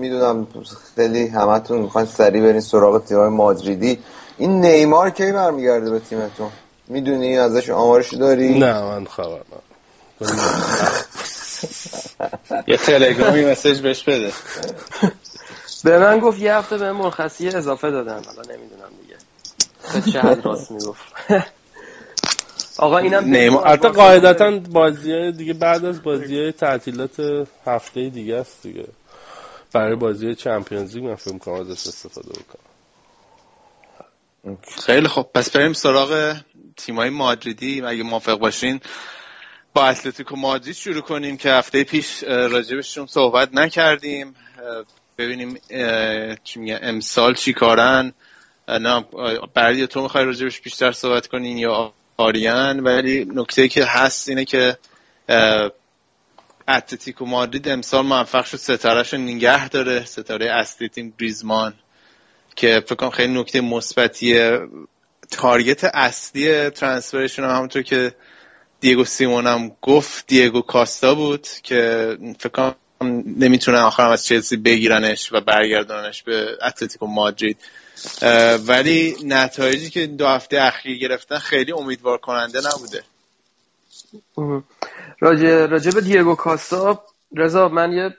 میدونم خیلی همتون میخواین سریع برین سراغ تیم‌های مادریدی. این نیمار کی برمیگرده به تیمتون؟ میدونی ازش آمارشو داری؟ نه من خبر ندارم. یه تلگرامی مسیج بهش بده. به من گفت یه هفته به مرخصی اضافه دادن، حالا نمیدونم دیگه چه چقدر راست میگفت. آقا اینم نیمار البته قاعدتاً بازی‌های دیگه بعد از بازی‌های تعطیلات هفته دیگه است دیگه، برای بازی چمپیونز لیگ من فکر می‌کنم ازش استفاده بکنم. خیلی خب پس بریم سراغ تیم‌های مادریدی اگه موافق باشین. با اتلتیکو مادرید شروع کنیم که هفته پیش راجبشون صحبت نکردیم، ببینیم چی میگه امسال چی کارن. نه برای تو می‌خوای راجبش بیشتر صحبت کنین یا آریان؟ ولی نکته که هست اینه که اتلتیکو مادرید امسال موفق شد ستاره‌اش رو نگه داره، ستاره اصلی تیم گریزمان که فکر کنم خیلی نکته مثبتیه. تارگت اصلی ترانسفرشون همونطور که دیگو سیمون هم گفت دیگو کاستا بود که فکر کنم نمیتونن آخرام از چلسی بگیرنش و برگردوننش به اتلتیکو مادرید، ولی نتایجی که دو هفته اخیر گرفتن خیلی امیدوار کننده نبوده. راجب دیگو کاستا رضا، من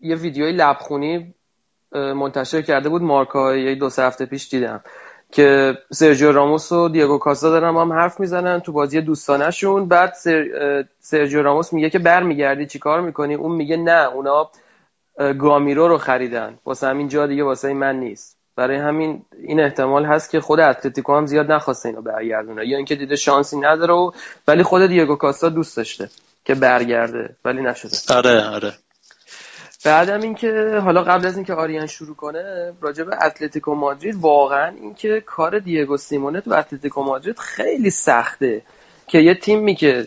یه ویدیوی لبخونی منتشر کرده بود مارکا یه دو سه هفته پیش دیدم که سرجیو راموس و دیگو کاستا دارن هم حرف میزنن تو بازی دوستانشون. بعد سرجیو راموس میگه که برمیگردی چیکار میکنی، اون میگه نه اونا گامیرو رو خریدن واسه همین جا دیگه واسه من نیست. برای همین این احتمال هست که خود اتلتیکو هم زیاد نخواسته اینو برگردونه یا اینکه دیده شانسی نداره و ولی خود دیگو کاستا دوست داشته که برگرده ولی نشده. آره. بعدم این که حالا قبل از این که آریان شروع کنه راجع به اتلتیکو مادرید، واقعا این که کار دیگو سیمونه تو اتلتیکو مادرید خیلی سخته که یه تیمی که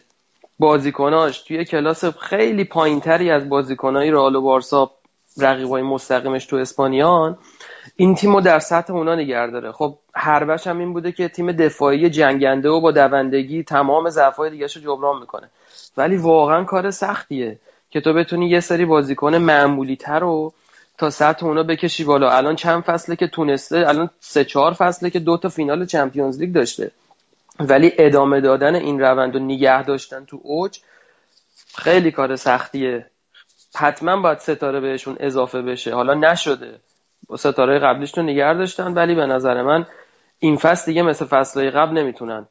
بازیکناش توی کلاس خیلی پایینتری از بازیکنای رئال و بارسا رقیبای مستقیمش تو اسپانیان این تیمو در سطح اونا نگه داره. خب حربش هم این بوده که تیم دفاعی جنگنده و با دوندگی تمام ضعف‌های دیگه‌شو جبران میکنه، ولی واقعا کار سختیه که تو بتونی یه سری بازیکن معمولی تر رو تا سطح اونا بکشی بالا. الان چند فصله که تونسته، الان 3-4 فصله که 2 تا فینال چمپیونز لیگ داشته، ولی ادامه دادن این روند و نگه داشتن تو اوج خیلی کار سختیه. حتما باید ستاره بهشون اضافه بشه، حالا نشده، ستاره قبلیش رو نگه داشتن ولی به نظر من این فصل دیگه مثل فصلهای قبل نمیتونن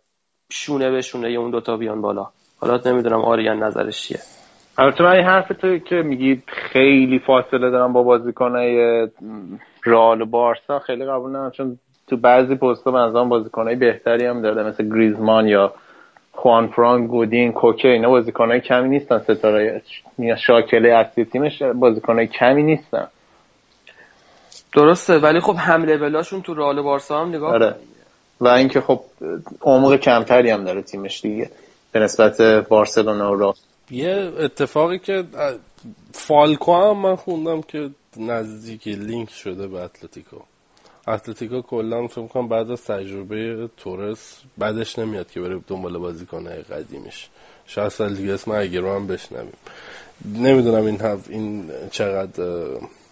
شونه به شونه اون دوتا بیان بالا. حالا نمیدونم آریان نظرش چیه. البته من حرف تو که میگی خیلی فاصله دارم با بازیکنای رئال و بارسا خیلی قبول ندارم، چون تو بعضی پست‌ها بنظرم بازیکنای بهتری هم داره مثل گریزمان یا خوان فرانک، گودین، کوکه، اینا بازیکنای کمی نیستن، ستاره شاکله اصلی تیمش بازیکنای کمی نیستن. درسته، ولی خب حمله بلاشون تو رئال و بارسا هم نگاه کنید و اینکه خب عمق کمتری هم داره تیمش دیگه به نسبت بارسلونا و رئال. یه اتفاقی که فالکو هم من خوندم که نزدیک لینک شده به اتلتیکو کلا فکر می‌کنم بعد از تجربه تورس بعدش نمیاد که بره دنبال بازیکن‌های قدیمیش، شاید اصلا دیگه اسم اگرو هم بشنویم. نمیدونم این چقدر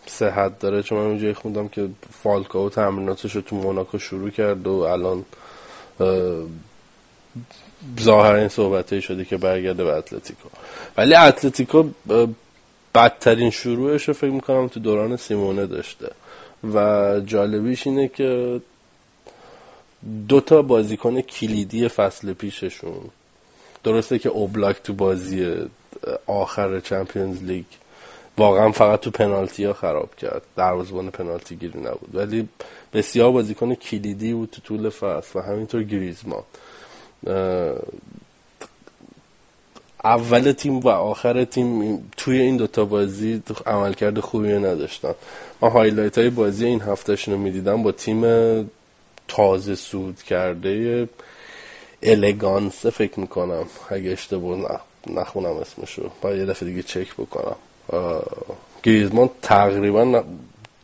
صحت داره، چون من اونجایی خوندم که فالکاو تمریناتش رو تو موناکو شروع کرد و الان ظاهرا این صحبتایی شده که برگرده به اتلتیکو. ولی اتلتیکو بدترین شروعش رو فکر می‌کنم تو دوران سیمونه داشته و جالبیش اینه که 2 تا بازیکن کلیدی فصل پیششون، درسته که اوبلاک تو بازی آخر چمپیونز لیگ واقعا فقط تو پنالتی ها خراب کرد، دروازه‌بان پنالتی گیری نبود، ولی بسیار بازیکن کلیدی بود تو طول فصل و همینطور گریزمان. اول تیم و آخر تیم توی این دوتا بازی عملکرد خوبی نداشتن. من هایلایت های بازی این هفتهشون رو میدیدم با تیم تازه صعود کرده الگانس، فکر میکنم اگه اشتباه نخونم اسمشو، باید یه دفعه دیگه چک بکنم. گریزمان تقریبا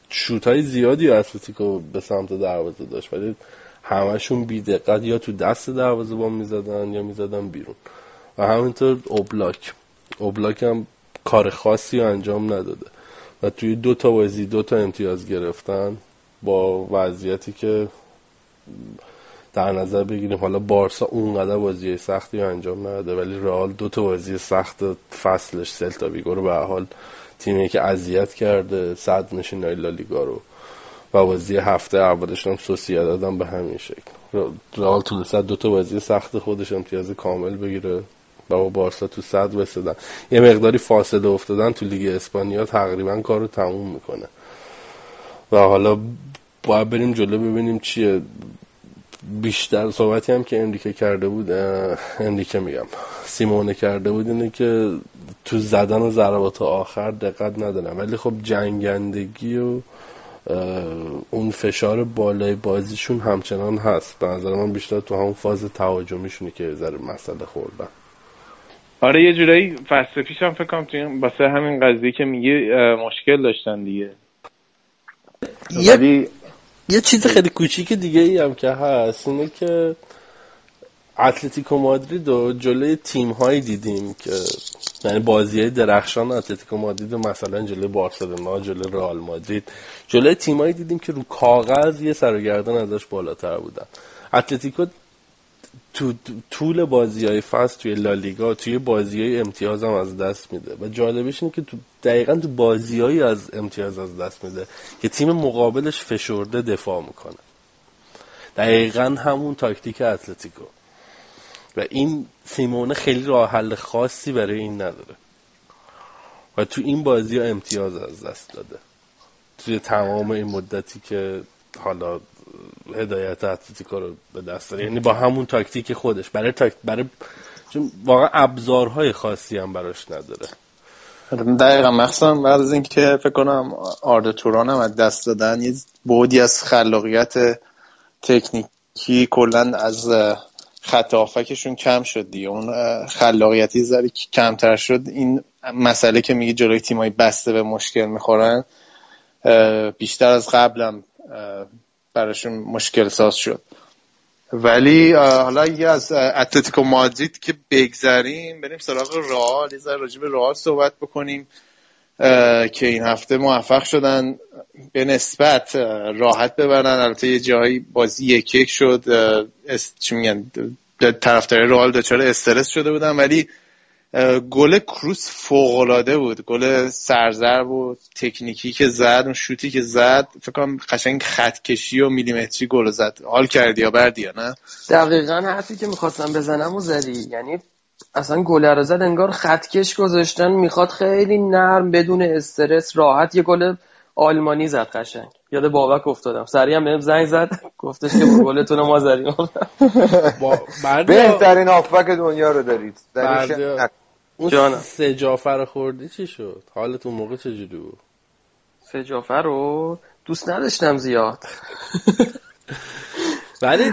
شوت های زیادی اتلتیکو به سمت دروازه داشت ولی همشون بی دقت یا تو دست دروازه بان میزدن یا میزدن بیرون. و همینطور اوبلاک هم کار خاصی انجام نداده و توی دوتا بازی دوتا امتیاز گرفتن با وضعیتی که در نظر بگیریم. حالا بارسا اونقدر بازی سختی انجام نداده ولی رئال دوتا بازی سخت فصلش، سلتا ویگو رو به حال تیمی که اذیت کرده صد نشینای لالیگا رو و بازی هفته اولش هم سوسییداد هم به همین شکل. رئال تو صد دوتا بازی سخت خودش امتیاز کامل بگیره با بارسا تو صد رسیدن، یه مقداری فاصله افتادن تو لیگ اسپانیا تقریبا کارو تموم میکنه و حالا باید بریم جلو ببینیم چیه. بیشتر صحبتی هم که سیمونه کرده بود اینه که تو زدن و ضربات آخر دقت ندارن، ولی خب جنگندگی و اون فشار بالای بازیشون همچنان هست. به نظر من بیشتر تو همون فاز تهاجمیشونه که ذره مسئله خوردن. آره یه جورایی فصل پیش هم فکر کنم واسه همین قضیه که میگه مشکل داشتن دیگه. یه چیز خیلی کوچیک دیگه ای هم که هست اینه که اتلتیکو مادرید رو جلوی تیم‌هایی دیدیم که یعنی بازی‌های درخشان اتلتیکو مادرید رو مثلا جلوی بارسلونا، جلوی رئال مادرید، جلوی تیم‌هایی دیدیم که رو کاغذ یه سر و گردن ازش بالاتر بودن. اتلتیکو تو طول بازی‌های فصل توی لالیگا توی بازی‌های امتیاز هم از دست میده و جالبش اینه که تو دقیقاً تو بازی‌های از امتیاز از دست میده که تیم مقابلش فشرده دفاع میکنه، دقیقاً همون تاکتیک اتلتیکو و این سیمونه خیلی راه حل خاصی برای این نداره و تو این بازی‌ها امتیاز از دست داده توی تمام این مدتی که حالا هدایت اتلتیکو رو به دست داره، یعنی با همون تاکتیک خودش برای چون واقعا ابزارهای خاصی هم براش نداره. دقیقاً مخصوصا بعد از اینکه فکر کنم آردا توران هم از دست دادن یه بودی از خلاقیت تکنیکی کلا از خط آفکشون کم شد دیگه، اون خلاقیتی ذره کمتر شد. این مسئله که میگه جلوی تیمای بسته به مشکل میخورن بیشتر از قبلم براشون مشکل ساز شد. ولی حالا یه از اتلتیکو مادرید که بگذریم بریم سراغ رئال، یه ذره راجع به رئال صحبت بکنیم که این هفته موفق شدن به نسبت راحت ببرن. البته یه جایی بازی 1-1 شد، چی میگن طرفدار رئال دچار استرس شده بودن، ولی گل کروس فوق‌العاده بود، گل سرضرب و تکنیکی که زد، اون شوتی که زد فکر کنم قشنگ خط کشی و میلیمتری گل زد. حال کردی یا بردی یا نه؟ دقیقاً حرفی که می‌خواستم بزنم و زدی، یعنی اصلا گل رو زد انگار خط کش گذاشتن، میخواد خیلی نرم بدون استرس راحت یه گل آلمانی زد قشنگ. یاد بابک افتادم، سریع هم بهم زنگ زد گفتش که گلتون ما زدیم. بهترین هافبک دنیا رو دارید. اون سجافر خوردی چی شد؟ حالت اون موقع چجوری بود؟ سجافر رو دوست نداشتم زیاد. ولی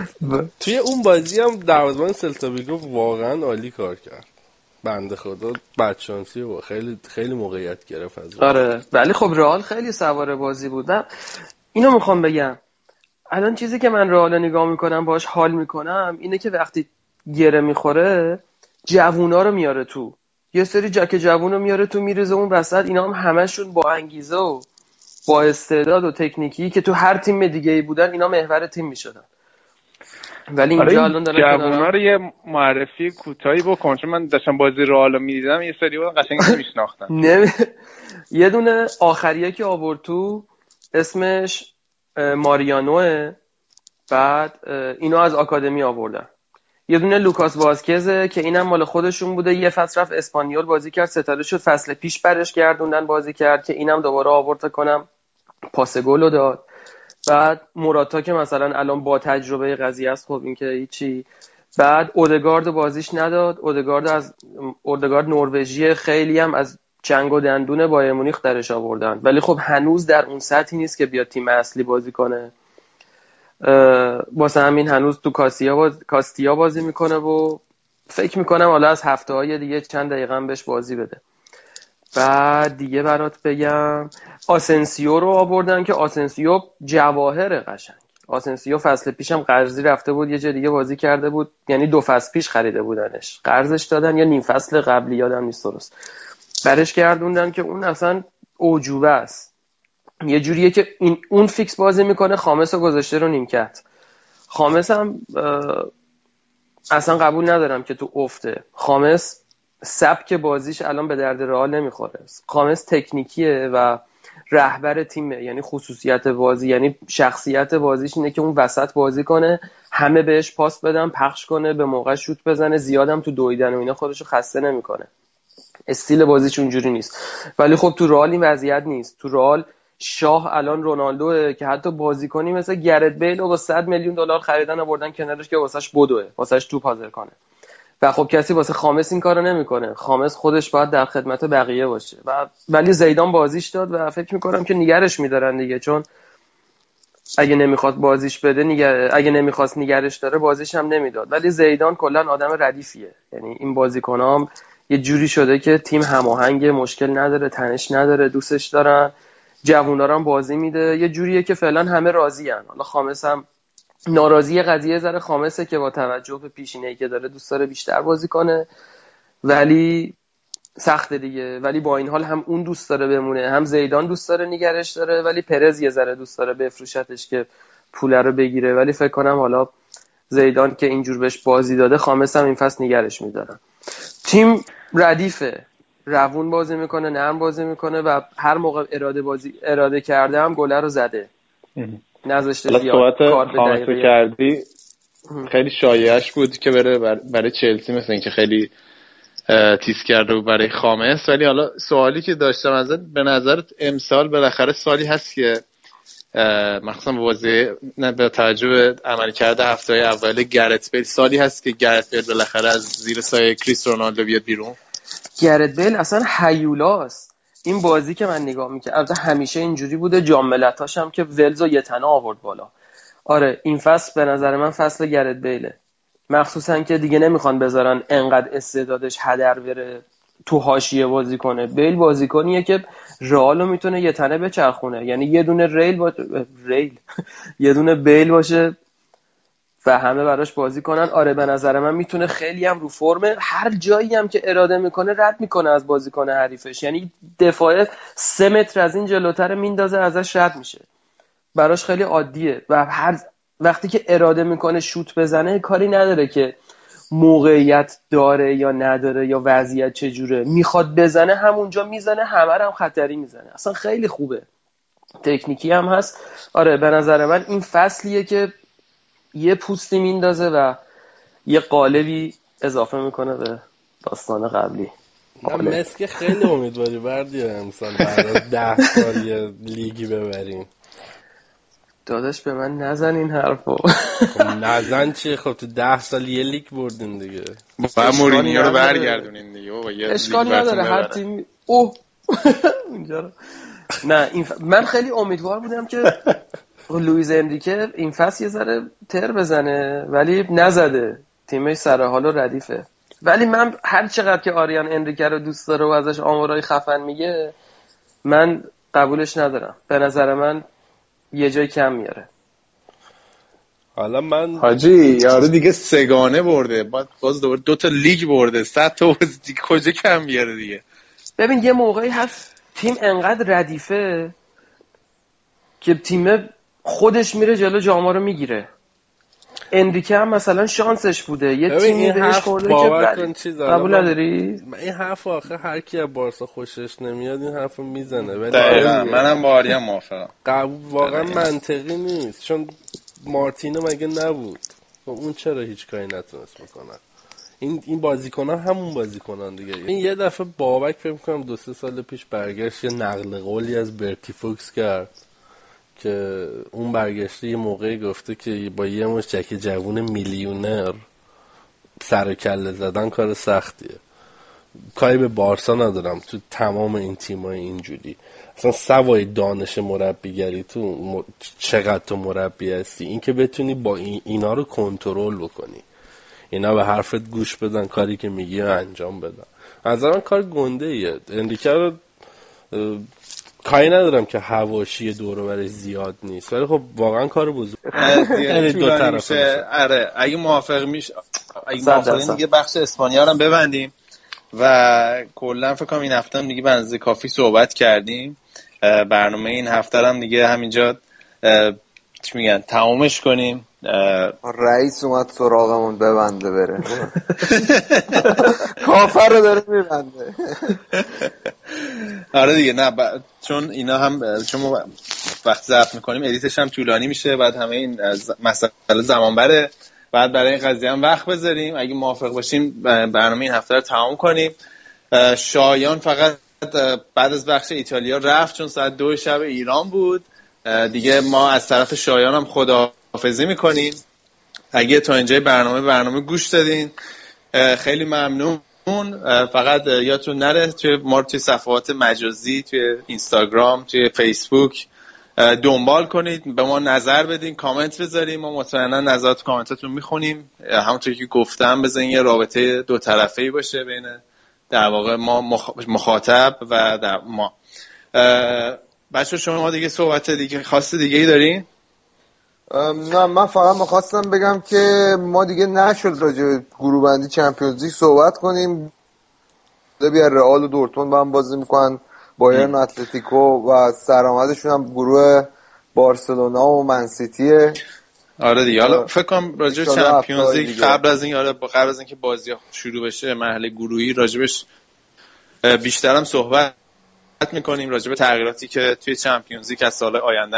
توی اون بازی هم دروازه‌بان سلتا ویگو واقعا عالی کار کرد. بنده خدا بدشانسی و خیلی موقعیت گرفت از اون. آره ولی خب رئال خیلی سوار بازی بود. اینو میخوام بگم الان چیزی که من رئال نگاه میکنم باهاش حال میکنم اینه که وقتی گره میخوره جوونا رو میاره تو، یه سری جک جوون رو میاره تو میریزه اون وسط، اینا هم همشون با انگیزه و با استعداد و تکنیکی که تو هر تیم دیگه‌ای بودن اینا محور تیم میشدن. ولی اینجا الان جوونا رو یه معرفی کوتاهی بکن چون من داشتم بازی رئال رو می‌دیدم یه سری بود قشنگ نمی‌شناختم. یه دونه آخریه که آورد تو اسمش ماریانوه، بعد اینو از آکادمی آوردن، یه دونه لوکاس واسکزه که اینم مال خودشون بوده، یه فصل رفت اسپانیول بازی کرد، ستاره شد، فصل پیش برش گردوندن بازی کرد که اینم دوباره آورد کنم پاس گلو داد. بعد موراتا که مثلا الان با تجربه قضیه است، خب این که هیچی. بعد اودگارد بازیش نداد، اودگارد نروژی، خیلی هم از چنگ و دندون بایر مونیخ درش آوردن، ولی خب هنوز در اون سطحی نیست که بیاد تیم اصلی بازی کنه. واسه همین هنوز تو کاستیا بازی میکنه و فکر میکنم حالا از هفته های دیگه چند دقیقه بهش بازی بده. بعد دیگه برات بگم آسنسیو رو آوردن که آسنسیو جواهر قشنگ. آسنسیو فصل پیشم قرضی رفته بود یه جا دیگه بازی کرده بود، یعنی دو فصل پیش خریده بودنش، قرضش دادن یا نیم فصل قبلی یادم نیست درست، برش گردوندن که اون اصلا اوجوبه است، یه جوریه که این اون فیکس بازی میکنه، خامس رو گذاشته رو نیمکت. خامس هم اصلا قبول ندارم که تو افته. خامس سبک بازیش الان به درد رئال نمیخوره. خامس تکنیکیه و رهبر تیمه، یعنی خصوصیت بازی، یعنی شخصیت بازیش اینه که اون وسط بازی کنه، همه بهش پاس بدن، پخش کنه، به موقع شوت بزنه، زیادم تو دویدن و اینا خودشو خسته نمیکنه. استیل بازیش اونجوری نیست. ولی خب تو رئال این وضعیت نیست. تو رئال شاه الان رونالدوه که حتی بازیکنی مثل گرت بیل رو با $100 میلیون خریدن آوردن کنارش که واسش بدوه، واسش توپ حاضر کنه. و خب کسی واسه خامس این کارو نمیکنه. خامس خودش باید در خدمت بقیه باشه. و ولی زیدان بازیش داد و فکر میکنم که نگرش میدارن دیگه، چون اگه نمیخواد بازیش بده، اگه نمیخواست نگرش داره بازیش هم نمیداد. ولی زیدان کلا آدم ردیفیه. یعنی این بازیکنام یه جوری شده که تیم هماهنگ، مشکل نداره، تنش نداره، دوستش دارن. جوونا هم بازی میده، یه جوریه که فعلا همه راضی ان. حالا خامس هم ناراضی قضیه زره، خامسه که با توجه به پیشینه‌ای که داره دوست داره بیشتر بازی کنه، ولی سخته دیگه. ولی با این حال هم اون دوست داره بمونه، هم زیدان دوست داره نگرش داره، ولی پرز یه ذره دوست داره بفروشتش که پول رو بگیره. ولی فکر کنم حالا زیدان که اینجور بهش بازی داده، خامس هم این فصل نگرش می‌داره. تیم ردیفه، روون بازی میکنه، نرم بازی میکنه و هر موقع اراده کرده هم گل رو زده. نذاشته زیاد کار به دقیقه کردی. خیلی شایعش بود که بره برای چلسی، مثلا اینکه خیلی تیز کرده بود برای خامس. ولی حالا سوالی که داشتم ازت، به نظرت امسال بالاخره سالی هست که مخصوصا به توجه عمل کرده هفته اول گرت بیل، سالی هست که گرت بیل بالاخره از زیر سایه کریس رونالدو بیاد بیرون؟ گرت بیل اصلا هیولاست. این بازی که من نگاه میکنم، البته همیشه اینجوری بوده، جام ملت‌هاش هم که ولزو یه تنه آورد بالا. آره این فصل به نظر من فصل گرت بیله، مخصوصا که دیگه نمیخوان بذارن انقدر استعدادش هدر بره تو حاشیه بازی کنه. بیل بازیکنیه که رئالو میتونه یه تنه بچرخونه، یعنی یه دونه یه دونه بیل باشه و همه براش بازی کنن. آره به نظر من میتونه خیلی هم رو فرمه، هر جایی هم که اراده میکنه رد میکنه از بازیکن حریفش، یعنی دفاع 3 متر از این جلوتر میندازه ازش رد میشه، براش خیلی عادیه و هر وقتی که اراده میکنه شوت بزنه کاری نداره که موقعیت داره یا نداره یا وضعیت چجوره، میخواد بزنه همونجا میزنه، همه رو هم خطری میزنه، اصلا خیلی خوبه، تکنیکی هم هست. آره به نظر من این فصلیه که یه پوستی میندازه و یه قالبی اضافه میکنه به داستان قبلی. مس که خیلی امیدواری بردیه امسال بعد از 10 سال یه لیگی ببریم. داداش به من نزن این حرفو. نزن چی؟ خب تو 10 سال یه لیگ بردیم دیگه، با مورینیو رو برگردونیم دیگه، با یه اشکال نداره هر تیم اونجا رو. نه من خیلی امیدوار بودم که لوئیز انریکه این فصل یه ذره تر بزنه، ولی نزده، تیمش سر حال و ردیفه. ولی من هر چقدر که آریان انریکه رو دوست داره و ازش آمارای خفن میگه، من قبولش ندارم، به نظر من یه جای کم میاره. حالا من حاجی یارو دیگه سگانه برده، بعد باز دوباره 2 تا لیگ برده، 100 تا دیگه کجا کم میاره دیگه. ببین یه موقعی هست تیم انقدر ردیفه که تیم خودش میره جلو جاما رو میگیره. انریکه هم مثلا شانسش بوده، یه تیمی بهش خورده که قبول نداری؟ این حرف آخه هر کی از بارسا خوشش نمیاد این حرفو میزنه، ولی منم با آریان موافقم. واقعا منطقی نیست، چون مارتینو مگه نبود خب اون چرا هیچ کاری نتونست بکنن؟ این بازیکنان همون بازیکنان دیگه. این یه دفعه بابک فکر می‌کنم 2-3 سال پیش برگشت یه نقل قولی از برتی فوکس کرد که اون برگشته یه موقعی گفته که با یه مشتک جوون میلیونر سر کله زدن کار سختیه. کاری به بارسا ندارم، تو تمام این تیمای اینجوری اصلا سوای دانش مربیگری تو چقدر تو مربی هستی، این که بتونی با اینا رو کنترل بکنی، اینا به حرفت گوش بدن، کاری که میگی انجام بدن. از نظر من کار گنده ایه. انریکه رو کاری ندارم که حواشی دور و برش زیاد نیست، ولی خب واقعا کار بزرگ یعنی دو طرفه. آره اگه موافق میشه اگه موافقین دیگه بخش اسپانیا رو ببندیم و کلا فکر کنم این هفته هم دیگه بنز کافی صحبت کردیم، برنامه این هفته هم دیگه همینجا چی میگن تمامش کنیم. رئیس اومد سراغمون ببنده بره کافر رو داره میبنده. آره دیگه نه چون اینا هم چون ما وقت ضبط میکنیم ادیتش هم طولانی میشه، بعد همه این مسئله زمان بره، بعد برای این قضیه هم وقت بذاریم. اگه موافق باشیم برنامه این هفته رو تمام کنیم. شایان فقط بعد از بخش ایتالیا رفت چون ساعت 2 شب ایران بود دیگه. ما از طرف شایان هم خداحافظی میکنیم. اگه تا اینجای برنامه گوش دادین خیلی ممنون. فقط یادتون نره توی ما توی صفحات مجازی توی اینستاگرام توی فیسبوک دنبال کنید، به ما نظر بدین، کامنت بذاریم، ما مطمئنا نظرات کامنتاتون میخونیم. همونطور که گفتم بزنین یه رابطه دو طرفه‌ای باشه بین در واقع ما مخاطب و در ما. بچه شما دیگه صحبت دیگه خاص دیگه ای دارین؟ نه من فقط می‌خواستم بگم که ما دیگه نشد راجع به گروه بندی چمپیونز لیگ صحبت کنیم. بیا رئال و دورتموند با هم بازی می‌کنن، بایرن و اتلتیکو و سرآمدشون هم گروه بارسلونا و منسیتیه. آره دیگه حالا فکر کنم راجع به چمپیونز لیگ قبل از اینکه بازی‌ها شروع بشه مرحله گروهی راجبش بیشتر هم صحبت میکنیم، راجع به تغییراتی که توی چمپیونز لیگ از سال آینده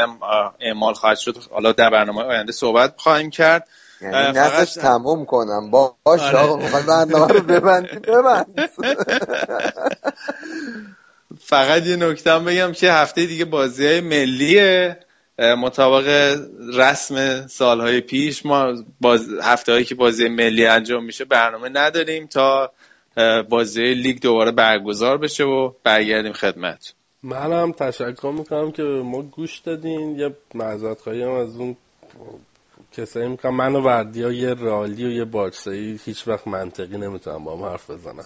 اعمال خواهد شد. حالا در برنامه آینده صحبت خواهیم کرد. یعنی نزدش تموم کنم باش آقا میخواد برنامه رو ببند. فقط یه نکته هم بگم که هفته دیگه بازی‌های ملیه. مطابق رسم سالهای پیش ما هفته‌هایی که بازی ملی انجام میشه برنامه نداریم تا بازی لیگ دوباره برگزار بشه و برگردیم خدمت. من هم تشکر میکنم که ما گوش دادین. یه معذرت خواهی هم از اون کسایی میکنم، من و وردیا یه رالی و یه بارسایی هیچ وقت منطقی نمیتونم با هم حرف بزنم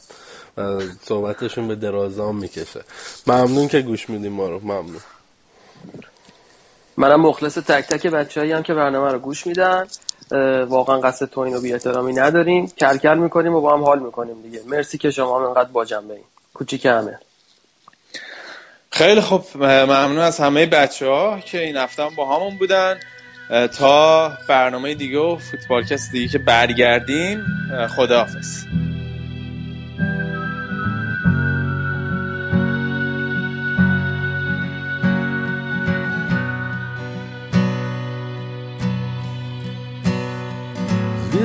و صحبتشون به درازام میکشه. ممنون که گوش میدیم ما رو. ممنون. منم مخلص تک تک بچه‌هایی هم که برنامه رو گوش میدن. واقعا قصد تو اینو بی احترامی نداریم، کلکل میکنیم و با هم حال میکنیم دیگه. مرسی که شما هم اینقدر با جنبه این کوچیک همه. خیلی خوب، ممنون از همه بچه‌ها که این هفته هم با همون بودن. تا برنامه دیگه و فوتبالکست دیگه که برگردیم، خداحافظ.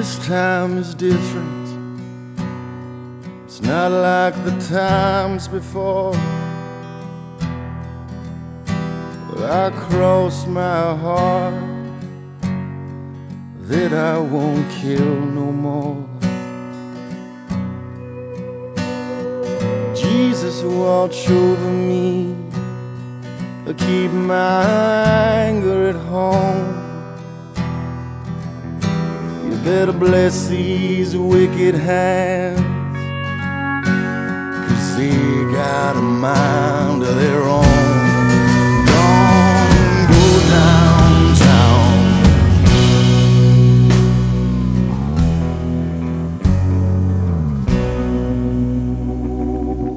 This time is different. It's not like the times before. But I cross my heart that I won't kill no more. Jesus, watch over me. I keep my anger at home. Better bless these wicked hands, 'cause they got a mind of their own. Don't go downtown.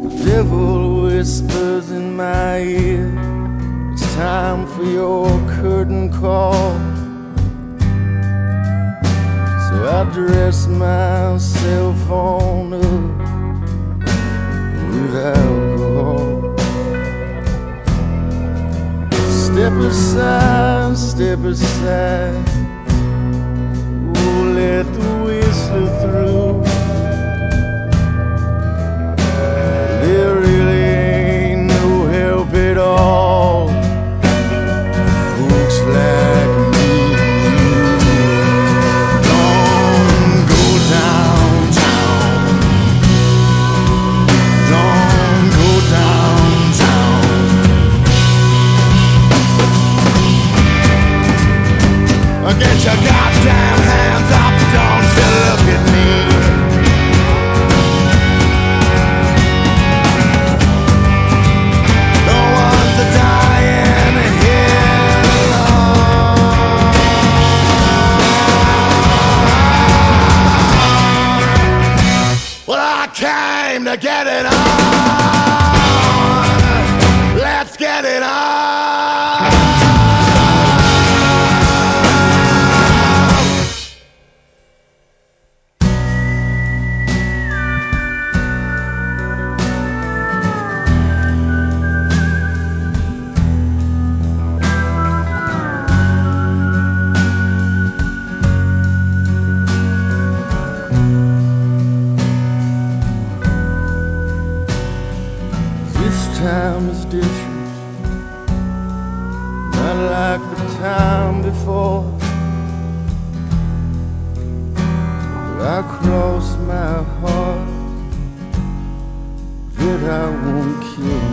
The devil whispers in my ear, it's time for your curtain call. I dress myself on up with alcohol. Step aside, step aside. Oh, let the whistle through. There really ain't no help at all for folks like me. Don't go downtown. Don't go downtown. Get your goddamn hands up, don't you look at me. No one's a dying here alone. Well, I came to get it on. Let's get it on. Time is different, not like the time before. But I cross my heart that I won't kill.